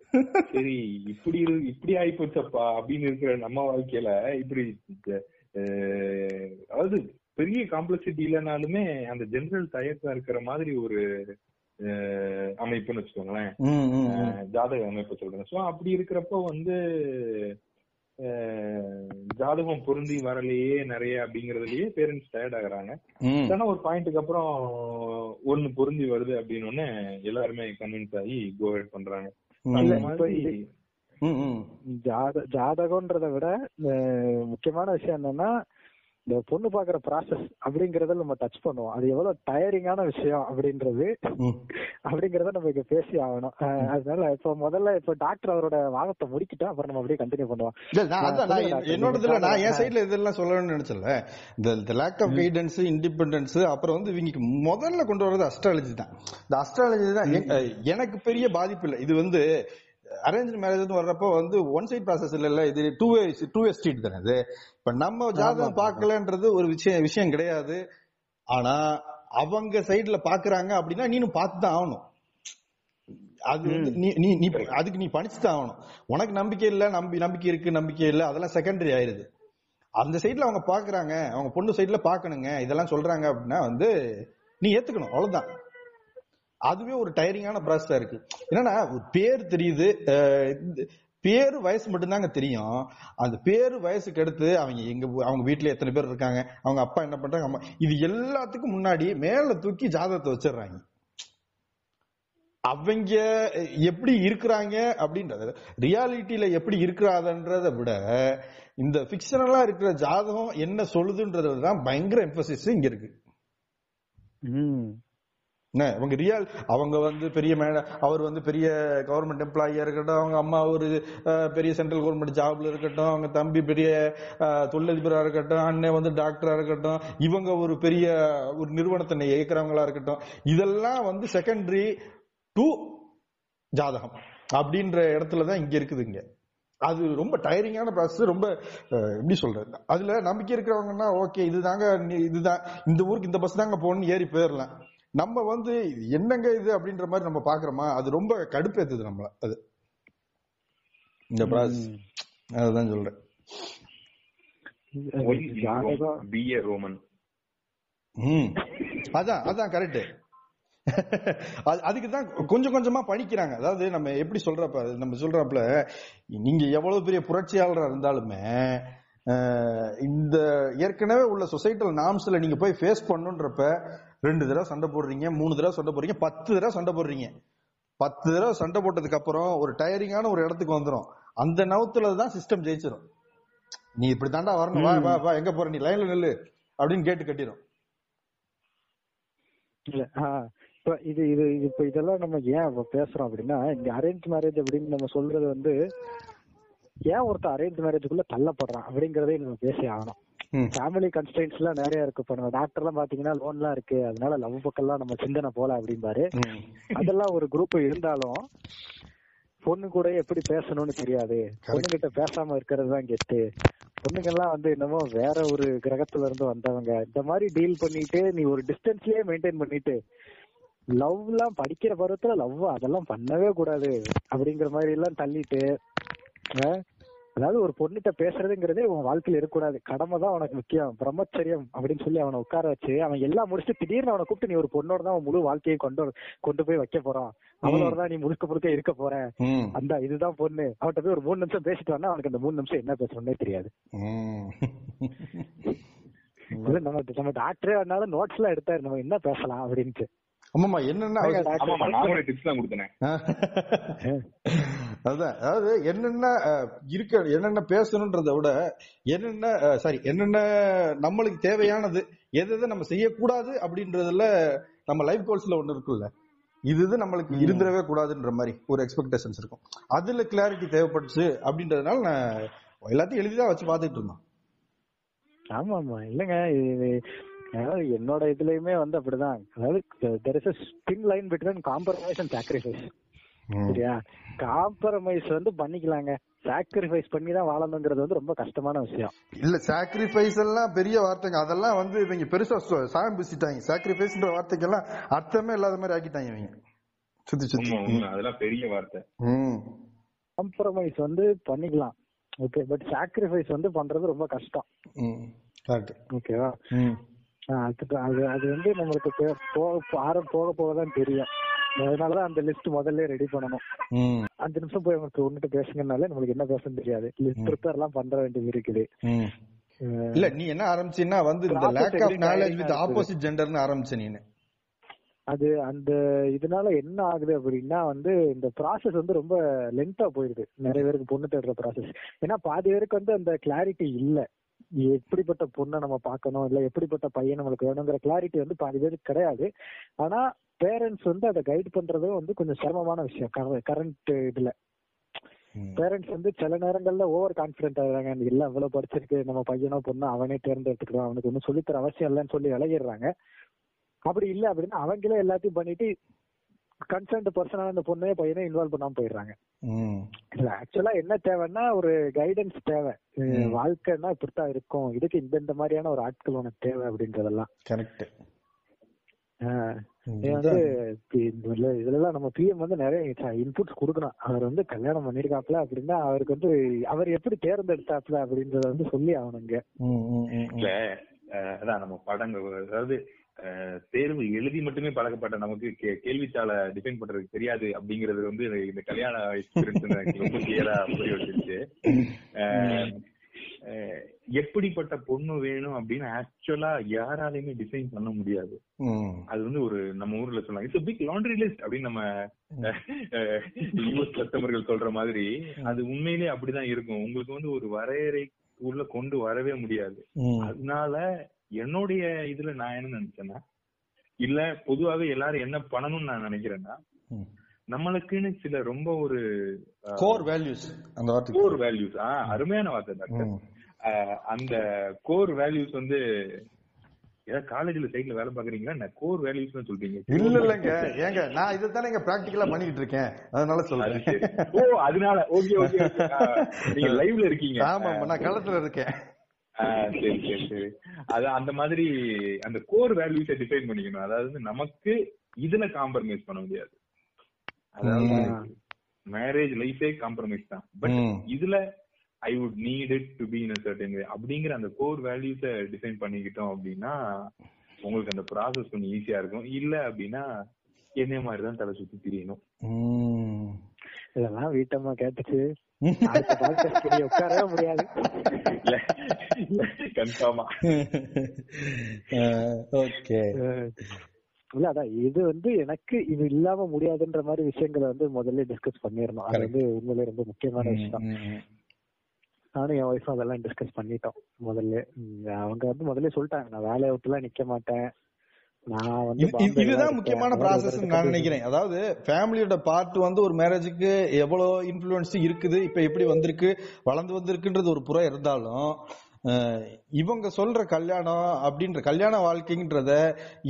சரி இப்படி ஆயிப்போச்சப்பா அப்படின்னு இருக்கிற நம்ம வாழ்க்கையில இப்படி அதாவது பெரிய காம்ப்ளெக்சிட்டி இல்லைனாலுமே அந்த ஜெனரல் தயக்கம் இருக்கிற மாதிரி ஒரு அமைப்புன்னு வச்சுக்கோங்களேன், ஜாதக அமைப்பை சொல்றேன். சோ அப்படி இருக்கிறப்போ வந்து ஜாதகம் பொருந்தி வரலையே நிறைய அப்படிங்கறதுலயே பேரண்ட்ஸ் டயர்ட் ஆகுறாங்க. ஆனா ஒரு பாயிண்ட்டுக்கு அப்புறம் ஒண்ணு பொருந்தி வருது அப்படின்னு எல்லாருமே கன்வின்ஸ் ஆகி கோ ஹெட் பண்றாங்க. அந்த மாதிரி ஜாதகம்ன்றத விட முக்கியமான விஷயம் என்னன்னா இந்த பொண்ணு பாக்குற ப்ராசஸ் அப்படிங்கறத நம்ம டச் பண்ணுவோம். அது எவ்வளவு டயரிங்கான விஷயம் அப்படிங்கறத நம்ம இப்ப பேசி ஆகணும். அதனால இப்ப முதல்ல இப்ப டாக்டர் அவரோட வாகத்தை முடிக்கிட்டோம், அப்புறம் நம்ம அப்படியே கண்டினியூ பண்ணுவோம். என்னோட நான் என் சைட்ல இதெல்லாம் சொல்லணும்னு நினைச்சல, இந்த லேக் ஆஃப் கைடன்ஸ், இண்டிபெண்டன்ஸ், அப்புறம் வந்து இவங்க முதல்ல கொண்டு வர்றது அஸ்ட்ராலஜி தான். இந்த அஸ்ட்ராலஜி தான் எனக்கு பெரிய பாதிப்பு இல்லை. இது வந்து அரேஞ்ச் மேரேஜ் வர்றப்போ வந்து ஒன் சைட் ப்ராசஸ் இல்ல, இது டூ வே ஸ்ட்ரீட் தானே. இது இப்ப நம்ம ஜாதகம் பாக்கலன்றது ஒரு விஷயம் கிடையாது. ஆனா அவங்க சைட்ல பாக்குறாங்க அப்படின்னா நீனும் பார்த்துதான் ஆகணும். அது அதுக்கு நீ பணிச்சுதான் ஆகணும். உனக்கு நம்பிக்கை இல்ல, நம்பிக்கை இருக்கு, நம்பிக்கை இல்ல, அதெல்லாம் செகண்டரி ஆயிடுது. அந்த சைட்ல அவங்க பாக்குறாங்க, அவங்க பொண்ணு சைட்ல பாக்கணுங்க, இதெல்லாம் சொல்றாங்க அப்படின்னா வந்து நீ ஏத்துக்கணும், அவ்வளவுதான். அதுவே ஒரு டயரிங்கான ப்ராசஸா இருக்கு. என்னன்னா பேர் தெரியுது, பேரு வயசு மட்டும்தாங்க தெரியும். அந்த பேரு வயசுக்கு அடுத்து அவங்க வீட்டுல எத்தனை பேர் இருக்காங்க, அவங்க அப்பா என்ன பண்றாங்க, அம்மா, இது எல்லாத்துக்கும் முன்னாடி மேல தூக்கி ஜாதகத்தை வச்சிடறாங்க. அவங்க எப்படி இருக்கிறாங்க அப்படின்றத ரியாலிட்டியில எப்படி இருக்கிறாங்கன்றத விட இந்த ஃபிக்ஷனலா இருக்கிற ஜாதகம் என்ன சொல்லுதுன்றதுதான் பயங்கர எம்பசிஸ் இங்க இருக்கு. அவங்க ரியல் அவங்க வந்து பெரிய அவர் வந்து பெரிய கவர்மெண்ட் எம்ப்ளாயியா இருக்கட்டும், அவங்க அம்மா ஒரு பெரிய சென்ட்ரல் கவர்மெண்ட் ஜாப்ல இருக்கட்டும், அவங்க தம்பி பெரிய தொழிலதிபரா இருக்கட்டும், அண்ணன் வந்து டாக்டரா இருக்கட்டும், இவங்க ஒரு பெரிய ஒரு நிறுவனத்தை இயக்குறவங்களா இருக்கட்டும், இதெல்லாம் வந்து செகண்டரி டு ஜாதகம் அப்படின்ற இடத்துலதான் இங்க இருக்குதுங்க. அது ரொம்ப டயரிங்கான ப்ராசஸ். ரொம்ப எப்படி சொல்றது, அதுல நம்பிக்கை இருக்கிறவங்கன்னா ஓகே, இதுதான் இந்த ஊருக்கு இந்த பஸ் தாங்க போகணும்னு ஏறி போயிடலாம். நம்ம வந்து என்னங்க இது அப்படின்ற மாதிரி நம்ம பாக்குறோமா, அது ரொம்ப கடுப்பேத்துது நம்மள. அது இந்த ப்ராசஸ் அதான் சொல்றேன். அதான் கரெக்ட். அதுக்குதான் கொஞ்சம் கொஞ்சமா படிக்கிறாங்க. அதாவது நம்ம எப்படி சொல்றப்ப நீங்க எவ்வளவு பெரிய புரட்சியாளரா இருந்தாலுமே இந்த ஏற்கனவே உள்ள சொசைட்டல் நார்ம்ஸ்ல நீங்க போய் ஃபேஸ் பண்ணுன்றப்ப 2 தடவை சண்டை போடுறீங்க, 3 தடவை சண்டை போடுறீங்க, 10 தடவை சண்டை போடுறீங்க. 10 தடவை சண்டை போட்டதுக்கு அப்புறம் ஒரு டயரிங்கான ஒரு இடத்துக்கு வந்துடும். அந்த நவுத்துலதான் சிஸ்டம் ஜெயிச்சிடும். நீ இப்படி தாண்டா வரணும், வா வா வா, எங்க போற, நீ லைன்ல நில்லு அப்படின்னு கேட்டு கட்டிடும். இப்ப இது இப்ப இதெல்லாம் நம்ம ஏன் பேசுறோம் அப்படின்னா, இந்த அரேஞ்ச் மேரேஜ் அப்படின்னு நம்ம சொல்றது வந்து ஏன் ஒருத்தர் அரேஞ்ச் மேரேஜுக்குள்ள தள்ளப்படுறான் அப்படிங்கறதே நம்ம பேசி ஆகணும். ஃபேமிலி கன்ஸ்டன்ஸ் எல்லாம் நிறைய இருக்கு. இப்ப நம்ம டாக்டர் எல்லாம் பாத்தீங்கன்னா லோன் எல்லாம் இருக்கு, அதனால லவ் பக்கெல்லாம் நம்ம சிந்தனை போல அப்படின்பாரு. அதெல்லாம் ஒரு குரூப் இருந்தாலும் பொண்ணு கூட எப்படி பேசணும்னு தெரியாது. பொண்ணுகிட்ட பேசாம இருக்கிறது தான் கெத்து. பொண்ணுங்கெல்லாம் வந்து என்னமோ வேற ஒரு கிரகத்துல இருந்து வந்தவங்க. இந்த மாதிரி டீல் பண்ணிட்டு நீ ஒரு டிஸ்டன்ஸ்லயே மெயின்டைன் பண்ணிட்டு லவ் எல்லாம் படிக்கிற பருவத்துல லவ் அதெல்லாம் பண்ணவே கூடாது அப்படிங்கிற மாதிரி எல்லாம் தள்ளிட்டு, அதாவது ஒரு பொண்ணுகிட்ட பேசுறதுங்கிறதே உன் வாழ்க்கையில இருக்கக்கூடாது, கடமை தான் உனக்கு முக்கியம், பிரம்மச்சரியம் அப்படின்னு சொல்லி அவனை உட்கார வச்சு அவன் எல்லாம் முடிச்சுட்டு திடீர்னு அவனை கூப்பிட்டு நீ ஒரு பொண்ணோட தான் முழு வாழ்க்கையை கொண்டு போய் வைக்க போறான், அவனோட தான் நீ முழுக்க இருக்க போற, அந்த இதுதான் பொண்ணு, அவன்கிட்ட போய் ஒரு 3 நிமிஷம் பேசிட்டு வந்தா அவனுக்கு அந்த 3 நிமிஷம் என்ன பேசணும்னே தெரியாது. நம்ம டாக்டரே ஆனாலும் நோட்ஸ் எல்லாம் எடுத்தாரு, நம்ம என்ன பேசலாம் அப்படின்ட்டு. ஆமாமா, என்னன்னா அதுதான், அதாவது என்னென்ன இருக்க, என்னென்ன பேசணுன்றத விட என்னென்ன நம்மளுக்கு தேவையானது, எதை நம்ம செய்யக்கூடாது அப்படின்றதுல நம்ம லைஃப் கோல்ஸ்ல ஒண்ணு இருக்குல்ல, இது நம்மளுக்கு இருந்துடவே கூடாதுன்ற மாதிரி ஒரு எக்ஸ்பெக்டேஷன்ஸ் இருக்கும். அதுல கிளாரிட்டி தேவைப்பட்டுச்சு அப்படின்றதுனால நான் எல்லாத்தையும் எழுதிதான் வச்சு பாத்துட்டு இருந்தோம். ஆமா ஆமா, இல்லங்க என்னோட இதுலயுமே வந்து அப்படிதான். அதாவது காம்ப்ரமைஸ் அண்ட் சாக்ரிஃபைஸ். சரியா, காம்ப்ரமைஸ் வந்து பண்ணிக்கலாங்க, சாக்ரிஃபைஸ் பண்ணி தான் வாழணுங்கிறது வந்து ரொம்ப கஷ்டமான விஷயம். இல்ல சாக்ரிஃபைஸ் எல்லாம் பெரிய வார்த்தைங்க, அதெல்லாம் வந்து இவங்க பெருசா சாயம் பிடிச்சிட்டாங்க. சாக்ரிஃபைஸ்ன்ற வார்த்தைக்கெல்லாம் அர்த்தமே இல்லாத மாதிரி ஆக்கிட்டாங்க இவங்க. அதெல்லாம் பெரிய வார்த்தை. காம்ப்ரமைஸ் வந்து பண்ணிக்கலாம் ஓகே, பட் சாக்ரிஃபைஸ் வந்து பண்றது ரொம்ப கஷ்டம். ஓகேவா, அது அது வந்து நம்மளுக்கு போக போக தான் தெரியும். அதனாலதான் அந்த லிஸ்ட் முதல்ல ரெடி பண்ணணும். 5 நிமிஷம் போய் உங்களுக்கு ஒண்ணுட்டு பேசுங்கனால நம்மளுக்கு என்ன பேசணும் தெரியாது. லிஸ்ட் ப்ரிப்பேர் எல்லாம் பண்ற வேண்டியது இருக்குது. இல்ல நீ என்ன ஆரம்பிச்சீன்னா வந்து இந்த lack of knowledge with opposite ஜெண்டர்னு ஆரம்பிச்ச நீனே அது அந்த இதனால என்ன ஆகுது அப்படின்னா வந்து இந்த ப்ராசஸ் வந்து ரொம்ப லென்த்தா போயிடுது நிறைய பேருக்கு. பொண்ணு தேடுற ப்ராசஸ் ஏன்னா பாதி பேருக்கு வந்து அந்த கிளாரிட்டி இல்லை. எப்படிப்பட்ட பொண்ணை நம்ம பார்க்கணும், இல்லை எப்படிப்பட்ட பையன் நம்மளுக்கு வேணுங்கிற கிளாரிட்டி வந்து பாதி பேருக்கு கிடையாது. ஆனா பேரண்ட்ஸ் வந்து அதை கைட் பண்றதும் வந்து கொஞ்சம் சிரமமான விஷயம். கரண்ட் இதுல பேரண்ட்ஸ் வந்து சில நேரங்கள்ல ஓவர் கான்பிடென்ட் ஆகுறாங்க. இல்லை அவ்வளவு படிச்சிருக்கு நம்ம பையனோ பொண்ணோ அவனே தேர்ந்தெடுத்துக்கிறான், அவனுக்கு ஒன்றும் சொல்லித்தர அவசியம் இல்லைன்னு சொல்லி விளையிடுறாங்க. அப்படி இல்லை அப்படின்னா அவங்களே எல்லாத்தையும் பண்ணிட்டு கன்சர்ன்ட் பர்சனான அந்த பொண்ணே பையனே இன்வால்வ் பண்ணாம போயிடுறாங்க. இல்ல ஆக்சுவலா என்ன தேவைன்னா ஒரு கைடன்ஸ் தேவை. வாழ்க்கைன்னா இப்படித்தான் இருக்கும், இதுக்கு இந்த மாதிரியான ஒரு ஆட்கள் உனக்கு தேவை அப்படின்றதெல்லாம் கரெக்ட். இதெல்லாம் நம்ம பிஎம் வந்து நிறைய இன்புட்ஸ் கொடுக்கணும். அவர் வந்து கல்யாணம் பண்ணிருக்காப்ல அப்படின்னா அவருக்கு வந்து அவர் எப்படி தேர்ந்தெடுத்தாப்ல அப்படின்றத வந்து சொல்லி ஆகணுங்க. அதான் நம்ம படங்கள் அதாவது தேர்வு எழுதி மட்டுமே பழக்கப்பட்ட நமக்கு கேள்வித்தாளை டிஃபைன் பண்றதுக்கு தெரியாது அப்படிங்கறது வந்து இந்த கல்யாண எக்ஸ்பீரியன்ஸ் ரொம்ப கிளியரா புரிய வச்சிருச்சு. எப்படிப்பட்ட பொண்ணு வேணும் அப்படின்னு ஆக்சுவலா யாராலையுமே டிசைன் பண்ண முடியாது. அது வந்து ஒரு நம்ம ஊர்ல சொல்லலாம் it's a big laundry list அப்படின்னு நம்ம யூஎஸ் கஸ்டமர்கள் சொல்ற மாதிரி அது உண்மையிலேயே அப்படிதான் இருக்கும். உங்களுக்கு வந்து ஒரு வரையறைக்குள்ள கொண்டு வரவே முடியாது. அதனால என்னுடைய இதுல நான் என்ன நினைச்சேன்னா, இல்ல பொதுவாகவே எல்லாரும் என்ன பண்ணணும்னு நான் நினைக்கிறேன்னா, நம்மளுக்குன்னு சில ரொம்ப ஒரு கோர் வேல்யூஸ், அந்த கோர் வேல்யூஸ் அருமையான வார்த்தை டாக்டர். அந்த கோர் வேல்யூஸ் வந்து ஏதாவது காலேஜ்ல சைட்ல வேலை பாக்குறீங்களா? கோர் வேல்யூஸ் சொல்றீங்க. இல்ல இல்லங்க ஏங்க நான் இதுதானே எங்க பிராக்டிகலா பண்ணிட்டு இருக்கேன் அதனால சொல்றேன். ஓ அதனால ஓகே ஓகே, நீங்க லைவ்ல இருக்கீங்க. ஆமா நான் களத்துல இருக்கேன். சரி சரி சரி, அது அந்த மாதிரி அந்த கோர் வேல்யூஸை டிஃபைன் பண்ணிக்கணும். அதாவது நமக்கு இதுல காம்ப்ரமைஸ் பண்ண முடியாது. அதாவது மேரேஜ் லைஃபே காம்ப்ரமைஸ் தான், பட் இதுல I would need it to be in a certain way அப்படிங்கிற அந்த கோர் வேல்யூஸை டிஃபைன் பண்ணிக்கிட்டோம் அப்படின்னா உங்களுக்கு அந்த ப்ராசஸ் கொஞ்சம் ஈஸியா இருக்கும். இல்ல அப்படின்னா என்ன மாதிரிதான் தலை சுத்தி திரியணும். இதெல்லாம் வீட்டம்மா கேட்டுச்சு உட்காரவே முடியாது. இல்ல அதான் இது வந்து எனக்கு இது இல்லாம முடியாதுன்ற மாதிரி விஷயங்களை வந்து முதல்ல டிஸ்கஸ் பண்ணிடணும். அது வந்து உண்மையிலே ரொம்ப முக்கியமான விஷயம். நானும் என் ஒய்ஃபும் அதெல்லாம் டிஸ்கஸ் பண்ணிட்டோம். முதல்ல அவங்க வந்து முதல்ல சொல்லிட்டாங்க நான் வேலையை விட்டுலாம் நிக்க மாட்டேன். இதுதான் முக்கியமான ப்ராசஸ் நான் நினைக்கிறேன். அதாவது ஃபேமிலியோட பார்ட் வந்து ஒரு மேரேஜுக்கு எவ்வளவு இன்ஃப்ளூயன்ஸ் இருக்குது, இப்ப எப்படி வந்திருக்கு, வளர்ந்து வந்திருக்குன்றது ஒரு புறம் இருந்தாலும், இவங்க சொல்ற கல்யாணம் அப்படின்ற கல்யாண வாழ்க்கைன்றத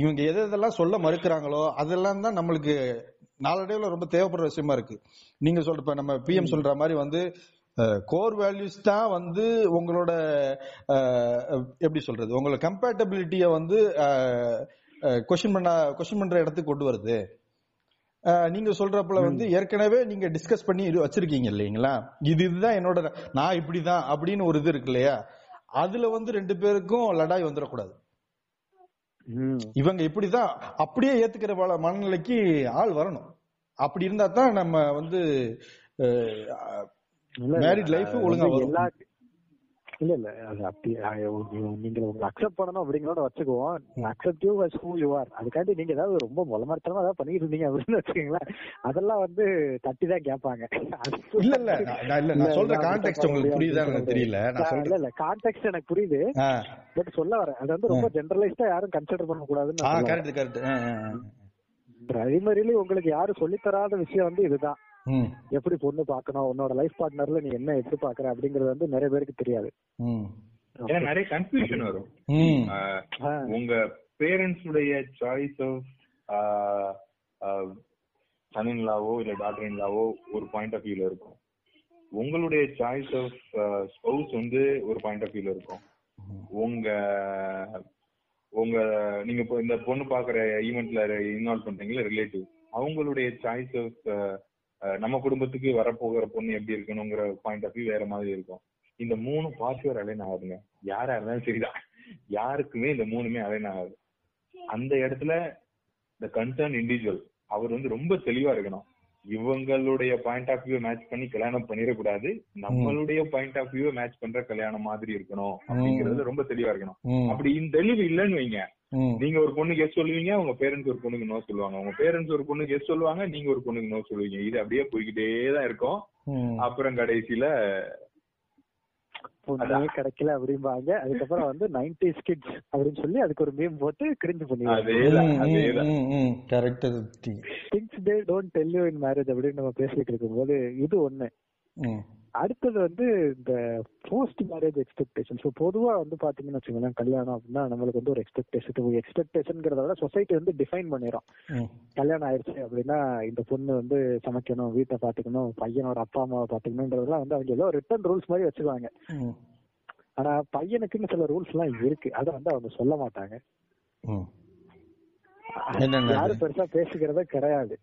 இவங்க எதெல்லாம் சொல்ல மறுக்கிறாங்களோ அதெல்லாம் தான் நம்மளுக்கு நாளடைவில் ரொம்ப தேவைப்படுற விஷயமா இருக்கு. நீங்க சொல்ற நம்ம பிஎம் சொல்ற மாதிரி வந்து கோர் வேல்யூஸ் தான் வந்து உங்களோட எப்படி சொல்றது உங்களோட கம்பேட்டபிலிட்டியை வந்து கொஸ்டின் பண்ற இடத்துக்கு கொண்டு வருது. நீங்க சொல்றப்பல வந்து ஏற்கனவே நீங்க டிஸ்கஸ் பண்ணி வச்சிருக்கீங்க இல்லைங்களா, இதுதான் என்னோட நான் இப்படிதான் அப்படின்னு ஒரு இது இருக்கு இல்லையா, அதுல வந்து 2 பேருக்கும் லடாய் வந்துடக்கூடாது. இவங்க இப்படிதான் அப்படியே ஏத்துக்கிற மனநிலைக்கு ஆள் வரணும். அப்படி இருந்தா தான் நம்ம வந்து மேரிட் லைஃப் ஒழுங்கா வரும். இல்ல இல்ல அது அப்படி நீங்க உங்களை அக்செப்ட் பண்ணணும் அப்படிங்கிறத வச்சுக்குவோம். Accept you as who you are. அதுக்காண்டி நீங்க ஏதாவது ரொம்ப மொலமாத்தனமா ஏதாவது பண்ணிட்டு இருந்தீங்க அப்படின்னு வச்சுக்கீங்களா, அதெல்லாம் வந்து தட்டி தான் கேட்பாங்க. இல்ல இல்ல நான் சொல்ற கான்டெக்ஸ்ட் உங்களுக்கு புரியுதா எனக்கு தெரியல. இல்ல இல்ல கான்டெக்ஸ்ட் எனக்கு புரியுது, பட் சொல்ல வரேன் அது வந்து ரொம்ப ஜெனரலைஸ்டா யாரும் கன்சிடர் பண்ண கூடாதுன்னு. Correct correct. பிரைமரியில உங்களுக்கு யாரும் சொல்லித்தராத விஷயம் வந்து இதுதான், எப்படி பொண்ணு பாக்கணும், உன்னோட லைஃப் பார்ட்னர்ல நீ என்ன எதிர்பார்க்கற அப்படிங்கறது வந்து நிறைய பேருக்கு தெரியாது. ஏன்னா நிறைய கன்ஃபியூஷன் வரும். உங்க பேரண்ட்ஸ் உடைய சாய்ஸ் ஆஃப் சன் இன்லாவோ இல்ல டாட்டர் இன்லாவோ ஒரு பாயிண்ட் ஆஃப் வியூல இருக்கும், உங்களுடைய சாய்ஸ் ஆஃப் ஸ்பவுஸ் வந்து ஒரு பாயிண்ட் ஆஃப் வியூல இருக்கும், உங்க உங்க நீங்க இந்த பொண்ணு பாக்குற ஈவென்ட்ல இன்வால்வ் பண்றீங்களா ரிலேட்டிவ் அவங்களுடைய சாய்ஸ் ஆஃப் நம்ம குடும்பத்துக்கு வரப்போகிற பொண்ணு எப்படி இருக்கணுங்கிற பாயிண்ட் ஆஃப் வியூ வேற மாதிரி இருக்கும். இந்த மூணு பாசிவர் அலைன் ஆகுதுங்க, யாரா இருந்தாலும் சரிதான், யாருக்குமே இந்த மூணுமே அலைன் ஆகுது. அந்த இடத்துல த கன்சர்ன் இண்டிவிஜுவல் அவர் வந்து ரொம்ப தெளிவா இருக்கணும், இவங்களுடைய பாயிண்ட் ஆஃப் வியூ மேட்ச் பண்ணி கல்யாணம் பண்ணிடக்கூடாது, நம்மளுடைய பாயிண்ட் ஆஃப் வியூ மேட்ச் பண்ற கல்யாணம் மாதிரி இருக்கணும் அப்படிங்கறது ரொம்ப தெளிவா இருக்கணும். அப்படி இந்த தெளிவு இல்லைன்னு வைங்க, நீங்க ஒரு பொண்ணுக்கு எஸ் சொல்லுவீங்க, உங்க பேரண்ட்ஸ் ஒரு பொண்ணுக்கு நோ சொல்லுவாங்க, உங்க பேரண்ட்ஸ் ஒரு பொண்ணுக்கு எஸ் சொல்லுவாங்க, நீங்க ஒரு பொண்ணுக்கு நோ சொல்லுவீங்க, இது அப்படியே போய்கிட்டே தான் இருக்கும். அப்புறம் கடைசியில கிடைக்கல அப்படிம்பாங்க, அதுக்கப்புறம் வந்து 90s கிட்ஸ் அப்படின்னு சொல்லி அதுக்கு ஒரு மீம் போட்டு கிரின்ஜ் பண்ணுவாங்க. Things they don't tell you in marriage அப்படின்னு நம்ம பேசிட்டு இருக்கும்போது இது ஒண்ணு. அடுத்தது வந்து இந்த போஸ்ட் மேரேஜ் எக்ஸ்பெக்டேஷன். ஸோ பொதுவாக வந்து பார்த்தீங்கன்னு வச்சுக்கோங்களேன், கல்யாணம் அப்படின்னா நம்மளுக்கு வந்து ஒரு எக்ஸ்பெக்டேஷன்ங்கிறத விட சொசைட்டி வந்து டிஃபைன் பண்ணிடும். கல்யாணம் ஆயிடுச்சு அப்படின்னா இந்த பொண்ணு வந்து சமைக்கணும், வீட்டை பார்த்துக்கணும், பையனோட அப்பா அம்மாவை பார்த்துக்கணுன்றதெல்லாம் வந்து அவங்க ஏதோ ரிட்டன் ரூல்ஸ் மாதிரி வச்சுக்குவாங்க. ஆனா பையனுக்குன்னு சில ரூல்ஸ் எல்லாம் இருக்கு, அதை வந்து அவங்க சொல்ல மாட்டாங்க, யாரும் பெருசா பேசிக்கிறதே கிடையாது.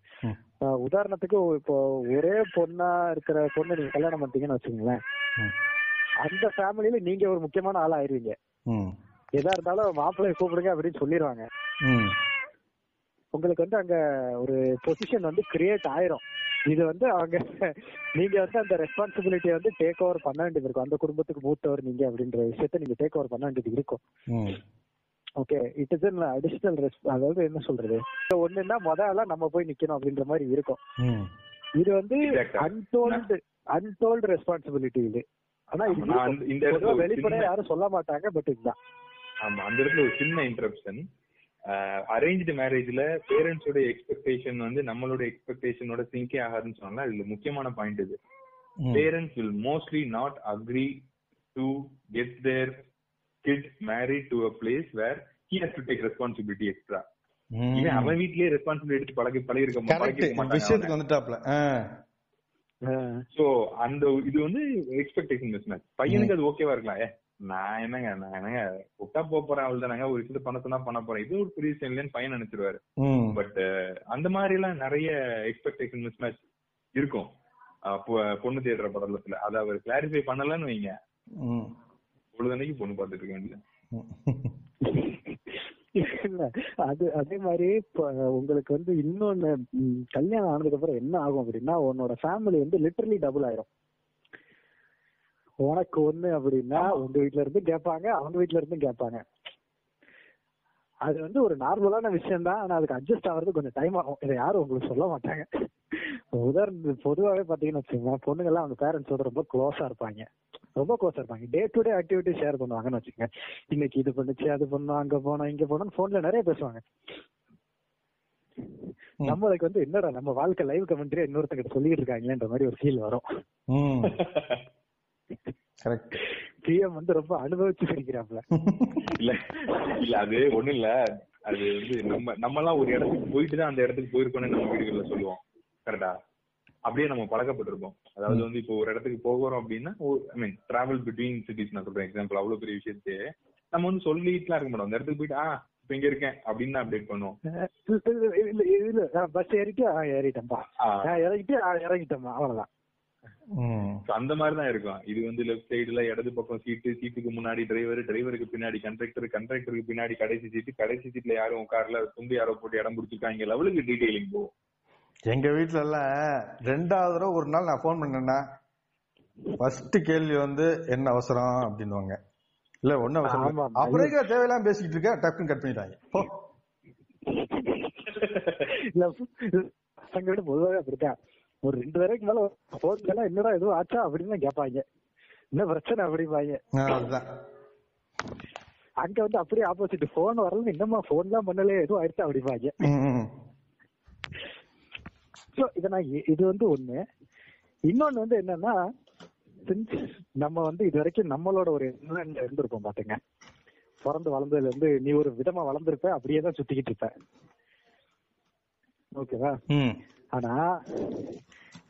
உதாரணத்துக்கு இப்போ ஒரே பொண்ணா இருக்கிற பொண்ணு நீங்க கல்யாணம் பண்ணிட்டீங்கன்னு வச்சுக்கோங்களேன், அந்த ஃபேமிலியில நீங்க ஒரு முக்கியமான ஆள் ஆயிருவீங்க. எதா இருந்தாலும் மாப்பிள்ளைய கூப்பிடுங்க அப்படின்னு சொல்லிடுவாங்க. உங்களுக்கு வந்து அங்க ஒரு பொசிஷன் வந்து கிரியேட் ஆயிரும். இது வந்து அவங்க நீங்க வந்து அந்த ரெஸ்பான்சிபிலிட்டியை வந்து டேக் ஓவர் பண்ண வேண்டியது இருக்கும். அந்த குடும்பத்துக்கு மூத்தவர் நீங்க அப்படின்ற விஷயத்த நீங்க டேக் ஓவர் பண்ண வேண்டியது இருக்கும். Okay, it is an additional response. அதாவது என்ன சொல்றது, ஒண்ணுன்னா முதல்ல நம்ம போய் நிக்கணும் அப்படின்ற மாதிரி இருக்கும். இது வந்து அன்டோல்டு ரெஸ்பான்சிபிலிட்டி. இது ஆனா இது வெளிப்படையா யாரும் சொல்ல மாட்டாங்க, பட் இதுதான். ஆமா, அந்த இடத்துல ஒரு சின்ன இன்டரப்ஷன். அரேஞ்ச்டு மேரேஜ்ல பேரண்ட்ஸோட எக்ஸ்பெக்டேஷன் வந்து நம்மளோட எக்ஸ்பெக்டேஷனோட சிங்கே ஆகாதுன்னு சொன்னா இதுல முக்கியமான பாயிண்ட் இது. Parents will mostly not agree to get their kid married to a place where he has to take responsibility extra. இவன் அவன் வீட்லயே ரெஸ்பான்சிபிலிட்டி எடுத்து பழகிருக்க மாட்டான். விஷயத்துக்கு வந்துட்டாப்ல. சோ அந்த இது வந்து எக்ஸ்பெக்டேஷன் மிஸ்மேட்ச். பையனுக்கு அது ஓகேவா இருக்கலாம், நான் என்னங்க விட்டா போறேன் அவள் தானங்க, ஒரு விஷயத்த பண்ணத்தான் பண்ண போறேன், இது ஒரு பெரிய விஷயம் இல்லைன்னு பையன் நினைச்சிருவாரு. பட் அந்த மாதிரி எல்லாம் நிறைய எக்ஸ்பெக்டேஷன் மிஸ்மேட்ச் இருக்கும். பொண்ணு தேடுற படத்துல அதை அவர் கிளாரிஃபை பண்ணலன்னு வைங்க, பொழுதனைக்கு பொண்ணு பார்த்துட்டு இருக்க வேண்டியது. அதே மாதிரி இப்போ உங்களுக்கு வந்து இன்னொன்னு, கல்யாணம் ஆனதுக்கு அப்புறம் என்ன ஆகும் அப்படின்னா உன்னோட ஃபேமிலி வந்து லிட்டரலி டபுள் ஆயிரும். உனக்கு ஒண்ணு அப்படின்னா உங்க வீட்டுல இருந்து கேட்பாங்க, அவங்க வீட்டுல இருந்து கேட்பாங்க. அது வந்து ஒரு நார்மலான விஷயம் தான், ஆனா அதுக்கு அட்ஜஸ்ட் ஆகிறது கொஞ்சம் டைம் ஆகும். இதை யாரும் உங்களுக்கு சொல்ல மாட்டாங்க. உதாரணத்துக்கு பொதுவாகவே பார்த்தீங்கன்னு வச்சுக்கோங்க, பொண்ணுங்கெல்லாம் அவங்க பேரண்ட்ஸோட ரொம்ப க்ளோஸா இருப்பாங்க. Day to day activity share பண்ணுவாங்கன்னு வச்சுக்கோங்க. இன்னைக்கு இது பண்ணுச்சு, அது பண்ணோம், அங்க போனோம், இங்க போனோம், போன்ல நிறைய பேசுவாங்க. நம்மளுக்கு வந்து என்னடா நம்ம வாழ்க்கை லைவ் கமெண்ட்ரியா இன்னொருத்தங்கிட்ட சொல்லிட்டு இருக்காங்களேன்ற மாதிரி ஒரு ஃபீல் வரும். பிஎம் வந்து ரொம்ப அனுபவிச்சு படிக்கிறாப்ல. இல்ல அது ஒண்ணு இல்ல, அது வந்து நம்ம எல்லாம் ஒரு இடத்துக்கு போயிட்டு தான் அந்த இடத்துக்கு போயிருக்கோம்னு நம்ம வீடுகள்ல சொல்லுவோம். கரெக்டா, அப்படியே நம்ம பழக்கப்பட்டிருப்போம். அதாவது வந்து இப்போ ஒரு இடத்துக்கு போகிறோம் அப்படின்னா, I mean travel between cities நான் சொல்றேன் எக்ஸாம்பிள், அவ்வளவு பெரிய விஷயத்தையே நம்ம வந்து சொல்லிட்டுலாம் இருக்க மாட்டோம். அந்த இடத்துக்கு போயிட்டு இப்ப இங்க இருக்கேன் அப்படின்னு அப்டேட் பண்ணுவோம். பஸ் ஏறிட்டேன் அவ்வளவுதான். அந்த மாதிரிதான் இருக்கும். இது வந்து லெஃப்ட் சைடுல இடது பக்கம் சீட்டு, சீட்டுக்கு முன்னாடி டிரைவர், டிரைவருக்கு பின்னாடி கண்டக்டர், கண்டக்டருக்கு பின்னாடி கடைசி சீட்டு, கடைசி சீட்ல யாரும் கார்ல தும்பி யாரோ போட்டு இடம் பிடிச்சிருக்காங்க லெவலுக்கு டீடைலிங் போகும். எங்க வீட்டுல எல்லாம் ரெண்டாவது தடவை ஒரு நாள் நான் போன் பண்ணேன்னா ஃபர்ஸ்ட் கேள்வி வந்து என்ன அவசரம் அப்படின்னுவாங்க. இல்ல ஒன்னும் அவசரம், அப்புறக்கா தேவையெல்லாம் பேசிக்கிட்டு இருக்க, டக்குன்னு கட் பண்ணிட்டாங்க. பொதுவாக அப்படித்தான், ஒரு 2 வரைக்கு மேல போன் என்னடா எதுவும் ஆச்சா அப்படின்னு கேட்பாங்க, என்ன பிரச்சனை அப்படிம்பாங்க. அங்க வந்து அப்படியே ஆப்போசிட், போன் வரல, இன்னமா போன் தான் பண்ணல, எதுவும் ஆயிடுச்சா அப்படிம்பாங்க. இது வந்து ஒண்ணு. இன்னொன்னு வந்து என்னன்னா, நம்ம வந்து இது வரைக்கும் நம்மளோட ஒரு என்விரான்மென்ட்ல இருந்திருப்போம் பாத்துங்க. பிறந்து வளர்ந்ததுல இருந்து நீ ஒரு விதமா வளர்ந்துருப்ப, அப்படியேதான் சுத்திக்கிட்டு இருப்ப, ஓகேவா? ஆனா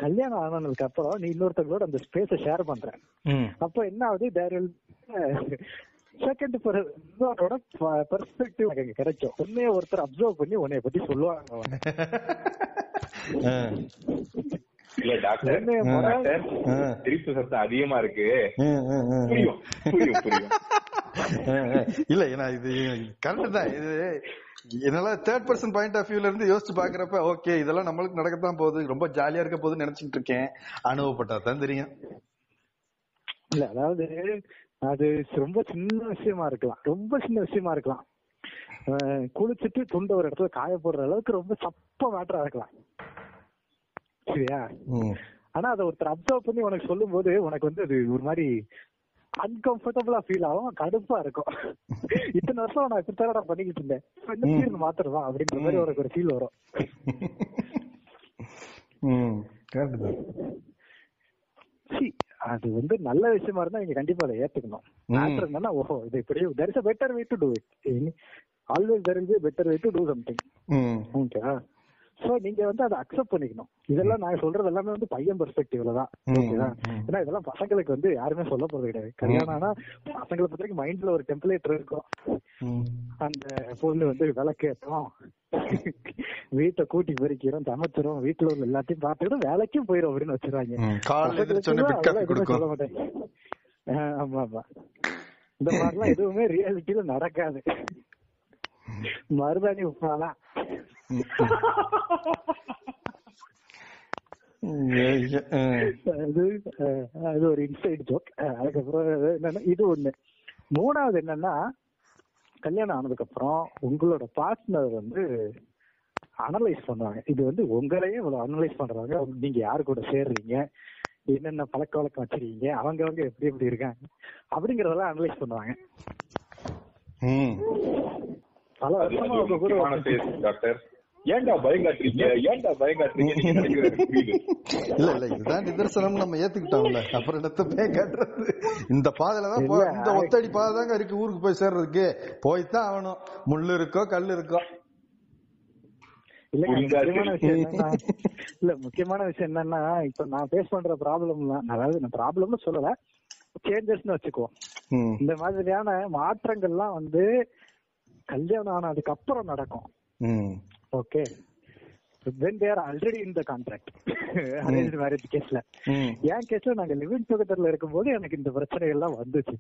கல்யாணம் ஆனதுக்கு அப்புறம் நீ இன்னொருத்தவங்களோட அந்த ஸ்பேஸ ஷேர் பண்ற, அப்ப என்ன ஆகுது, தேர் வில் செகண்ட் இன்னொருத்தோட பெர்ஸ்பெக்டிவ் கிடைக்கும். உன்னைய ஒருத்தர் அப்சர்வ் பண்ணி உன்னைய பத்தி சொல்லுவாங்க. இல்ல டாக்டர் திருப்பு சத்தம் அதிகமா இருக்கு, புரியும் புரியும் புரியும். இல்ல ஏன்னா இது கரெக்ட் தான். இது என்னால தேர்ட் பர்சன் பாயிண்ட் ஆஃப் வியூல இருந்து யோசிச்சு பாக்குறப்ப ஓகே இதெல்லாம் நம்மளுக்கு நடக்கத்தான் போகுது, ரொம்ப ஜாலியா இருக்க போகுதுன்னு நினைச்சிட்டு இருக்கேன். அனுபவப்பட்டாதான் தெரியும். இல்ல அதாவது அது ரொம்ப சின்ன விஷயமா இருக்கலாம், ரொம்ப சின்ன விஷயமா இருக்கலாம், குளிச்சுட்டு துண்ட ஒரு இடத்துல காய போடுற அளவுக்கு ரொம்ப சப்ப மேட்டரா இருக்கலாம், சரியா? ஆனா அதை ஒருத்தர் அப்சர்வ் பண்ணி உனக்கு சொல்லும் போது உனக்கு வந்து அது ஒரு மாதிரி அன்கம்ஃபர்டபுளா ஃபீல் ஆகும், கடுப்பா இருக்கும். இத்தனை வருஷம் நான் இப்ப பண்ணிக்கிட்டு இருந்தேன் மாத்திரமா அப்படின்ற மாதிரி உனக்கு ஒரு ஃபீல் வரும். அது வந்து நல்ல விஷயமா இருந்தா நீங்க கண்டிப்பா அதை ஏத்துக்கணும். மேட்டர் என்னன்னா ஓஹோ இது இப்படி there is a better way to do it, always there is a better way to do something, ஓகேவா? சோ நீங்க வந்து அதை அக்செப்ட் பண்ணிக்கணும். இதெல்லாம் நான் சொல்றது எல்லாமே வந்து பையன் பெர்ஸ்பெக்டிவ்ல தான், ஓகேவா? ஏன்னா இதெல்லாம் பசங்களுக்கு வந்து யாருமே சொல்ல போறது கிடையாது. கல்யாணம் ஆனா பசங்களை பொறுத்தவரைக்கும் மைண்ட்ல ஒரு டெம்ப்ளேட் இருக்கும், அந்த பொண்ணு வந்து விளக்கேற்றோம், வீட்டை கூட்டி பறிக்கிறோம், சமைச்சிரும், வீட்டுல உள்ள எல்லாத்தையும் பார்த்துக்கிட்டு வேலைக்கும் போயிடும் அப்படின்னு வச்சிருவாங்க. சொல்ல மாட்டேன். ஆமா ஆமா, இந்த மாதிரிலாம் எதுவுமே ரியாலிட்டியில நடக்காது. மருதாணி உப்பாலாம் அது ஒரு இன்சைட் ஜோக். அதுக்கப்புறம் என்னன்னா இது ஒண்ணு. மூணாவது என்னன்னா கல்யாணம் ஆனதுக்கு அப்புறம் உங்களோட பார்ட்னர் வந்து அனலைஸ் பண்ணுவாங்க. இது வந்து உங்களையே அனலைஸ் பண்றாங்க. நீங்க யாரு கூட சேர்றீங்க, என்னென்ன பழக்க வழக்கம் வச்சிருக்கீங்க, அவங்க எப்படி எப்படி இருக்காங்க அப்படிங்கறதெல்லாம் அனலைஸ் பண்ணுவாங்க. நிதர்சனம் நம்ம ஏத்துக்கிட்டோம்ல, அப்புறம் இந்த பாதையிலதான் இந்த ஒத்தடி பாதை தாங்க இருக்கு ஊருக்கு போய் சேர்றதுக்கு, போய்தான் ஆகணும், முள்ளு இருக்கோ கல் இருக்கோ. இல்ல முக்கியமான விஷயம் என்னன்னா இப்ப நான் ஃபேஸ் பண்ற ப்ராப்ளம் தான், அதாவது நான் ப்ராப்ளம்னு சொல்லல, சேஞ்சஸ்ன்னு வச்சுக்குவோம். இந்த மாதிரியான மாற்றங்கள்லாம் வந்து கல்யாணம் ஆனதுக்கு அப்புறம் நடக்கும், okay? when they are already in the contract, arranged marriage caseல, என் கேஸ்ல நாங்க லிவிங் டுகெதர்ல இருக்கும்போது எனக்கு இந்த பிரச்சனை எல்லாம் வந்துச்சு,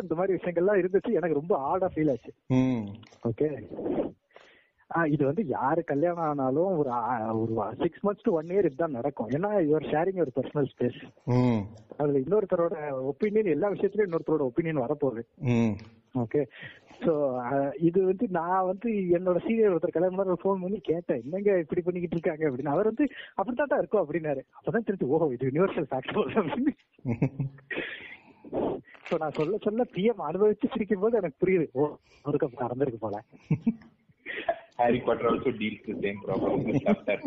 இந்த மாதிரி விஷயங்கள்லாம் இருந்துச்சு, எனக்கு ரொம்ப ஆடா ஃபீல் ஆச்சு, ஓகே? இது வந்து யாரு கல்யாணம் ஆனாலும் ஒரு 6 months to 1 year இதுதான் நடக்கும். ஏன்னா யுவர் ஷேரிங் ஒரு பர்சனல் ஸ்பேஸ், அதுல இன்னொருத்தரோட ஒப்பீனியன், எல்லா விஷயத்திலயும் இன்னொருத்தரோட ஒப்பீனியன் வரப்போகுது, ஓகே? ஸோ இது வந்து நான் வந்து என்னோட சீனியர் ஒருத்தர் கல்யாணம் ஃபோன் பண்ணி கேட்டேன், என்னங்க இப்படி பண்ணிக்கிட்டு இருக்காங்க அப்படின்னு. அவர் வந்து அப்படித்தாட்டா இருக்கும் அப்படின்னாரு. அப்பதான் தெரிஞ்சு ஓஹோ இது யூனிவர்சல் ஃபேக்டர் அப்படின்னு. ஸோ நான் சொல்ல சொல்ல பிஎம் அனுபவிச்சு சிரிக்கும் போது எனக்கு புரியுது, ஓ ஒரு கப் நடந்திருக்கு போல. Harry Potter also deals the same problem with Doctor.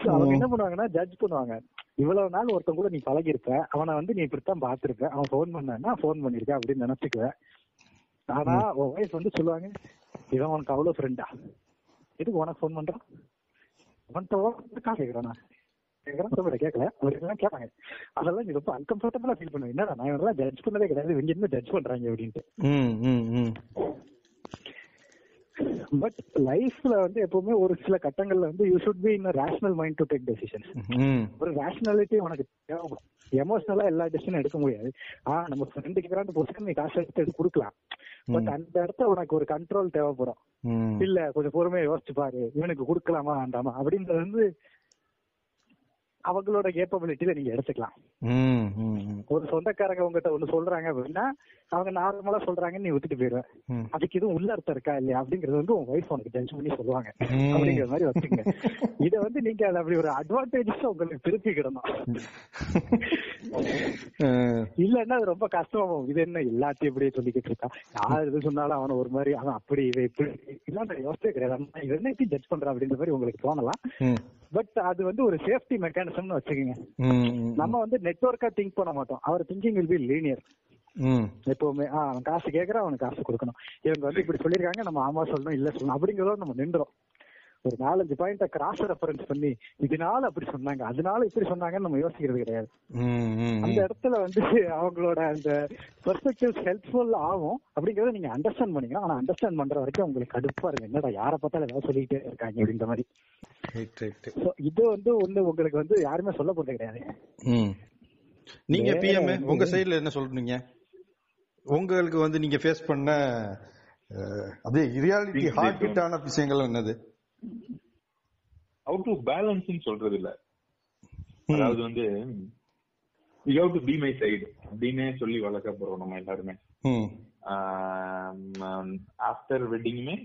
So அவங்க என்ன பண்ணுவாங்கன்னா ஜட்ஜ் பண்ணுவாங்க. இவ்வளவு நாள் ஒருத்தன் கூட நீ பழகிருப்ப, அவனை வந்து நீ இப்படித்தான் பாத்துருப்ப, அவன் ஃபோன் பண்ணா ஃபோன் பண்ணிருக்க அப்படின்னு நினைச்சுக்குவேன். ஆனா உன் வைஃப் வந்து சொல்லுவாங்க, இவன் உனக்கு அவ்வளவு ஃப்ரெண்டா, எதுக்கு உனக்கு ஃபோன் பண்றான், கேக்குறானா கேட்கல அவருக்கு கேட்பாங்க. அதெல்லாம் நீ ரொம்ப அன்கம்ஃபர்டபுளா ஃபீல் பண்ணுவேன். என்னடா நான் இவரெல்லாம் ஜட்ஜ் பண்ணதே கிடையாது, இங்க இருந்து ஜட்ஜ் பண்றாங்க அப்படின்ட்டு. பட் லைஃப்ல வந்து எப்பவுமே ஒரு சில கட்டங்கள்ல வந்து you should be in rational mind to take decisions. ஒரு ரேஷனாலிட்டி உனக்கு தேவைப்படும். எமோஷனலா எல்லா டெசிஷனும் எடுக்க முடியாது. நம்ம ஃப்ரெண்டு கேட்கறான்னு போச்சு, நீ காசு எடுத்து கொடுக்கலாம், பட் அந்த இடத்துல உனக்கு ஒரு கண்ட்ரோல் தேவைப்படும். இல்ல கொஞ்சம் பொறுமையா யோசிச்சு பாரு, இவனுக்கு கொடுக்கலாமா வேண்டாமா அப்படின்றது வந்து அவங்களோட கேப்பபிலிட்டியில நீங்க எடுத்துக்கலாம். ஒரு சொந்தக்காரங்க உங்ககிட்ட ஒண்ணு சொல்றாங்க அப்படின்னா அவங்க நார்மலா சொல்றாங்கன்னு நீ விட்டுட்டு போயிடுவேன். அதுக்கு எதுவும் உள்ள அர்த்தம் இருக்கா இல்லையா அப்படிங்கறது வந்து உங்க வைஃப் உனக்கு டென்ஷன் பண்ணி சொல்லுவாங்க அப்படிங்கிற மாதிரி வச்சுங்க. இதை வந்து நீங்க அதை அப்படி ஒரு அட்வான்டேஜஸ் உங்களுக்கு திருப்பிக்கிடணும். இல்லன்னா அது ரொம்ப கஷ்டமாகும். இது என்ன எல்லாத்தையும் இப்படியே சொல்லிக்கிட்டு இருக்கான், யார் எது சொன்னாலும் அவனை ஒரு மாதிரி, அவன் அப்படி இதை இப்படி இல்லாத யோசிச்சே கிடையாது, இவனை எப்படி ஜட்ஜ் பண்றான் அப்படின்ற மாதிரி உங்களுக்கு தோணலாம். பட் அது வந்து ஒரு சேஃப்டி மெக்கானிசம்னு வச்சுக்கோங்க. நம்ம வந்து நெட்வொர்க்கா திங்க் பண்ண மாட்டோம். Our thinking will be linear. எப்பவுமே அவன் காசு கேட்கற அவனுக்கு காசு கொடுக்கணும். இவங்க வந்து இப்படி சொல்லியிருக்காங்க நம்ம ஆமா சொல்லணும் இல்ல சொல்லணும் அப்படிங்கிறதோட நம்ம நின்றோம். ஒரு 4-5 பாயிண்ட கிராஸ் ரெஃபரன்ஸ் பண்ணி இதனால அப்படி சொன்னாங்க அதனால இப்படி சொன்னாங்கன்னு நம்ம யோசிக்கிறது கிடையாது. அந்த இடத்துல வந்து அவங்களோட அந்த பெர்ஸ்பெக்டிவ்ஸ் ஹெல்ப்ஃபுல் ஆகும் அப்படிங்கறத நீங்க அண்டர்ஸ்டாண்ட் பண்ணீங்கன்னா. ஆனா அண்டர்ஸ்டாண்ட் பண்ற வரைக்கும் உங்களுக்கு கடுப்பா இருக்கு, என்னடா யாரை பார்த்தாலும் ஏதாவது சொல்லிக்கிட்டே இருக்காங்க அப்படின்ற மாதிரி. இது வந்து ஒண்ணு உங்களுக்கு வந்து யாருமே சொல்ல போறது கிடையாது. நீங்க பிஎம் உங்க சைடுல என்ன சொல்றீங்க? உங்களுக்கு வந்து நீங்க ஃபேஸ் பண்ண அப்படியே ரியாலிட்டி ஹார்ட் ஹிட் ஆன விஷயங்கள் என்னது? How to balance னு சொல்றது இல்ல, அதாவது வந்து you have to be my side அப்படினே சொல்லி வளக்க போறோம் நம்ம எல்லாரும். ஆஃப்டர் வெட்டிங்மே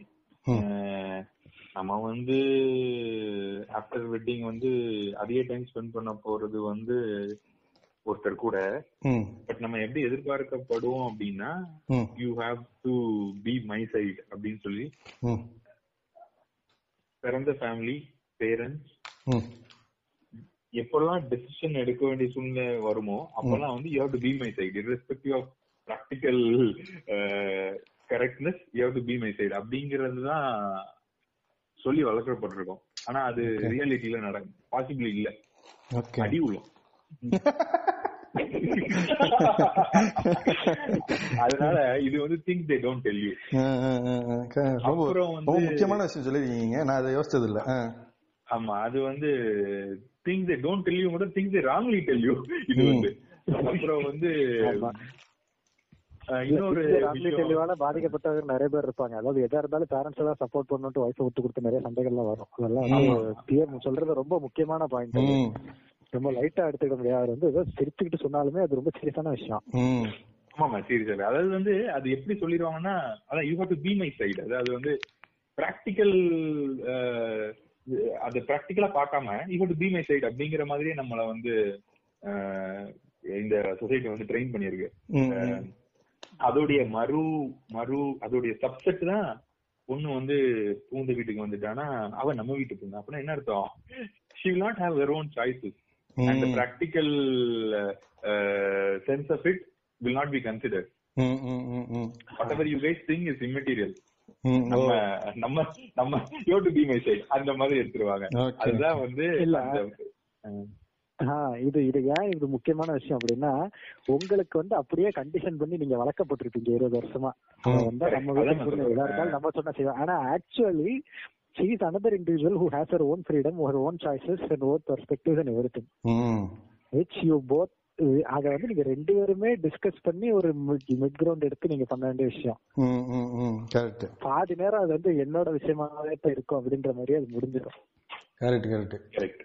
நம்ம வந்து ஆஃப்டர் வெட்டிங் வந்து அதே டைம் ஸ்பெண்ட் பண்ண போறது வந்து ஒருத்தர் கூட. பட் நம்ம எப்படி எதிர்பார்க்கப்படும் அப்படின்னா you have to be my side அப்படின்னு சொல்லி பிறந்த ஃபேமிலி பேரண்ட்ஸ் எப்பெல்லாம் டெசிஷன் எடுக்க வேண்டிய சூழ்நிலை வருமோ அப்பெல்லாம் வந்து you have to be my side irrespective of practical correctness you have to be my side அப்படிங்கறதுதான் சொல்லி வளர்க்கப்பட்டிருக்கோம். ஆனா அது ரியாலிட்டியில நடக்கும் பாசிபிள் இல்ல, அடி உழும். அதனால இது வந்து think they don't tell you. ரொம்ப முக்கியமான விஷயம் சொல்லிருக்கீங்க, நான் அதை யோசிச்சது இல்ல. ஆமா, அது வந்து think they don't tell you கூட think they wrongly tell you. இது வந்து அப்புறம் வந்து இன்னொரு தெளிவால பாதிக்கப்பட்டவர்கள் நிறைய பேர் இருப்பாங்க. அதாவது எதா இருந்தாலும் பேரண்ட்ஸ் தான் சப்போர்ட் பண்ணணும் வைஃப் விட்டு கொடுத்து நிறைய சண்டைகள்லாம் வரும். அதெல்லாம் சொல்றது ரொம்ப முக்கியமான பாயிண்ட். ரொம்ப லைட்டா எடுத்துக்க முடியாது, வந்து ஏதோ சிரிச்சுக்கிட்டு சொன்னாலுமே அது ரொம்ப சீரியஸான விஷயம். ஆமாமா சீரியஸ். அதாவது வந்து அது எப்படி சொல்லிடுவாங்கன்னா அதான் you have to be my side. அதாவது வந்து பிராக்டிக்கல் அது பிராக்டிக்கலா பார்க்காம you have to be my side அப்படிங்கிற மாதிரியே நம்மளை வந்து இந்த சொசைட்டி வந்து ட்ரெயின் பண்ணிருக்கு. அதோடைய அதோடைய சப்செட் தான் பொண்ணு வந்து பூந்து வீட்டுக்கு வந்துட்டானா அவன் நம்ம வீட்டுக்கு போனா அப்படின்னா என்ன அர்த்தம்? She will not have her own choices and the practical sense of it will not be considered. Whatever you guys think is immaterial. நம்ம you have to be my side அந்த மாதிரி எடுத்துருவாங்க. அதுதான் வந்து இது ஏன் இது முக்கியமான விஷயம் அப்படின்னா உங்களுக்கு வந்து அப்படியே கண்டிஷன் பண்ணி நீங்க வளர்க்கப்பட்டிருப்பீங்க 20 வருஷமா. நம்ம சொன்னா செய்வோம். ஆனா actually she is another individual who has her own freedom, her own choices and her own perspectives and everything. Which you both அத வந்து நீங்க ரெண்டு பேருமே டிஸ்கஸ் பண்ணி ஒரு மிட் கிரவுண்ட் எடுத்து நீங்க பண்ண வேண்டிய விஷயம். கரெக்ட். பாதி நேரம் அது வந்து என்னோட விஷயமாவே இப்ப இருக்கும் அப்படின்ற மாதிரி அது முடிஞ்சிடும். Correct correct correct.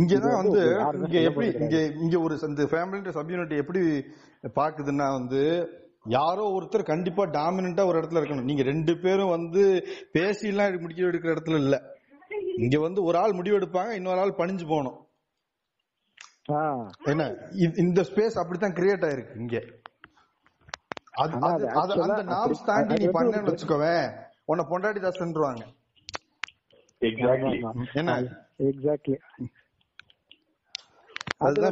இங்கதான் வந்து இங்க எப்படி இங்க ஒரு அந்த ஃபேமிலி சப் யூனிட் எப்படி பாக்குதுன்னா வந்து யாரோ ஒருத்தர் கண்டிப்பா டாமினா ஒரு இடத்துல இருக்கணும். நீங்க ரெண்டு பேரும் வந்து பேசி எல்லாம் முடிக்க எடுக்கிற இடத்துல இல்ல, இங்க வந்து ஒரு ஆள் முடிவு எடுப்பாங்க இன்னொரு ஆள் பணிஞ்சு போகணும். என்ன இந்த ஸ்பேஸ் அப்படித்தான் கிரியேட் ஆயிருக்கு இங்க. அந்த நார்ம்ஸ் தாண்டி நீ பண்ணேன்னு வச்சுக்கோவே உன்னை பொண்டாட்டி தாசன்றாங்க. என்ன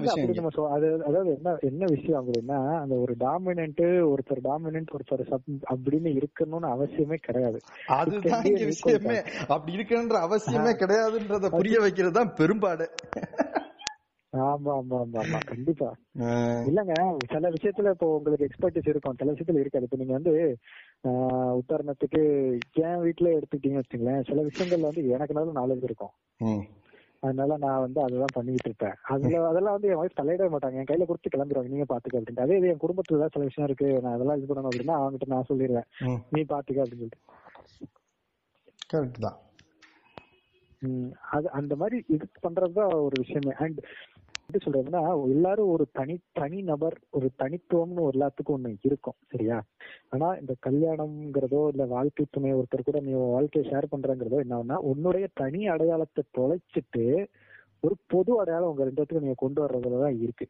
எக்ஸாக்ட்லி என்ன விஷயம் அப்படின்னா அந்த ஒரு டாமினன்ட் ஒருத்தர் டாமினன்ட் ஒருத்தர் சப் அப்படின்னு இருக்கணும்னு அவசியமே கிடையாது. அப்படி இருக்கணும்ன்ற அவசியமே கிடையாதுன்றத புரிய வைக்கிறது தான் பெரும்பாடு. ஆமா ஆமா ஆமா ஆமா கண்டிப்பா. இல்லங்க சில விஷயத்துல இப்போ உங்களுக்கு எக்ஸ்பர்டிஸ் இருக்கும், சில விஷயத்துல இருக்காது. இப்ப நீங்க வந்து உதாரணத்துக்கு என் வீட்டுல எடுத்துக்கிட்டீங்கன்னு வச்சுக்கோங்களேன், சில விஷயங்கள்ல வந்து எனக்குனாலும் நாலேஜ் இருக்கும், அதனால நான் வந்து அதெல்லாம் பண்ணிட்டு இருப்பேன். அதெல்லாம் வந்து என் வைஃப் தலையிட மாட்டாங்க, என் கையில கொடுத்து கிளம்பிடுவாங்க நீங்க பாத்துக்க அப்படின்ட்டு. அதே இது என் குடும்பத்துல ஏதாவது சில விஷயம் இருக்கு நான் அதெல்லாம் இது பண்ணணும் அப்படின்னா அவங்ககிட்ட நான் சொல்லிடுவேன் நீ பாத்துக்க அப்படின்னு சொல்லிட்டு. கரெக்ட் தான். அது அந்த மாதிரி இது பண்றதுதான் ஒரு விஷயமே. அண்ட் எப்படி சொல்றதுன்னா எல்லாரும் ஒரு தனி நபர் ஒரு தனித்துவம்னு ஒரு எல்லாத்துக்கும் ஒண்ணு இருக்கும் சரியா? ஆனா இந்த கல்யாணம்ங்கிறதோ இல்ல வாழ்க்கை துணை ஒருத்தர் கூட நீ வாழ்க்கையை ஷேர் பண்றங்கிறதோ என்னன்னா உன்னுடைய தனி அடையாளத்தை தொலைச்சிட்டு ஒரு பொது அடையாளம் உங்க ரெண்டுத்துக்கு நீங்க கொண்டு வர்றதுலதான் இருக்கு.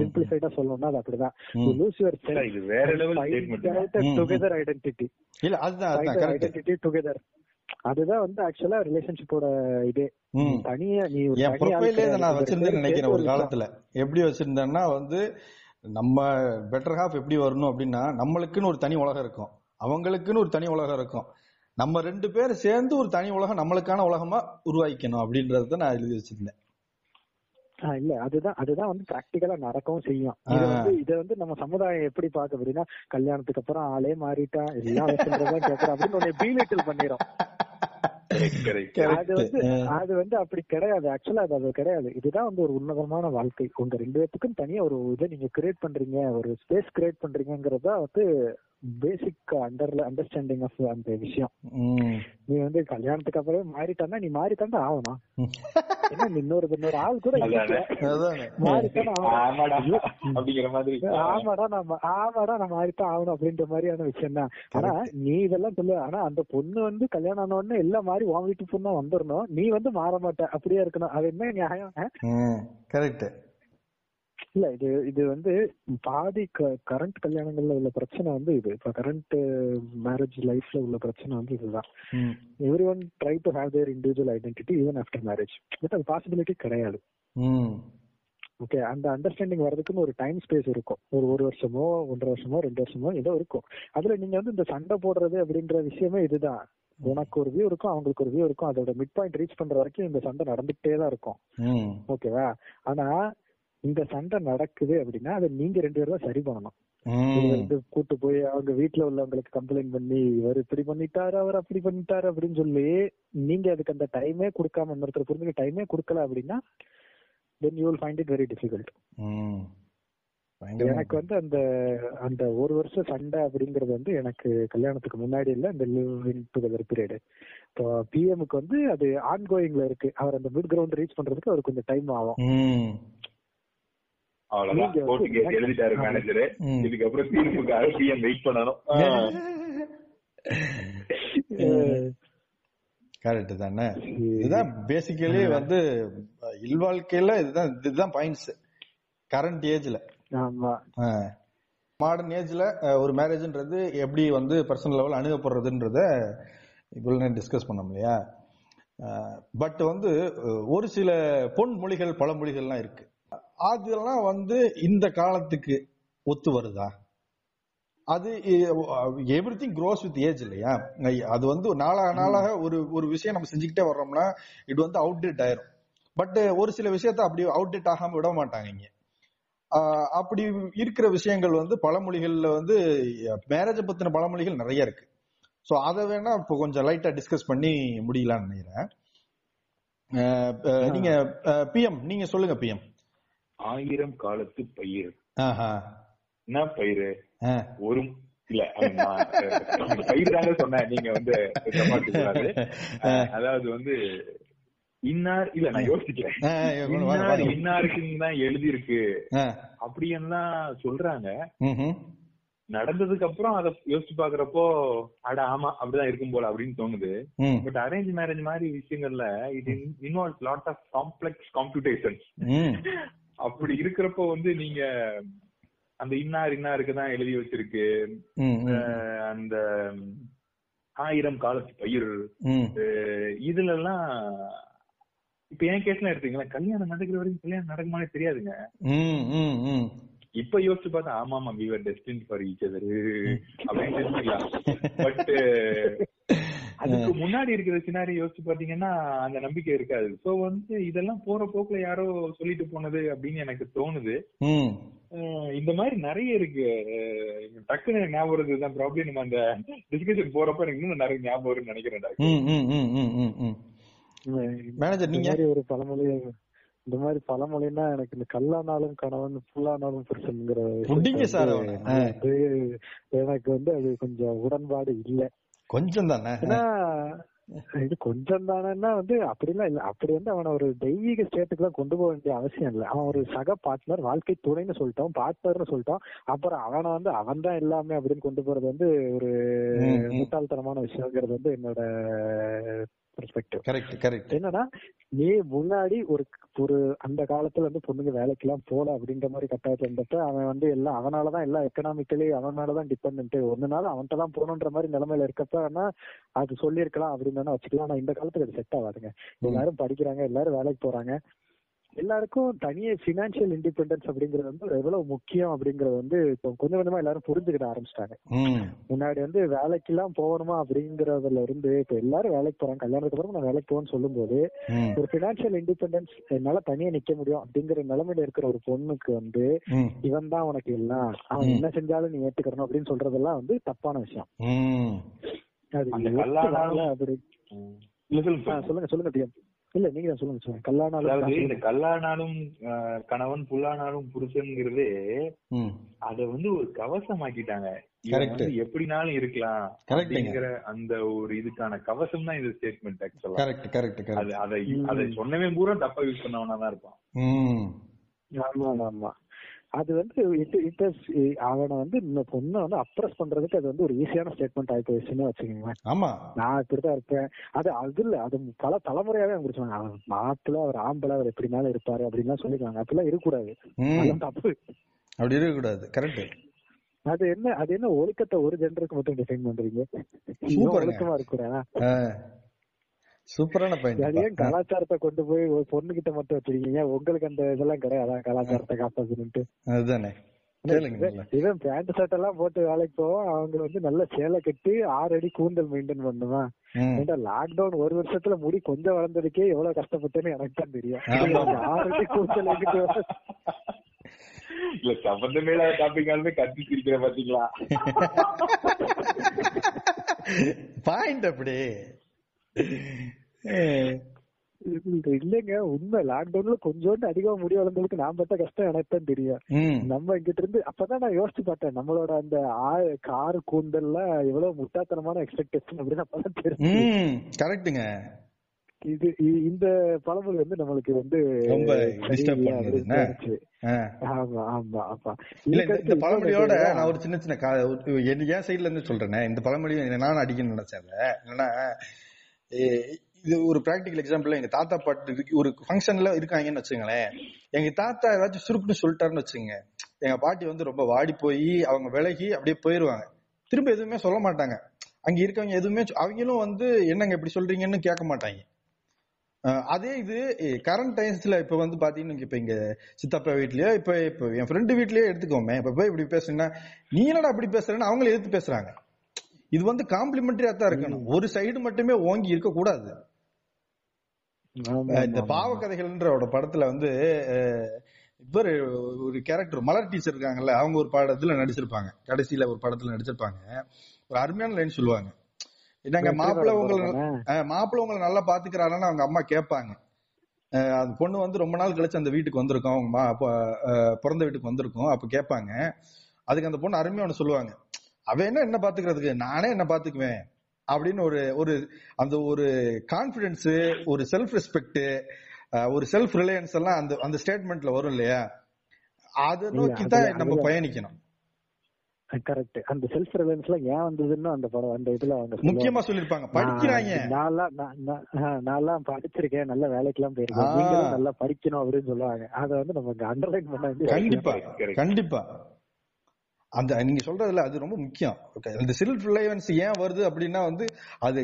சிம்பிளிஃபைடா சொல்லணும்னா அது அப்படிதான். You lose your self together identity. இல்ல அதுதான் ஐடென்டிட்டி டுகெதர் அதுதான் வந்து ஆக்சுவலா ரிலேஷன்ஷிப்போட இதே. தனியா நீ நினைக்கிறேன் ஒரு காலத்துல எப்படி வச்சிருந்தேன்னா வந்து நம்ம பெட்டர் ஹாஃப் எப்படி வரணும் அப்படின்னா, நம்மளுக்குன்னு ஒரு தனி உலகம் இருக்கும், அவங்களுக்குன்னு ஒரு தனி உலகம் இருக்கும், நம்ம ரெண்டு பேரும் சேர்ந்து ஒரு தனி உலகம் நம்மளுக்கான உலகமா உருவாக்கணும் அப்படின்றத நான் எழுதி வச்சிருந்தேன். இல்ல அதுதான் வந்து பிராக்டிகலா நடக்கவும் செய்யும். இதை வந்து நம்ம சமுதாயம் எப்படி பாக்க அப்படின்னா, கல்யாணத்துக்கு அப்புறம் ஆளே மாறிட்டான் எல்லாம் கேட்கறோம் அப்படின்னு உடனே பீலிட்டில் பண்ணிரும். அது வந்து அப்படி கிடையாது. ஆக்சுவலா அது கிடையாது. இதுதான் வந்து ஒரு உன்னதமான வாழ்க்கை. உங்க ரெண்டு பேத்துக்கும் தனியா ஒரு இதை நீங்க கிரியேட் பண்றீங்க, ஒரு ஸ்பேஸ் கிரியேட் பண்றீங்கறதா வந்து பேசிக் அண்டர்ஸ்டாண்டிங் ஆஃப் அந்த விஷயம். நீ வந்து கல்யாணத்துக்கு அப்புறமே மாறிட்டான்னா நீ மாறித்தாண்டா ஆகணும். இன்னொரு ஆள் கூட ஆமாடா நான் மாறித்தான் ஆகணும் அப்படின்ற மாதிரியான விஷயம் தான். ஆனா நீ இதெல்லாம் சொல்ல, ஆனா அந்த பொண்ணு வந்து கல்யாணம் ஆன உடனே எல்லாம் மாறி உன் வீட்டு பொண்ணா வந்துடணும், நீ வந்து மாற மாட்ட, அப்படியே இருக்கணும். அது என்ன நியாயம்? கரெக்ட் இல்ல. இது வந்து பாதி கரண்ட் கல்யாணங்கள்ல உள்ள பிரச்சனை வந்து இது. இப்ப கரண்ட் மேரேஜ் லைஃப்ல உள்ள பிரச்சனை வந்து இதுதான். Everyone try to have their individual identity even after marriage. But அது பாசிபிலிட்டி கிடையாது. ஓகே, அந்த அண்டர்ஸ்டாண்டிங் வர்றதுக்குன்னு ஒரு டைம் ஸ்பேஸ் இருக்கும். ஒரு வருஷமோ 1.5 வருஷமோ 2 வருஷமோ ஏதோ இருக்கும். அதுல நீங்க வந்து இந்த சண்டை போடுறது அப்படின்ற விஷயமே இதுதான். உனக்கு ஒரு வியூ இருக்கும், அவங்களுக்கு ஒரு வியூ இருக்கும், அதோட மிட் பாயிண்ட் ரீச் பண்ற வரைக்கும் இந்த சண்டை நடந்துகிட்டே தான் இருக்கும். ஓகேவா? ஆனா இந்த சண்டை நடக்குது அப்படின்னா அதை நீங்க 2 பேரும் தான் சரி பண்ணணும். கூட்டு போய் அவங்க வீட்டுல உள்ளவங்களுக்கு கம்ப்ளைண்ட் பண்ணி இவர் இப்படி பண்ணிட்டாரு அவர் அப்படி பண்ணிட்டாரு அப்படின்னு சொல்லி நீங்க அதுக்கு அந்த டைமே கொடுக்காம இன்னொருத்தர் புரிஞ்சுக்க டைமே கொடுக்கல அப்படின்னா then you will find it very difficult. எனக்கு வந்து அந்த 1 வருஷம் சண்டை அப்படிங்கறது வந்து எனக்கு கல்யாணத்துக்கு முன்னாடி இல்ல, இந்த லிவிங் டுகெதர் பீரியட். இப்போ பிஎம்க்கு வந்து அது ஆன் கோயிங்ல இருக்கு. அவர் அந்த மிட் கிரவுண்ட் ரீச் பண்றதுக்கு அவருக்கு கொஞ்சம் டைம் ஆகும். எழுதிட்டாரு மேனேஜரு. இதுக்கப்புறம் வெயிட் பண்ணணும். கரெக்ட் தானே? இதுதான் பேசிக்கலி வந்து இல்வாழ்க்கையில இதுதான் பாயிண்ட்ஸ் கரண்ட் ஏஜ்ல. ஆமா, மாடர்ன் ஏஜ்ல ஒரு மேரேஜ்ன்றது எப்படி வந்து பர்சனல் லெவல் அணுகப்படுறதுன்றத இவ்வளவு டிஸ்கஸ் பண்ணோம் இல்லையா? பட் வந்து ஒரு சில பொன்மொழிகள் பழமொழிகள்லாம் இருக்கு. அதெல்லாம் வந்து இந்த காலத்துக்கு ஒத்து வருதா? அது எவ்ரிதிங் க்ரோஸ் வித் ஏஜ் இல்லையா? அது வந்து நாளாக நாளாக ஒரு விஷயம் நம்ம செஞ்சுக்கிட்டே வர்றோம்னா இது வந்து அவுடேட் ஆயிரும். பட் ஒரு சில விஷயத்த அப்படி அவுடேட் ஆகாம விட மாட்டாங்க. அப்படி இருக்கிற விஷயங்கள் வந்து பழமொழிகள்ல வந்து மேரேஜை பத்தின பழமொழிகள் நிறைய இருக்கு. ஸோ அதை வேணா இப்போ கொஞ்சம் லைட்டா டிஸ்கஸ் பண்ணி முடியலான்னு நினைக்கிறேன். நீங்க பிஎம் நீங்க சொல்லுங்க. பிஎம், ஆயிரம் காலத்து பயிர். என்ன பயிர்? ஒரு இல்ல பயிர் தாங்க சொன்ன நீங்க வந்து. அதாவது வந்து இன்னார் இல்ல நான் யோசிக்கிறேன் இன்னாருக்குன்னு தான் எழுதிருக்கு அப்படின்னு சொல்றாங்க. நடந்ததுக்கு அப்புறம் அத யோசிச்சு பாக்குறப்போ அட ஆமா அப்படிதான் இருக்கும் போல அப்படின்னு தோணுது. பட் அரேஞ்ச் மேரேஜ் மாதிரி விஷயங்கள்ல இது involves lot of complex computations. அப்படி இருக்கிறப்போ வந்து நீங்க அந்த இன்னாருக்குதான் எழுதி வச்சிருக்கு, அந்த 1000 காலத்து பயிர், இதுல எல்லாம் இப்ப என் கேஸ்லாம் எடுத்தீங்களா, கல்யாணம் நடக்கிற வரைக்கும் கல்யாணம் நடக்குமானே தெரியாதுங்க. இப்ப யோசிச்சு பார்த்தா ஆமாமா we were destined for each other அப்படின்னு தெரிஞ்சுக்கலாம். பட் அதுக்கு முன்னாடி இருக்கிற சினாரி யோசிச்சு பாத்தீங்கன்னா அந்த நம்பிக்கை இருக்காது. சோ வந்து இதெல்லாம் போற போக்குல யாரோ சொல்லிட்டு போனது அப்படின்னு எனக்கு தோணுது. இந்த மாதிரி நிறைய இருக்கு. டக்குன்னு ஞாபகம் வருதுதான். ப்ராப்ளம் நம்ம அந்த டிஸ்கஷன் போறப்ப எனக்கு இன்னும் நிறைய ஞாபகம் வரும்னு நினைக்கிறேன். ஒரு பழமொழி, இந்த மாதிரி பழமொழின்னா எனக்கு இந்த கல்லானாலும் கணவன் புல்லானாலும் புருஷன்ங்கிற எனக்கு வந்து அது கொஞ்சம் உடன்பாடு இல்லை. கொஞ்சம் தானே இது, கொஞ்சம் தானேன்னா வந்து அப்படிலாம் இல்ல. அப்படி வந்து அவனை ஒரு தெய்வீக ஸ்டேட்டுக்கு எல்லாம் கொண்டு போக வேண்டிய அவசியம் இல்லை. அவன் ஒரு சக பார்ட்னர், வாழ்க்கை துணைன்னு சொல்லிட்டோம், பார்ட்னர்னு சொல்லிட்டோம். அப்புறம் அவனை வந்து அவன் தான் எல்லாமே அப்படின்னு கொண்டு போறது வந்து ஒரு முட்டாள்தனமான விஷயங்கிறது வந்து என்னோட பெர்ஸ்பெக்டிவ். Correct correct. என்னன்னா முன்னாடி ஒரு ஒரு அந்த காலத்துல வந்து பொண்ணுங்க வேலைக்கு எல்லாம் போல அப்படின்ற மாதிரி கட்டாயத்துல இருந்துட்டு அவன் வந்து எல்லாம் அவனாலதான் எல்லாம் எக்கனாமிக்கலி அவனாலதான் டிபெண்ட், ஒன்னுனால அவன்கிட்ட தான் போகணுன்ற மாதிரி நிலைமையில இருக்கப்ப ஆனா அது சொல்லியிருக்கலாம் அப்படின்னு வச்சுக்கலாம். ஆனா இந்த காலத்துல அது செட் ஆகாதுங்க. எல்லாரும் படிக்கிறாங்க, எல்லாரும் வேலைக்கு போறாங்க, எல்லாருக்கும் தனியே பினான்சியல் இண்டிபெண்டன்ஸ் அப்படிங்கறது வந்து எவ்வளவு முக்கியம் அப்படிங்கறது வந்து இப்போ கொஞ்சம் கொஞ்சமா எல்லாரும் புரிஞ்சுக்கிட ஆரம்பிச்சிட்டாங்க. முன்னாடி வந்து வேலைக்கு எல்லாம் போகணுமா அப்படிங்கறதுல இருந்து இப்ப எல்லாரும் வேலைக்கு போறாங்க. கல்யாணத்துக்கு அப்புறம் நான் வேலைக்கு போகணும்னு சொல்லும் போது ஒரு பினான்சியல் இண்டிபெண்டன்ஸ் என்னால தனியே நிக்க முடியும் அப்படிங்கிற நிலைமையில இருக்கிற ஒரு பொண்ணுக்கு வந்து இவன் தான் உனக்கு எல்லாம், அவன் என்ன செஞ்சாலும் நீ ஏத்துக்கணும் அப்படின்னு சொல்றதெல்லாம் வந்து தப்பான விஷயம். அது சொல்லுங்க சொல்லுங்க இல்ல நீங்க சொல்லுங்க சார். கல்லானாலும் கணவன் புல்லானாலும் புருஷன்ங்கிறதே அத வந்து ஒரு கவசம் ஆக்கிட்டாங்க. எப்படினாலும் இருக்கலாம் அப்படிங்கிற அந்த ஒரு இதுக்கான கவசம் தான் இது ஸ்டேட்மெண்ட். ஆக்சுவலா அதை சொன்னவே பூரா தப்பா யூஸ் பண்ணவனா தான் இருப்பான். அது வந்து அவனை வந்து இந்த பொண்ணை வந்து அப்ரஸ் பண்றதுக்கு அது வந்து ஒரு ஈஸியான ஸ்டேட்மெண்ட் ஆயிட்டு வச்சுன்னு வச்சுக்கோங்களேன். நான் இப்படிதான் இருப்பேன். அது அது இல்ல, அது பல தலைமுறையாவே அவங்க பிடிச்சாங்க. அவன் மாப்பிள்ள அவர் ஆம்பளை அவர் எப்படினாலும் இருப்பாரு அப்படின்லாம் சொல்லிடுவாங்க. அப்படிலாம் இருக்கக்கூடாது, தப்பு, அப்படி இருக்கக்கூடாது. கரெக்ட். அது என்ன, அது என்ன ஒழுக்கத்தை ஒரு ஜெண்டருக்கு மட்டும் டிஃபைன் பண்றீங்க? ஒழுக்கமா இருக்கா? சூப்பரான பாயிண்ட். அது ஏன் கலாச்சாரத்தை கொண்டு போய் ஒரு பொண்ணு கிட்ட மட்டும் வச்சிருக்கீங்க? உங்களுக்கு அந்த இதெல்லாம் கிடையாது. கலாச்சாரத்தை காப்பாத்துட்டு அதுதானே. இவன் பேண்ட் ஷர்ட் எல்லாம் போட்டு வேலைக்கு போவோம், அவங்க வந்து நல்ல சேலை கட்டி 6 அடி கூந்தல் மெயின்டைன் பண்ணுவான். லாக்டவுன் ஒரு வருஷத்துல முடி கொஞ்சம் வளர்ந்ததுக்கே எவ்வளவு கஷ்டப்பட்டேன்னு எனக்கு தான் தெரியும். 6 அடி கூந்தல் எடுத்து இல்ல சம்பந்தமே இல்லாத டாபிக்காலுமே கட்டி சிரிக்கிற பாத்தீங்களா பாயிண்ட்? அப்படி இல்லங்க உண்மை. லாக்டவுன்ல கொஞ்சோண்டு அதிகமா முடி வளர்ந்தவங்களுக்கு நான் பட்ட கஷ்டம் எனக்கு தான் தெரியும். நம்ம இங்கிட்ட இருந்து அப்பதான் நான் யோசிச்சு பார்த்தேன் நம்மளோட அந்த கார் கூந்தல்ல எவ்வளவு முட்டாத்தனமான எக்ஸ்பெக்டேஷன் அப்படின்னு அப்பதான் தெரியும். கரெக்டுங்க. இது இந்த பழமொழி வந்து நம்மளுக்கு வந்து ரொம்ப டிஸ்டர்ப் பண்ணுது. ஆமா ஆமா ஆமா. இந்த பழமொழியோட நான் ஒரு சின்ன சின்ன என் சைட்ல இருந்து சொல்றேன். இந்த பழமொழியை நான் அடிக்கணும்னு நினைச்சேன். என்னன்னா இது ஒரு பிராக்டிகல் எக்ஸாம்பிள். எங்க தாத்தா பாட்டு ஒரு ஃபங்க்ஷன்ல இருக்காங்கன்னு வச்சுங்களேன். எங்க தாத்தா ஏதாச்சும் சுருக்குன்னு சொல்லிட்டாருன்னு வச்சுங்க, எங்க பாட்டி வந்து ரொம்ப வாடி போய் அவங்க விலகி அப்படியே போயிருவாங்க. திரும்ப எதுவுமே சொல்ல மாட்டாங்க. அங்க இருக்கவங்க எதுவுமே அவங்களும் வந்து என்னங்க இப்படி சொல்றீங்கன்னு கேட்க மாட்டாங்க. அதே இது கரண்ட் டைம்ஸ்ல இப்ப வந்து பாத்தீங்கன்னா இப்ப எங்க சித்தப்பா வீட்லயோ இப்ப இப்ப என் ஃப்ரெண்டு வீட்லயோ எடுத்துக்கோமே, இப்ப போய் இப்படி பேசுறீங்கன்னா நீ என்னடா அப்படி பேசுறேன்னு அவங்கள எதிர்த்து பேசுறாங்க. இது வந்து காம்ப்ளிமெண்டரியா தான் இருக்கணும். ஒரு சைடு மட்டுமே ஓங்கி இருக்க கூடாது. இந்த பாவ கதைகள்ன்றோட படத்துல வந்து இவர் ஒரு கேரக்டர் மலர் டீச்சர் இருக்காங்கல்ல, அவங்க ஒரு படத்துல நடிச்சிருப்பாங்க. கடைசியில ஒரு படத்துல நடிச்சிருப்பாங்க. ஒரு அருமையான லைன் சொல்லுவாங்க. என்னங்க மாப்பிள்ள உங்களை மாப்பிள்ள உங்களை நல்லா பாத்துக்கிறாருன்னு அவங்க அம்மா கேட்பாங்க. அந்த பொண்ணு வந்து ரொம்ப நாள் கழிச்சு அந்த வீட்டுக்கு வந்திருக்கோம், அவங்க பிறந்த வீட்டுக்கு வந்திருக்கோம். அப்ப கேட்பாங்க. அதுக்கு அந்த பொண்ணு அருமையா ஒண்ணு சொல்லுவாங்க, அவன் என்ன என்ன பாத்துக்கிறதுக்கு, நானே என்ன பாத்துக்குவேன் அப்படின்னு ஒரு ஒரு அந்த ஒரு கான்பிடன்ஸ், ஒரு செல்ஃப் ரெஸ்பெக்ட், ஒரு செல்ஃப் ரிலையன்ஸ் எல்லாம் அந்த அந்த ஸ்டேட்மெண்ட்ல வரும் இல்லையா? அதை நோக்கி தான் நம்ம பயணிக்கணும். கரெக்ட். அந்த செல்ஃப் ரிலையன்ஸ் எல்லாம் ஏன் வந்ததுன்னு அந்த படம் அந்த இதுல முக்கியமா சொல்லிருப்பாங்க. படிக்கிறாங்க, நான்லாம் படிச்சிருக்கேன், நல்ல வேலைக்கு எல்லாம் போயிருக்கேன், நல்லா படிக்கணும் அப்படின்னு சொல்லுவாங்க. அதை வந்து நம்ம அண்டர்லைன் பண்ண கண்டிப்பா கண்டிப்பா அந்த நீங்க சொல்றதுல அது ரொம்ப முக்கியம். இந்த செல்ஃப் ரிலைவன்ஸ் ஏன் வருது அப்படின்னா வந்து அது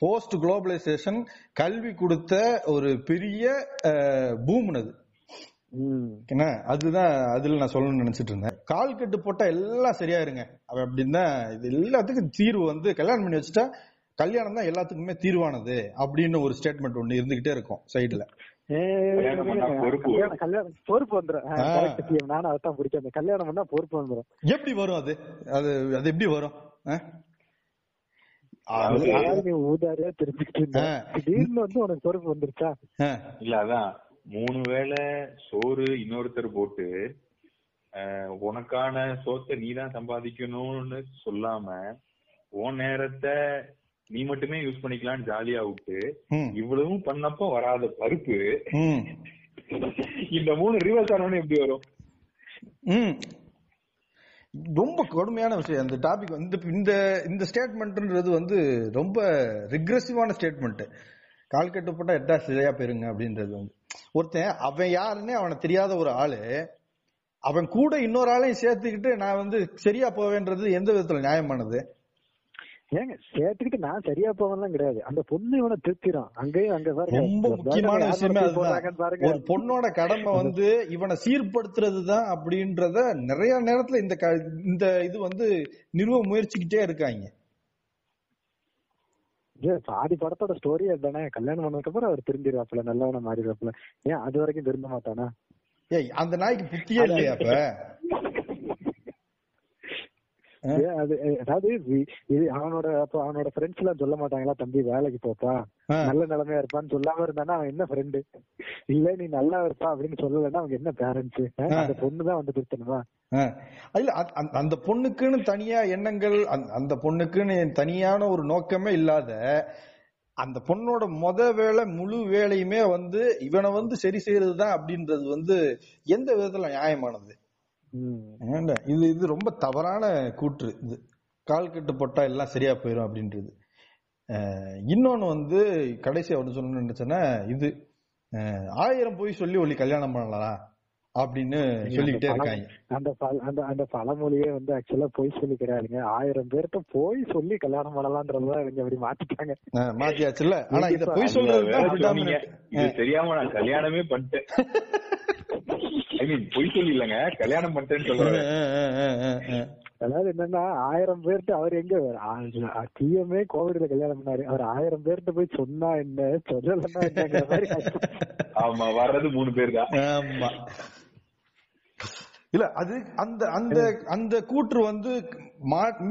போஸ்ட் குளோபலைசேஷன் கல்வி கொடுத்த ஒரு பெரிய பூம்னது. ஏன்னா அதுதான் அதுல நான் சொல்லணும்னு நினைச்சிட்டு இருந்தேன். கால் கட்டு போட்டா எல்லாம் சரியா இருங்க அவன் அப்படின்னா இது எல்லாத்துக்கும் தீர்வு வந்து கல்யாணம் பண்ணி வச்சுட்டா கல்யாணம் தான் எல்லாத்துக்குமே தீர்வானது அப்படின்னு ஒரு ஸ்டேட்மெண்ட் ஒண்ணு இருந்துகிட்டே இருக்கும் சைட்ல. பொறுப்பு வந்துடும். நானும் அதான் பிடிக்காது. கல்யாணம் பண்ணா பொறுப்பு வந்துடும். எப்படி வரும் அது? அது அது எப்படி வரும்? ஊதாரியா திருப்பிட்டு வந்து உனக்கு பொறுப்பு வந்துருச்சா? இல்ல அதான் 3 வேளை சோறு இன்னொருத்தர் போட்டு உனக்கான சோத்தை நீ தான் சம்பாதிக்கணும்னு சொல்லாம உன் நேரத்தை நீ மட்டுமே யூஸ் பண்ணிக்கலாம்னு ஜாலியா விட்டு இவ்வளவும் பண்ணப்ப வராத பருப்பு இந்த 3 ரிவர்ஸ் ஆனவனே எப்படி வரும்? ரொம்ப கடுமையான விஷயம் அந்த டாபிக் வந்து. இந்த இந்த ஸ்டேட்மெண்ட்ன்றது வந்து ரொம்ப ரிக்ரெசிவான ஸ்டேட்மெண்ட். கால் கட்டப்பட்ட எட்டா சிலையா போயிருங்க அப்படின்றது வந்து ஒருத்தன் அவன் யாருன்னு அவனை தெரியாத ஒரு ஆளு அவன் கூட இன்னொரு ஆளையும் சேர்த்துக்கிட்டு நான் வந்து சரியா போவேன்றது எந்த விதத்துல நியாயமானது? ஏங்க சேர்த்துக்கிட்டு நான் சரியா போவேன்லாம் கிடையாது, அந்த பொண்ணு இவனை திருத்திடும். அங்கேயும் அங்க ரொம்ப முக்கியமான விஷயமே அதுதான், ஒரு பொண்ணோட கடமை வந்து இவனை சீர்படுத்துறது தான் அப்படின்றத நிறைய நேரத்துல இந்த இது வந்து நிறுவ முயற்சிக்கிட்டே இருக்காங்க. ஆதி படத்தோட ஸ்டோரி அதுதானே, கல்யாணம் பண்ணதுக்கு அப்புறம் அவர் திரும்பிடுவாப்புல, நல்லவன மாறிடுவாப்புல. ஏன் அது வரைக்கும் திரும்ப மாட்டானா? ஏய் அந்த நாய்க்கு புத்தியே இல்லையா? அப்ப அதாவது அவனோட அவனோட ஃப்ரெண்ட்ஸ் எல்லாம் சொல்ல மாட்டாங்களா, தம்பி வேலைக்கு போப்பா நல்ல நிலைமையா இருப்பான்னு சொல்லாம இருந்தானா அவன் என்ன ஃப்ரெண்டு? இல்ல நீ நல்லா இருப்பா அப்படின்னு சொல்லலன்னா அவங்க என்ன பேரண்ட்ஸ்? அந்த பொண்ணுதான் வந்து திருத்தணுமா? இல்ல அந்த பொண்ணுக்குன்னு தனியா எண்ணங்கள், அந்த பொண்ணுக்குன்னு தனியான ஒரு நோக்கமே இல்லாத அந்த பொண்ணோட மொத வேலை முழு வேலையுமே வந்து இவனை வந்து சரி செய்யறதுதான் அப்படின்றது வந்து எந்த விதத்துல நியாயமானது? இது இது ரொம்ப தவறான கூற்று. இது கால் கட்டு போட்டா எல்லாம் சரியா போயிடும் அப்படின்றது. இன்னொன்னு வந்து கடைசி அவனு சொன்னு நினைச்சேன்னா, இது 1000 போய் சொல்லி ஒளி கல்யாணம் பண்ணலாம் அப்படின்னு சொல்லிக்கிட்டே இருக்காங்க. அந்த பழமொழியே வந்து ஆக்சுவலா போய் சொல்லி கிடையாதுங்க, 1000 பேர்கிட்ட போய் சொல்லி கல்யாணம் பண்ணலாம்ன்றதுதான் இவங்க அப்படி மாத்திட்டாங்க. மாத்தியாச்சுல்ல. ஆனா இத போய் சொல்றது தெரியாம நான் கல்யாணமே பண்ணிட்டேன், பொய் சொல்லி இல்லங்க கல்யாணம் பண்ணிட்டேன்னு சொல்றேன். அதாவது என்னன்னா 1000 பேர்கிட்ட அவர் எங்க பிஎம்ஏ கோவிட்ல கல்யாணம் பண்ணாரு, அவர் 1000 பேர்கிட்ட போய் சொன்னா என்ன சொல்லலன்னா என்னங்கிற மாதிரி. ஆமா வர்றது 3 பேர் தான். ஆமா இல்ல அது அந்த அந்த அந்த கூற்று வந்து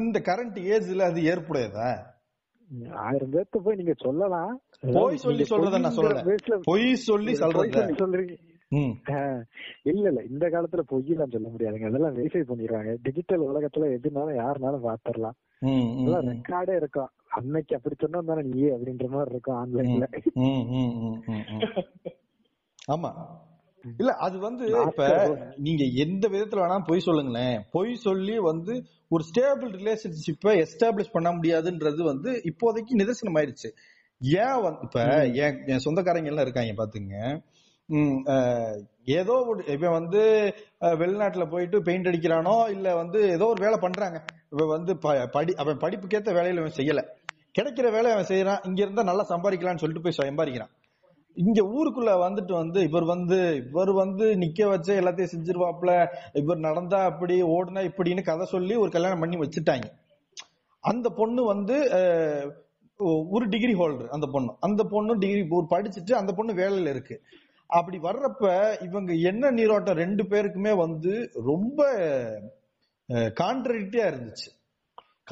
இந்த கரண்ட் ஏஜ்ல அது ஏற்புடையதா? 1000 பேர்கிட்ட போய் நீங்க சொல்லலாம், போய் சொல்லி சொல்றத நான் சொல்றேன், பொய் சொல்லி சொல்றீங்க. இல்ல இல்ல இந்த காலத்துல பொய்யெல்லாம் சொல்ல முடியாதுங்க, அதெல்லாம் வெரிஃபை பண்ணிடுவாங்க. டிஜிட்டல் உலகத்துல எதுனாலும் யாருனாலும் பாத்துடலாம், ரெக்கார்டே இருக்கும். அன்னைக்கு அப்படி சொன்னா தானே நீ அப்படின்ற மாதிரி இருக்கும் ஆன்லைன்ல. ஆமா இல்ல அது வந்து இப்ப நீங்க எந்த விதத்துல வேணாலும் பொய் சொல்லுங்களேன், பொய் சொல்லி வந்து ஒரு ஸ்டேபிள் ரிலேஷன்ஷிப்பை எஸ்டாப்ளிஷ் பண்ண முடியாதுன்றது வந்து இப்போதைக்கு நிதர்சனம் ஆயிடுச்சு. ஏன் வந்து இப்ப என் சொந்தக்காரங்க எல்லாம் இருக்காங்க பாத்துங்க, ஏதோ ஒரு இப்ப வந்து வெளிநாட்டுல போயிட்டு பெயிண்ட் அடிக்கிறானோ இல்ல வந்து ஏதோ ஒரு வேலை பண்றாங்க, இப்ப வந்து அவன் படிப்புக்கேற்ற வேலையில அவன் செய்யல, கிடைக்கிற வேலையை அவன் செய்யறான், இங்க இருந்தா நல்லா சம்பாதிக்கலாம்னு சொல்லிட்டு போய் சம்பாதிக்கிறான். இங்க ஊருக்குள்ள வந்துட்டு வந்து இவர் வந்து நிக்க வச்ச எல்லாத்தையும் செஞ்சிருவாப்புல, இவர் நடந்தா அப்படி ஓடுனா இப்படின்னு கதை சொல்லி ஒரு கல்யாணம் பண்ணி வச்சுட்டாங்க. அந்த பொண்ணு வந்து ஒரு டிகிரி ஹோல்டர், அந்த பொண்ணு டிகிரி படிச்சுட்டு அந்த பொண்ணு வேலையில இருக்கு. அப்படி வர்றப்ப இவங்க என்ன நீரோட்டம் ரெண்டு பேருக்குமே வந்து ரொம்ப கான்ட்ரடிக்டியா இருந்துச்சு.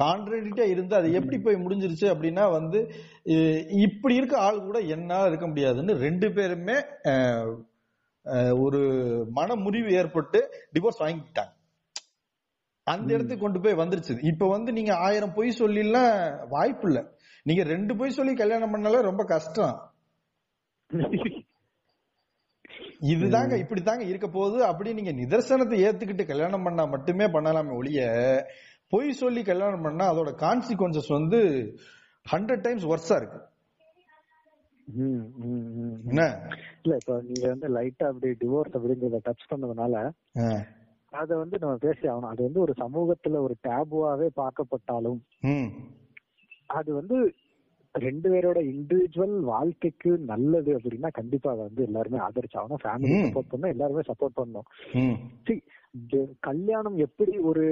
கான்ட்ரடிக்டியா இருந்து அது எப்படி போய் முடிஞ்சிருச்சு அப்படின்னா வந்து இப்படி இருக்க ஆள் கூட என்னால இருக்க முடியாதுன்னு ரெண்டு பேருமே ஒரு மன முறிவு ஏற்பட்டு டிவோர்ஸ் வாங்கிட்டாங்க. அந்த இடத்துக்கு கொண்டு போய் வந்துருச்சு. இப்ப வந்து நீங்க 1000 பொய் சொல்லிலாம் வாய்ப்பு இல்லை, நீங்க 2 பொய் சொல்லி கல்யாணம் பண்ணாலே ரொம்ப கஷ்டம். இதுதாங்க இப்படித்தாங்க இருக்க போகுது. அப்படி நீங்க நிதர்சனத்தை ஏத்துக்கிட்டு கல்யாணம் பண்ணா மட்டுமே பண்ணலாமே ஒழிய பொய் சொல்லி கல்யாணம் பண்ணா அதோட கான்சிக்வன்சஸ் வந்து 100 டைம்ஸ் வர்ஸா இருக்கு. என்ன இல்ல இப்ப நீங்க வந்து லைட்டா அப்படி டிவோர்ஸ் அப்படிங்கறத டச் பண்ணதுனால அத வந்து நம்ம பேசி ஆகணும். அது வந்து ஒரு சமூகத்துல ஒரு டேபுவாவே பார்க்கப்பட்டாலும் அது வந்து ரெண்டு பேரோட இண்டிவிஜுவல் வாழ்க்கைக்கு நல்லது அப்படின்னா கண்டிப்பா வந்து எல்லாருமே ஆதரிச்சாகணும், ஃபேமிலி சப்போர்ட் பண்ணணும், எல்லாருமே சப்போர்ட் பண்ணணும். கல்யாணம் எப்படி ஒரு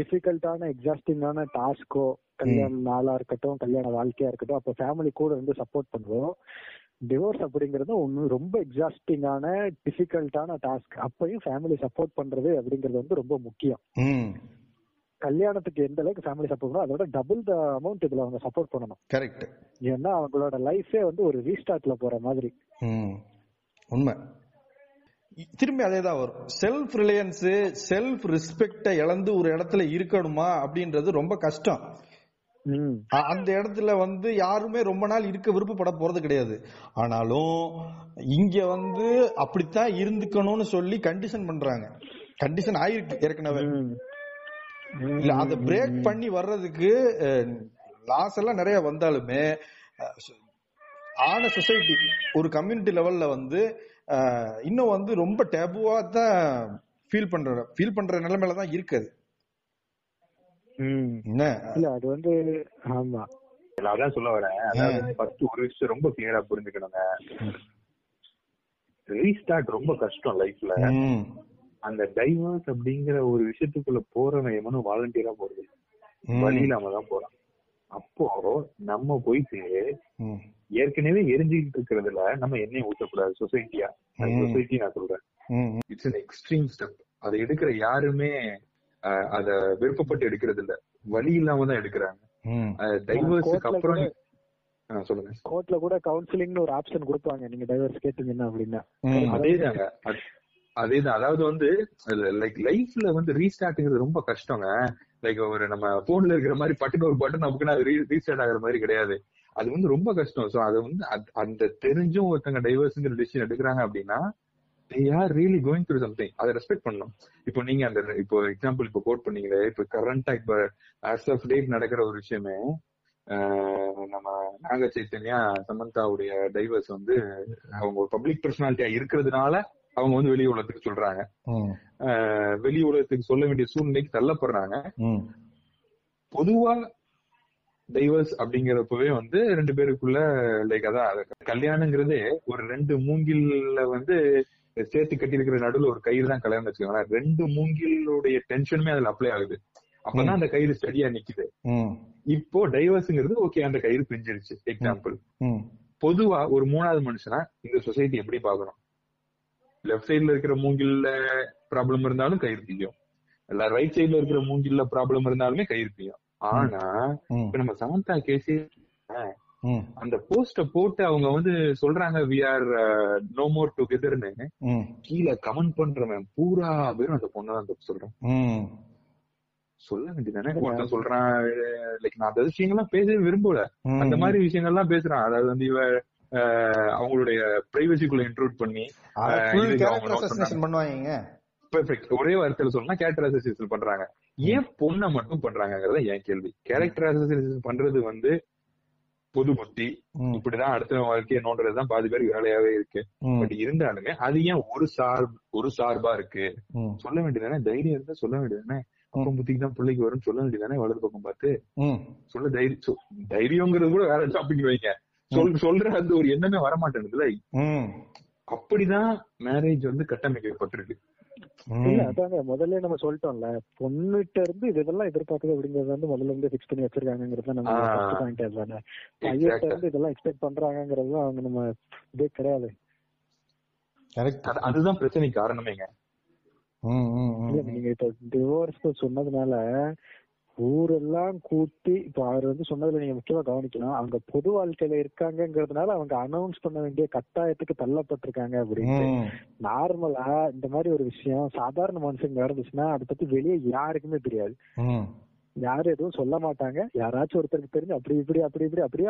டிஃபிகல்ட்டான எக்ஸாஸ்டிங்கான டாஸ்கோ, கல்யாணம் நாளா இருக்கட்டும் கல்யாண வாழ்க்கையா இருக்கட்டும், அப்போ ஃபேமிலி கூட வந்து சப்போர்ட் பண்ணுவோம். டிவோர்ஸ் அப்படிங்கறது ஒன்னு ரொம்ப எக்ஸாஸ்டிங்கான டிஃபிகல்ட்டான டாஸ்க், அப்பயும் ஃபேமிலி சப்போர்ட் பண்றது அப்படிங்கறது வந்து ரொம்ப முக்கியம். கல்யாணத்துக்கு எந்த அளவுக்கு ஃபேமிலி சப்போர்ட் பண்ணணும் அதோட டபுள் த அமௌண்ட் இதுல அவங்க சப்போர்ட் பண்ணணும். கரெக்ட். ஏன்னா அவங்களோட லைஃபே வந்து ஒரு ரீஸ்டார்ட்ல போற மாதிரி. உண்மை திரும்பி அதேதான் வரும். செல்ஃப் ரிலையன்ஸ் செல்ஃப் ரெஸ்பெக்ட இழந்து ஒரு இடத்துல இருக்கணுமா அப்படின்றது ரொம்ப கஷ்டம். அந்த இடத்துல வந்து யாருமே ரொம்ப நாள் இருக்க விருப்பப்பட போறது கிடையாது. ஆனாலும் இங்க வந்து அப்படித்தான் இருந்துக்கணும்னு சொல்லி கண்டிஷன் பண்றாங்க, கண்டிஷன் ஆயிருக்கு ஏற்கனவே. இல்ல அதை பிரேக் பண்ணி வர்றதுக்கு லாஸ் எல்லாம் நிறைய வந்தாலுமே ஆன சொசைட்டி ஒரு கம்யூனிட்டி லெவல்ல வந்து இன்னும் வந்து ரொம்ப டேபுவா தான் ஃபீல் பண்ற நிலைமையில தான் இருக்குது. இல்ல அது வந்து ஆமா அதான் சொல்ல வரேன். அதாவது ஃபர்ஸ்ட் ஒரு விஷயம் ரொம்ப கிளியரா புரிஞ்சுக்கணுங்க, ரீஸ்டார்ட் ரொம்ப கஷ்டம் லைஃப்ல. அந்த டைவர்ஸ் அப்படிங்கிற ஒரு விஷயத்துக்குள்ள போறவன் எவனும் வாலண்டியரா போறது வழி இல்லாம தான் போறான். அப்போ நம்ம போயிட்டு ஏற்கனவே எரிஞ்சுக்கிட்டு இருக்கிறதுல நம்ம எண்ணெய் ஊற்றக்கூடாது சொசைட்டியா. சொசைட்டி நான் சொல்றேன் இட்ஸ் அன் எக்ஸ்ட்ரீம் ஸ்டெப். அதை எடுக்கிற யாருமே அத விருப்பப்பட்டு எடுக்கிறது இல்ல, வழி இல்லாம தான் எடுக்கிறாங்க. டைவர்ஸுக்கு அப்புறம் கோர்ட்ல கூட கவுன்சிலிங்னு ஒரு ஆப்ஷன் கொடுப்பாங்க, நீங்க டைவர்ஸ் கேட்டீங்கன்னா அப்படின்னா. அதேதாங்க அதேதான். அதாவது வந்து லைக் லைஃப்ல வந்து ரீஸ்டார்ட்ங்கிறது ரொம்ப கஷ்டங்க. லைக் ஒரு நம்ம போன்ல இருக்கிற மாதிரி பட்டுன்னு ஒரு பட்டன் நமக்குன்னா ரீஸ்டார்ட் ஆகுற மாதிரி கிடையாது. அது வந்து ரொம்ப கஷ்டம். ஸோ அது வந்து அந்த தெரிஞ்சும் ஒருத்தங்க டைவர்ஸ்ங்கிற டிசிஷன் எடுக்கிறாங்க அப்படின்னா they are really going through something. அதை ரெஸ்பெக்ட் பண்ணணும். இப்போ நீங்க அந்த இப்போ எக்ஸாம்பிள் இப்போ கோட் பண்ணீங்களே, இப்போ கரண்டா இப்போ as of date நடக்கிற ஒரு விஷயமே நம்ம நாக சைத்தன்யா சமந்தாவுடைய டைவர்ஸ் வந்து அவங்க ஒரு பப்ளிக் பர்சனாலிட்டியா இருக்கிறதுனால அவங்க வந்து வெளி உலகத்துக்கு சொல்றாங்க, வெளி உலகத்துக்கு சொல்ல வேண்டிய சூழ்நிலைக்கு தள்ளப்படுறாங்க. பொதுவா டைவர்ஸ் அப்படிங்கிறப்பவே வந்து ரெண்டு பேருக்குள்ள லைக் அதான் கல்யாணங்கிறதே ஒரு ரெண்டு மூங்கில்ல வந்து சேர்த்து கட்டி இருக்கிற நடுவில் ஒரு கயிறு தான் கல்யாணம் வச்சுக்கோங்க. ரெண்டு மூங்கிலுடைய டென்ஷனுமே அதுல அப்ளை ஆகுது. அப்பதான் அந்த கயிறு ஸ்டடியா நிக்குது. இப்போ டைவர்ஸ்ங்கிறது ஓகே அந்த கயிறு பிரிஞ்சிருச்சு எக்ஸாம்பிள். பொதுவா ஒரு மூணாவது மனுஷனா இந்த சொசைட்டி எப்படி பாக்கணும்? லெப்ட் சைட்ல இருக்கிற மூங்கில்ல ப்ராப்ளம் இருந்தாலும் கயிறு பிரியும், ரைட் சைட்ல இருக்கிற மூங்கில்ல ப்ராப்ளம் இருந்தாலுமே கயிறு பிரியும். ஆனா இப்ப நம்ம சாந்தா கேசி அந்த போஸ்ட போட்டு அவங்க வந்து சொல்றாங்க we are no more togetherனு. கீழ கமெண்ட் பண்றவன் பூரா பேரும் அந்த பொண்ணு தான் தப்பு சொல்றான். சொல்ல வேண்டியதானே ஒருத்தன் சொல்றான் லைக் நான் அந்த விஷயங்கள்லாம் பேசவே விரும்பல, அந்த மாதிரி விஷயங்கள்லாம் பேசுறான். அதாவது வந்து இவ அவங்களுடைய பிரைவசிக்குள்ள இன்ட்ரூட் பண்ணி ஒரே வார்த்தையில சொல்லலாம் கேரக்டர் அசோசியேஷன் பண்றாங்க. ஏன் பொண்ணை மட்டும் பண்றாங்கிறத என் கேள்வி. கேரக்டர் அசோசியேஷன் பண்றது வந்து பொது புத்தி இப்படிதான் அடுத்த வாழ்க்கையை நோன்றதுதான் பாதி பேருக்கு வேலையாவே இருக்கு. பட் இருந்தாலுமே அது ஏன் ஒரு சார்பா இருக்கு? சொல்ல வேண்டியதானே, தைரியம் இருந்தா சொல்ல வேண்டியதானே. அப்புறம் புத்திக்கு தான் பிள்ளைக்கு வரும்னு சொல்ல வேண்டியதானே. வலது பக்கம் பார்த்து சொல்ல தைரியம்ங்கிறது கூட வேற டாபிக் வைங்க. சொல்ற அந்த ஒரு எண்ணமே வரமாட்டேங்குதுல. அப்படிதான் மேரேஜ் வந்து கட்டமைக்கப்பட்டிருக்கு. முதல்ல நம்ம சொல்லிட்டோம்ல பொண்ணுகிட்ட இருந்து இதெல்லாம் எதிர்பார்க்குது அப்படிங்கறது வந்து முதல்ல இருந்து ஃபிக்ஸ் பண்ணி வச்சிருக்காங்கிறது நம்ம பாயிண்ட் ஆயிடுறாங்க. பையன்கிட்ட இருந்து இதெல்லாம் எக்ஸ்பெக்ட் பண்றாங்கிறது அவங்க நம்ம இதே கிடையாது. அதுதான் பிரச்சனை காரணமேங்க. நீங்க இப்ப டிவோர்ஸ் சொன்னதுனால ஊரெல்லாம் கூட்டி இப்ப அவர் வந்து சொன்னதுல நீங்க முக்கியமா கவனிக்கணும், அவங்க பொது வாழ்க்கையில இருக்காங்கிறதுனால அவங்க அனௌன்ஸ் பண்ண வேண்டிய கட்டாயத்துக்கு தள்ளப்பட்டிருக்காங்க அப்படின்னு. நார்மலா இந்த மாதிரி ஒரு விஷயம் சாதாரண மனுஷங்க நடந்துச்சுன்னா அதை பத்தி வெளியே யாருக்குமே தெரியாது, யாரும் எதுவும் சொல்ல மாட்டாங்க. யாராச்சும் ஒருத்தருக்கு தெரிஞ்சு அப்படி இப்படி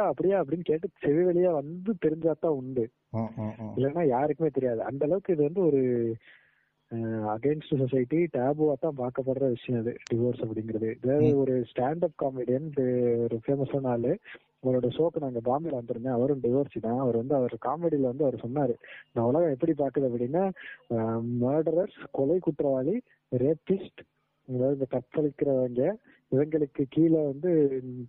அப்படின்னு கேட்டு செவி வெளியா வந்து தெரிஞ்சாதான் உண்டு, இல்லைன்னா யாருக்குமே தெரியாது. அந்த அளவுக்கு இது வந்து ஒரு அகென்ஸ்ட் சொசைட்டி டேபுவா தான் பார்க்கப்படுற விஷயம் அது டிவோர்ஸ் அப்படிங்கிறது. இதாவது ஒரு ஸ்டாண்டப் காமெடியன் ஒரு ஃபேமஸான ஆளு, அவரோட ஷோக்கு நாங்கள் பாம்பேல வந்திருந்தேன், அவரும் டிவோர்ஸி தான். அவர் வந்து அவர் காமெடியில வந்து அவர் சொன்னாரு, இந்த உலகம் எப்படி பாக்குது அப்படின்னா மர்டரர்ஸ், கொலை குற்றவாளி, ரேபிஸ்ட், அதாவது கற்பழிக்கிறவங்க, இவங்களுக்கு கீழே வந்து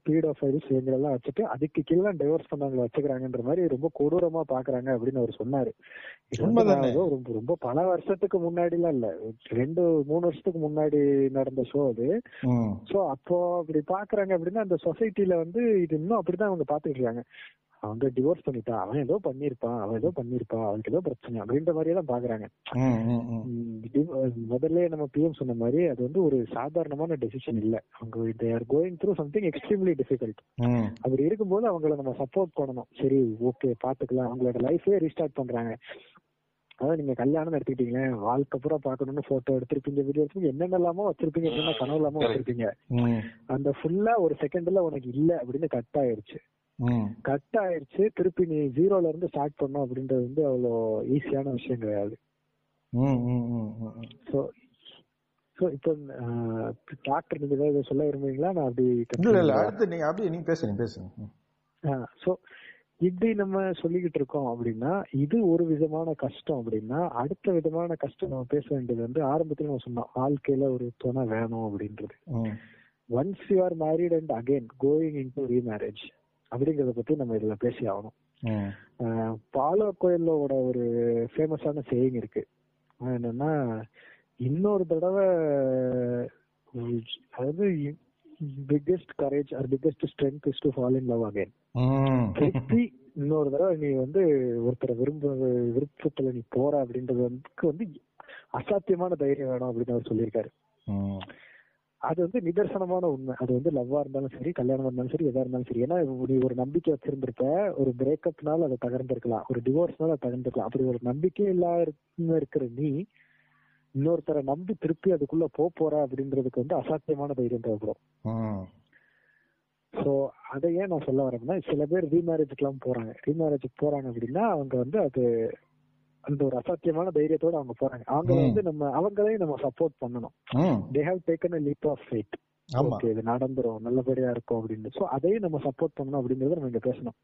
பீடோஃபைல்ஸ் இவங்களெல்லாம் வச்சுட்டு அதுக்கு கீழே டைவர்ஸ் பண்ணவங்களை வச்சுக்கிறாங்கன்ற மாதிரி ரொம்ப கொடூரமா பாக்குறாங்க அப்படின்னு அவர் சொன்னாரு. ரொம்ப பல வருஷத்துக்கு முன்னாடி எல்லாம் இல்ல, 2-3 வருஷத்துக்கு முன்னாடி நடந்த ஷோ அது. சோ அப்போ அப்படி பாக்குறாங்க அப்படின்னா அந்த சொசைட்டில வந்து இது இன்னும் அப்படிதான் அவங்க பாத்துட்டு இருக்காங்க. அவங்க டிவோர்ஸ் பண்ணிட்டான், அவன் ஏதோ பண்ணிருப்பான், அவனுக்கு ஏதோ பிரச்சனை அப்படின்ற மாதிரி தான் பாக்குறாங்க. முதல்ல நம்ம பிஎம் சொன்ன மாதிரி அது வந்து ஒரு சாதாரணமான டெசிஷன் இல்ல. அவங்க they are going through something extremely difficult. அப்படி இருக்கும்போது அவங்களை நம்ம சப்போர்ட் பண்ணணும். சரி ஓகே பாத்துக்கலாம், அவங்களோட லைஃபே ரீஸ்டார்ட் பண்றாங்க. அதாவது நீங்க கல்யாணம் எடுத்துக்கிட்டீங்க, வாழ்க்கை பூரா பாக்கணும்னு போட்டோ எடுத்திருப்பீங்க, வீடியோ எடுத்துருப்பீங்க, என்னென்னலாமோ வச்சிருப்பீங்க, என்னென்ன கனவுலாமோ வச்சிருப்பீங்க. அந்த ஃபுல்லா ஒரு செகண்ட்ல உனக்கு இல்ல அப்படின்னு கட் ஆயிடுச்சு. கட் ஆயிடுச்சு, திருப்பி நீ ஜீரோல இருந்து ஸ்டார்ட் பண்ணோம் அப்படின்றது வந்து அவ்வளோ ஈஸியான விஷயம் கிடையாது. சோ இப்போ டாக்டர் நீங்க ஏதாவது சொல்ல விரும்புறீங்களா? நான் அப்படி இல்ல இல்ல அடுத்து நீங்க அப்படியே நீங்க பேசுங்க. சோ இப்படி நம்ம சொல்லிக்கிட்டு இருக்கோம் அப்படின்னா இது ஒரு விதமான கஷ்டம். அப்படின்னா அடுத்த விதமான கஷ்டம் நம்ம பேச வேண்டியது வந்து ஆரம்பத்துல நம்ம சொன்னோம் வாழ்க்கையில ஒரு துணை வேணும் அப்படின்றது. Once you are married and again going in to remarriage அப்படிங்கறத பத்தி நம்ம இதுல பேசி ஆகணும். பாலோ கோயலோட ஒரு ஃபேமஸான சேயிங் இருக்கு, என்னன்னா இன்னொரு தடவை அதாவது biggest courage or biggest strength is to fall in love again. திருப்பி இன்னொரு தடவை நீ வந்து ஒருத்தரை விருப்பத்துல நீ போற அப்படின்றது வந்து அசாத்தியமான தைரியம் வேணும் அப்படின்னு அவர் சொல்லியிருக்காரு. அது வந்து நிதர்சனமான உண்மை. அது வந்து லவ்வா இருந்தாலும் சரி, கல்யாணமா இருந்தாலும் சரி, எதா இருந்தாலும் சரி. ஏன்னா நீ ஒரு நம்பிக்கை வச்சிருந்திருக்க, ஒரு பிரேக்கப்னால அதை தகர்ந்துருக்கலாம், ஒரு டிவோர்ஸ்னால அதை தகர்ந்துருக்கலாம். அப்படி ஒரு நம்பிக்கை இல்லாம இருக்கிற நீ இன்னொருத்தரை நம்பி திருப்பி அதுக்குள்ள போற அப்படின்றதுக்கு வந்து அசாத்தியமான தைரியம் தேவைப்படும். ஸோ அதை ஏன் நான் சொல்ல வரேன்னா, சில பேர் ரீமேரேஜுக்குலாம் போறாங்க. ரீமேரேஜுக்கு போறாங்க அப்படின்னா அவங்க வந்து அது அந்த ஒரு அசாத்தியமான தைரியத்தோட அவங்க போறாங்க. அவங்க வந்து நம்ம அவங்களையும் நம்ம சப்போர்ட் பண்ணணும். They have taken a leap of faith. Okay, இது நடந்துரும், நல்லபடியா இருக்கும் அப்படின்னு. சோ அதையும் நம்ம சப்போர்ட் பண்ணணும் அப்படிங்கறத நம்ம இங்க பேசணும்.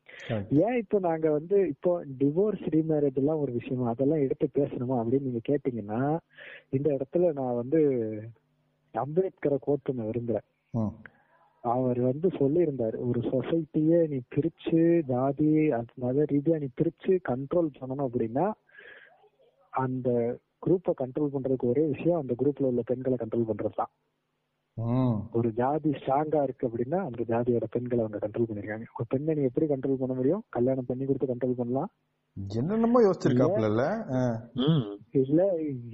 ஏன் இப்போ நாங்க வந்து இப்போ டிவோர்ஸ் ரீமேரேஜ் எல்லாம் ஒரு விஷயமா அதெல்லாம் எடுத்து பேசணுமா அப்படின்னு நீங்க கேட்டீங்கன்னா, இந்த இடத்துல நான் வந்து அம்பேத்கரை கோட் நான் விரும்புறேன். அவர் வந்து சொல்லியிருந்தாரு, ஒரு சொசைட்டியை நீ பிரிச்சு ஜாதி மத ரீதியா நீ பிரிச்சு கண்ட்ரோல் பண்ணணும் அப்படின்னா அந்த குரூப்பை கண்ட்ரோல் பண்றதுக்கு ஒரே விஷயம் அந்த குரூப்ல உள்ள பெண்களை கண்ட்ரோல் பண்றதுதான். ஒரு ஜாதி ஸ்ட்ராங்கா இருக்கு அப்படின்னா அந்த ஜாதியோட பெண்களை அவங்க கண்ட்ரோல் பண்ணிருக்காங்க. ஒரு பெண்ணை நீ எப்படி கண்ட்ரோல் பண்ண முடியும்? கல்யாணம் பண்ணி கொடுத்து கண்ட்ரோல் பண்ணலாம். என்னென்னமோ யோசிச்சிருக்காப்ல. இல்ல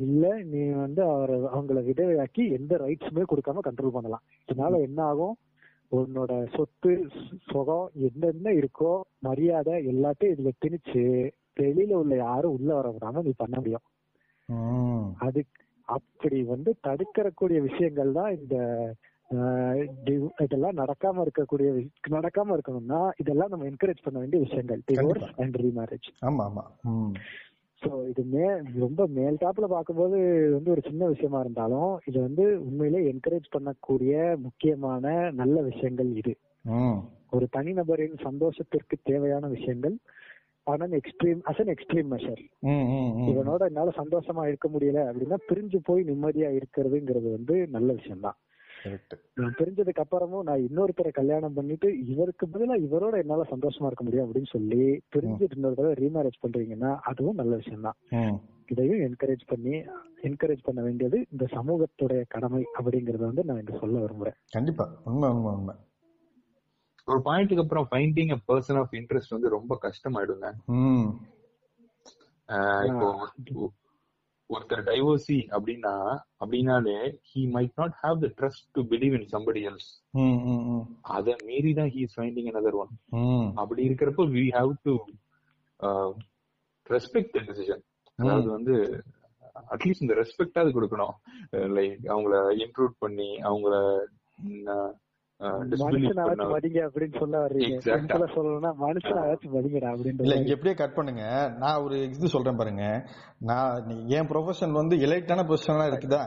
இல்ல நீ வந்து அவங்களை விதவையாக்கி எந்த ரைட்ஸுமே கொடுக்காம கண்ட்ரோல் பண்ணலாம். இதனால என்ன ஆகும்? உன்னோட சொத்து சுகம் என்னென்ன இருக்கோ மரியாதை எல்லாத்தையும் இதுல திணிச்சு வெளியில உள்ள யாரும் உள்ள வரக்கூடாம நீ பண்ண முடியும். அதுக்கு அப்படி வந்து தடுக்கக்கூடிய விஷயங்கள் தான் இந்த இதெல்லாம் நடக்காம இருக்கக்கூடிய நடக்காம இருக்கணும்னா இதெல்லாம் நம்ம என்கரேஜ் பண்ண வேண்டிய விஷயங்கள், டிவோர்ஸ் அண்ட் ரீமேரேஜ். ஆமா ஆமா. சோ இது ரொம்ப மேல் டாப்ல பாக்கும்போது வந்து ஒரு சின்ன விஷயமா இருந்தாலும் இது வந்து உண்மையிலே என்கரேஜ் பண்ணக்கூடிய முக்கியமான நல்ல விஷயங்கள். இது ஒரு தனிநபரின் சந்தோஷத்திற்கு தேவையான விஷயங்கள். ஆனா extreme as an extreme measure. இவனோட என்னால சந்தோஷமா இருக்க முடியல அப்படின்னா பிரிஞ்சு போய் நிம்மதியா இருக்கிறதுங்கிறது வந்து நல்ல விஷயம்தான். நான் தெரிஞ்சதுக்கு அப்புறமும் நான் இன்னொருத்தரை கல்யாணம் பண்ணிட்டு இவருக்கு பதிலா இவரோட என்னால சந்தோஷமா இருக்க முடியும் அப்படின்னு சொல்லி பிரிஞ்சுட்டு இன்னொருத்தர ரீமேரேஜ் பண்றீங்கன்னா அதுவும் நல்ல விஷயம் தான். இதையும் என்கரேஜ் பண்ண வேண்டியது இந்த சமூகத்துடைய கடமை அப்படிங்கறத வந்து நான் இங்க சொல்ல விரும்புறேன். கண்டிப்பா உண்மை உண்மை உண்மை. ஒரு பாயிண்ட்க்கு அப்புறம் finding a person of interest வந்து ரொம்ப கஷ்டமாயிடுங்க. இப்போ ஒருத்தர் டைவோர்ஸி அப்படின்னாலே he might not have the trust to believe in somebody else. அத மீறி தான் he is finding another one. அப்படி இருக்கிறப்போ we have to respect the decision. அதாவது வந்து அட்லீஸ்ட் இந்த ரெஸ்பெக்டாவது கொடுக்கணும். லைக் அவங்கள இன்க்ளூட் பண்ணி அவங்கள எப்படியே கட் பண்ணுங்க. நான் ஒரு இது சொல்றேன் பாருங்க, நான் என் ப்ரொஃபஷன் வந்து எலைட்டான ப்ரொஃபஷனா இருக்குதா?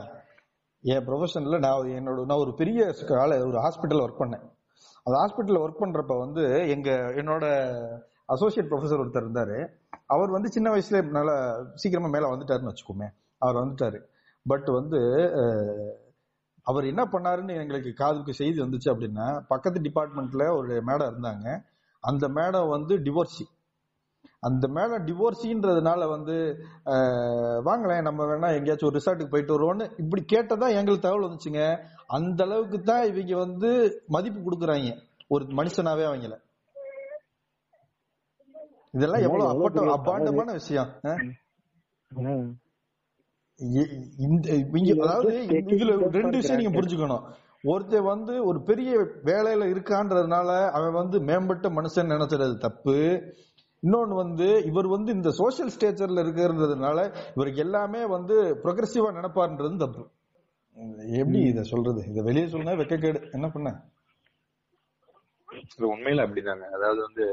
என் ப்ரொஃபஷன்ல நான் நான் ஒரு பெரிய ஒரு ஹாஸ்பிட்டல் ஒர்க் பண்ணேன். அந்த ஹாஸ்பிட்டல் ஒர்க் பண்றப்ப வந்து என்னோட அசோசியேட் ப்ரொஃபசர் ஒருத்தர் இருந்தாரு. அவர் வந்து சின்ன வயசுல நல்லா சீக்கிரமா மேல வந்துட்டாருன்னு வச்சுக்கோமே, அவர் வந்துட்டாரு. பட் வந்து அவர் என்ன பண்ணாருன்னு எங்களுக்கு காதுக்கு செய்தி வந்துச்சு அப்படின்னா, பக்கத்து டிபார்ட்மெண்ட்ல ஒரு மேடம் இருந்தாங்க. அந்த மேடம் வந்து டிவோர்ஸி. அந்த மேடம் டிவோர்ஸின்றதுனால வந்து வாங்களேன் நம்ம வேணா எங்கேயாச்சும் ஒரு ரிசார்ட்டுக்கு போயிட்டு வருவோன்னு இப்படி கேட்டதான் எங்களுக்கு தகவல் வந்துச்சுங்க. அந்த அளவுக்கு தான் இவங்க வந்து மதிப்பு கொடுக்குறாங்க ஒரு மனுஷனாவே அவங்கள. இதெல்லாம் எவ்வளவு அபாண்டமான விஷயம். ஒருத்த வந்து ஒரு பெரிய வேலையில இருக்கான்றதுனால அவன் வந்து மேம்பட்ட மனுஷன் நினைச்சது தப்பு. இன்னொன்னு வந்து இவர் வந்து இந்த சோசியல் ஸ்டேச்சர்ல இருக்கிறதுனால இவருக்கு எல்லாமே வந்து ப்ரொக்ரெசிவா நினைப்பாருன்றது தப்பு. எப்படி இத சொல்றது? இத வெளியே சொல்லுனா வெக்கக்கேடு. என்ன பண்ண உண்மையில அப்படிதாங்க. அதாவது வந்து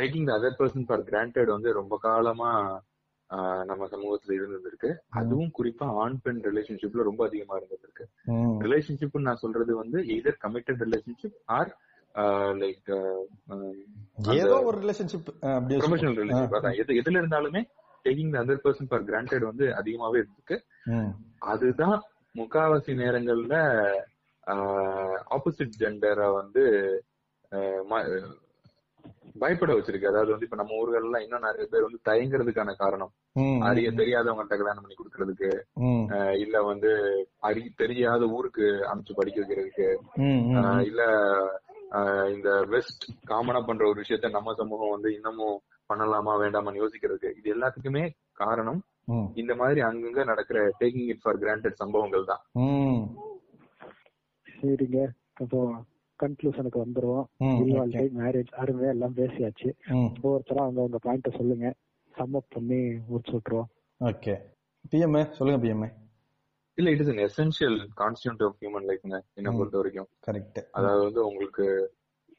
taking the other person for granted வந்து ரொம்ப காலமா நம்ம சமூகத்துல இருந்திருக்கு. அதுவும் குறிப்பா ஆண் பெண் ரிலேஷன்ஷிப்ல ரொம்ப அதிகமா இருந்திருக்கு. ரிலேஷன்ஷிப் நான் சொல்றது வந்து either committed relationship or like ஏதோ ஒரு ரிலேஷன்ஷிப், ப்ரொஃபஷனல் ரிலேஷன்ஷிப். அதான் எதுல இருந்தாலுமே taking the other person for granted வந்து அதிகமாவே இருந்திருக்கு. அதுதான் முக்காவாசி நேரங்கள்ல ஆப்போசிட் ஜெண்டரை வந்து பயப்பட வச்சிருக்கு. அதாவது வந்து இப்ப நம்ம ஊர்கள்லாம் இன்னும் நிறைய பேர் வந்து தயங்குறதுக்கான காரணம் அறிய தெரியாதவங்கள்ட்ட கல்யாணம் பண்ணி கொடுக்கறதுக்கு, இல்ல வந்து தெரியாத ஊருக்கு அமைச்சு படிக்க வைக்கிறதுக்கு, இல்ல இந்த வெஸ்ட் காமனா பண்ற ஒரு விஷயத்த நம்ம சமூகம் வந்து இன்னமும் பண்ணலாமா வேண்டாமான்னு யோசிக்கிறதுக்கு, இது எல்லாத்துக்குமே காரணம் இந்த மாதிரி அங்கங்க நடக்கிற டேக்கிங் இட் ஃபார் கிராண்டட் சம்பவங்கள் தான். சரிங்க, அப்போ கன்க்ளூஷனுக்கு வந்துருவோம். மேரேஜ் அருமையா எல்லாம் பேசியாச்சு. ஒவ்வொருத்தரும் அவங்க பாயிண்ட சொல்லுங்க, சம் அப் பண்ணி முடிச்சு விட்டுருவோம். ஓகே பிஎம் சொல்லுங்க. பிஎம் இல்ல, it is an essential constituent of human life. என்ன பொறுத்த வரைக்கும் கரெக்ட். அதாவது வந்து உங்களுக்கு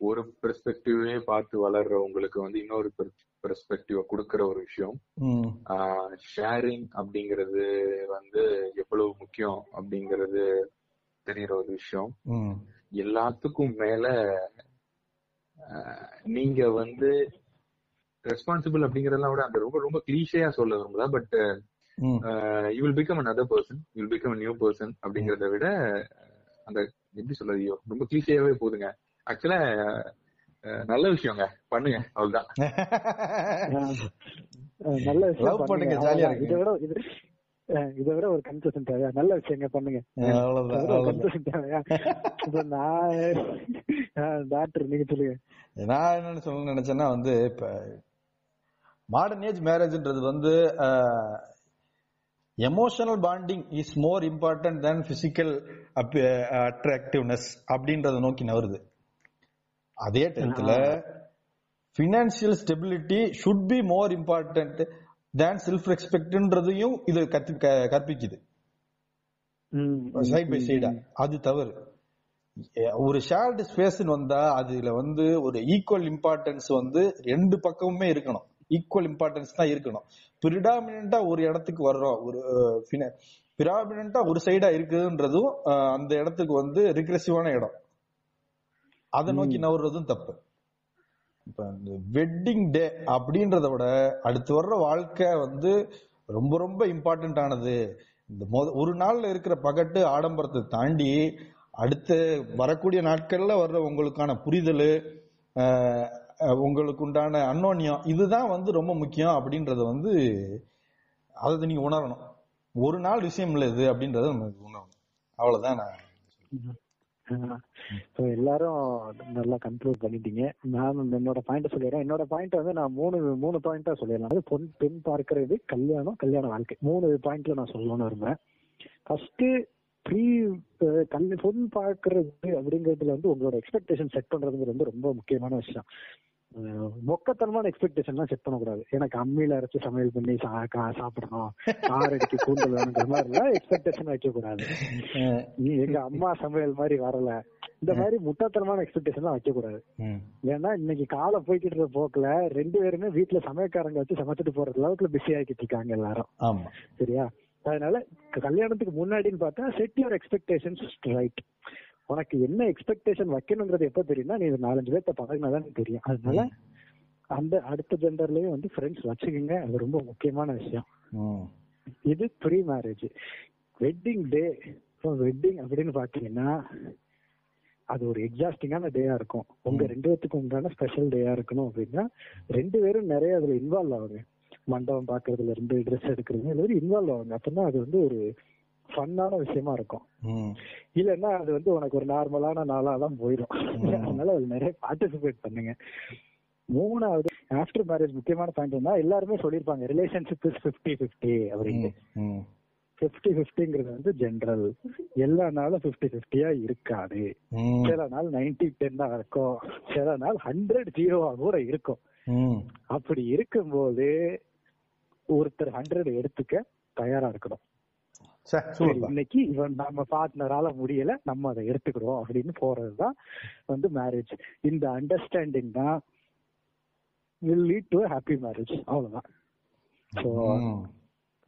ஒரு பெர்ஸ்பெக்டிவே பார்த்து வளர்ற உங்களுக்கு வந்து இன்னொரு பெர்ஸ்பெக்டிவ கொடுக்கற ஒரு விஷயம். ஷேரிங் அப்படிங்கிறது வந்து எவ்வளவு முக்கியம் அப்படிங்கிறது தெரியுற ஒரு விஷயம். எல்லாத்துக்கும் மேல நீங்க வந்து ரெஸ்பான்சிபிள் அப்படிங்கறதெல்லாம் விட அந்த ரொம்ப ரொம்ப கிளீஷேயா சொல்ல விரும்புதா, but you will become another person, you will become a new person அப்படிங்கறத விட அந்த எப்படி சொல்றதையோ ரொம்ப கிளீஷேயாவே போதுங்க. ஆக்சுவலா நல்ல விஷயங்க பண்ணுங்க, அவ்வளவுதான். நல்ல விஷயம் பண்ணுங்க, ஜாலியா இருக்கு. இதை விட ஒரு கன்செஷன் தேவையா? நல்ல விஷயங்க பண்ணுங்க, கன்செஷன் தேவையா? டாக்டர் நீங்க சொல்லுங்க. நான் என்னன்னு சொல்ல நினைச்சேன்னா வந்து இப்ப மாடர்ன் ஏஜ் மேரேஜ்ன்றது வந்து emotional bonding is more important than physical attractiveness அப்படின்றத நோக்கி நவருது. அதே டயத்துல financial stability should be more important than self ரெஸ்பெக்ட்ன்றதையும் இது கற்பிக்குது சைட் பை சைடா. அது தவறு. ஒரு ஷேர்டு ஸ்பேஸ் வந்தா அதுல வந்து ஒரு ஈக்குவல் இம்பார்ட்டன்ஸ் வந்து ரெண்டு பக்கமுமே இருக்கணும், ஈக்குவல் இம்பார்ட்டன்ஸ் தான் இருக்கணும். பிரிடாமினா ஒரு இடத்துக்கு வர்றோம், ஒரு பிரிடாமினா ஒரு சைடா இருக்குதுன்றதும் அந்த இடத்துக்கு வந்து ரிக்ரெசிவான இடம், அதை நோக்கி நவர்றதும் தப்பு. இப்ப இந்த வெட்டிங் டே அப்படின்றத விட அடுத்து வர்ற வாழ்க்கை வந்து ரொம்ப ரொம்ப இம்பார்ட்டன்ட் ஆனது. இந்த ஒரு நாள்ல இருக்கிற பகட்டு ஆடம்பரத்தை தாண்டி அடுத்து வரக்கூடிய நாட்கள்ல வர்ற உங்களுக்கான புரிதல், உங்களுக்கு உண்டான அன்னோன்யம், இதுதான் வந்து ரொம்ப முக்கியம் அப்படின்றத வந்து அதை நீங்க உணரணும். ஒரு நாள் விஷயம் இல்லை இது அப்படின்றத உணரணும். அவ்வளவுதான் நான் சொல்றேன். எல்லாரும் நல்லா கன்க்ளூட் பண்ணிட்டீங்க. நான் என்னோட பாயிண்ட் சொல்லிடுறேன். என்னோட பாயிண்ட் வந்து நான் மூணு பாயிண்டா சொல்லிடலாம். அது பொன் பெண் பார்க்கறது, கல்யாணம், கல்யாண வாழ்க்கை, மூணு பாயிண்ட்ல நான் சொல்லணும்னு விரும்புறேன். ஃபர்ஸ்ட் பொன் பார்க்கறது அப்படிங்கிறதுல வந்து உங்களோட எக்ஸ்பெக்டேஷன் செட் பண்றதுங்கிறது வந்து ரொம்ப முக்கியமான விஷயம். மொக்கத்தனமான எக்ஸ்பெக்டேஷன்லாம் செட் பண்ணக்கூடாது. எனக்கு அம்மியில அரைச்சு சமையல் பண்ணி சாப்பிடணும், ஆறு அடிக்கு கூண்டல் வேணுங்கிற மாதிரிலாம் எக்ஸ்பெக்டேஷன் வைக்கக்கூடாது. எங்க அம்மா சமையல் மாதிரி வரல, இந்த மாதிரி முட்டாத்தனமான எக்ஸ்பெக்டேஷன் எல்லாம் வைக்கக்கூடாது. ஏன்னா இன்னைக்கு காலை போய்கிட்டு இருக்க போக்குல ரெண்டு பேருமே வீட்டுல சமையக்காரங்க வச்சு சமைச்சிட்டு போறது அளவுக்கு பிஸி ஆகிட்டு இருக்காங்க எல்லாரும். சரியா? அதனால கல்யாணத்துக்கு முன்னாடின்னு பார்த்தா செட் யுவர் எக்ஸ்பெக்டேஷன்ஸ் ரைட். உனக்கு என்ன எக்ஸ்பெக்டேஷன் வைக்கணுங்கிறது எப்ப தெரியும்னா நீ நாலஞ்சு பேர்த்த பழகினாதான் தெரியும். அதனால அந்த அடுத்த ஜெண்டர்லயும் வந்து ஃப்ரெண்ட்ஸ் வச்சுக்கோங்க, அது ரொம்ப முக்கியமான விஷயம். இது pre marriage. Wedding day, wedding அப்படின்னு பாத்தீங்கன்னா அது ஒரு எக்ஸாஸ்டிங்கான டேயா இருக்கும். உங்க ரெண்டு பேர்த்துக்கு உண்டான ஸ்பெஷல் டேயா இருக்கணும் அப்படின்னா ரெண்டு பேரும் நிறைய அதுல இன்வால்வ் ஆகுங்க. மண்டபம் பாக்குறதுல இருந்து ட்ரெஸ் எடுக்கிறது இதுல இன்வால்வ் ஆகுங்க. அப்படின்னா அது வந்து ஒரு ஃபன்னான விஷயமா இருக்கும். இல்லைன்னா அது வந்து உனக்கு ஒரு நார்மலான நாளா தான் போயிடும். அதனால அது நிறைய பார்ட்டிசிபேட் பண்ணுங்க. மூணாவது, ஆஃப்டர் மேரேஜ் முக்கியமான பாயிண்ட்னா எல்லாருமே சொல்லியிருப்பாங்க ரிலேஷன்ஷிப் இஸ் 50-50 அப்படின்னு. 50-50ங்கிறது வந்து ஜென்ரல், எல்லா நாளும் 50-50யா இருக்காது. சில நாள் 90-10 தான் இருக்கும், சில நாள் 100-0 கூட இருக்கும். அப்படி இருக்கும்போது ஒருத்தர் 100 எடுத்துக்க தயாரா இருக்கணும். இன்னைக்கு இவன் நம்ம பார்ட்னரால முடியல, நம்ம அதை எடுத்துக்கிறோம் அப்படின்னு போறதுதான் வந்து மேரேஜ். இந்த அண்டர்ஸ்டாண்டிங் தான் will lead to a happy marriage. அவ்வளவுதான். ஸோ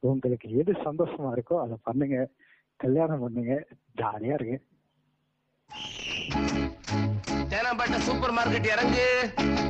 உங்களுக்கு எது சந்தோஷமா இருக்கோ அதை பண்ணுங்க, கல்யாணம் பண்ணுங்க, ஜாலியா இருக்கு. சூப்பர் மார்க்கெட் இறங்கு.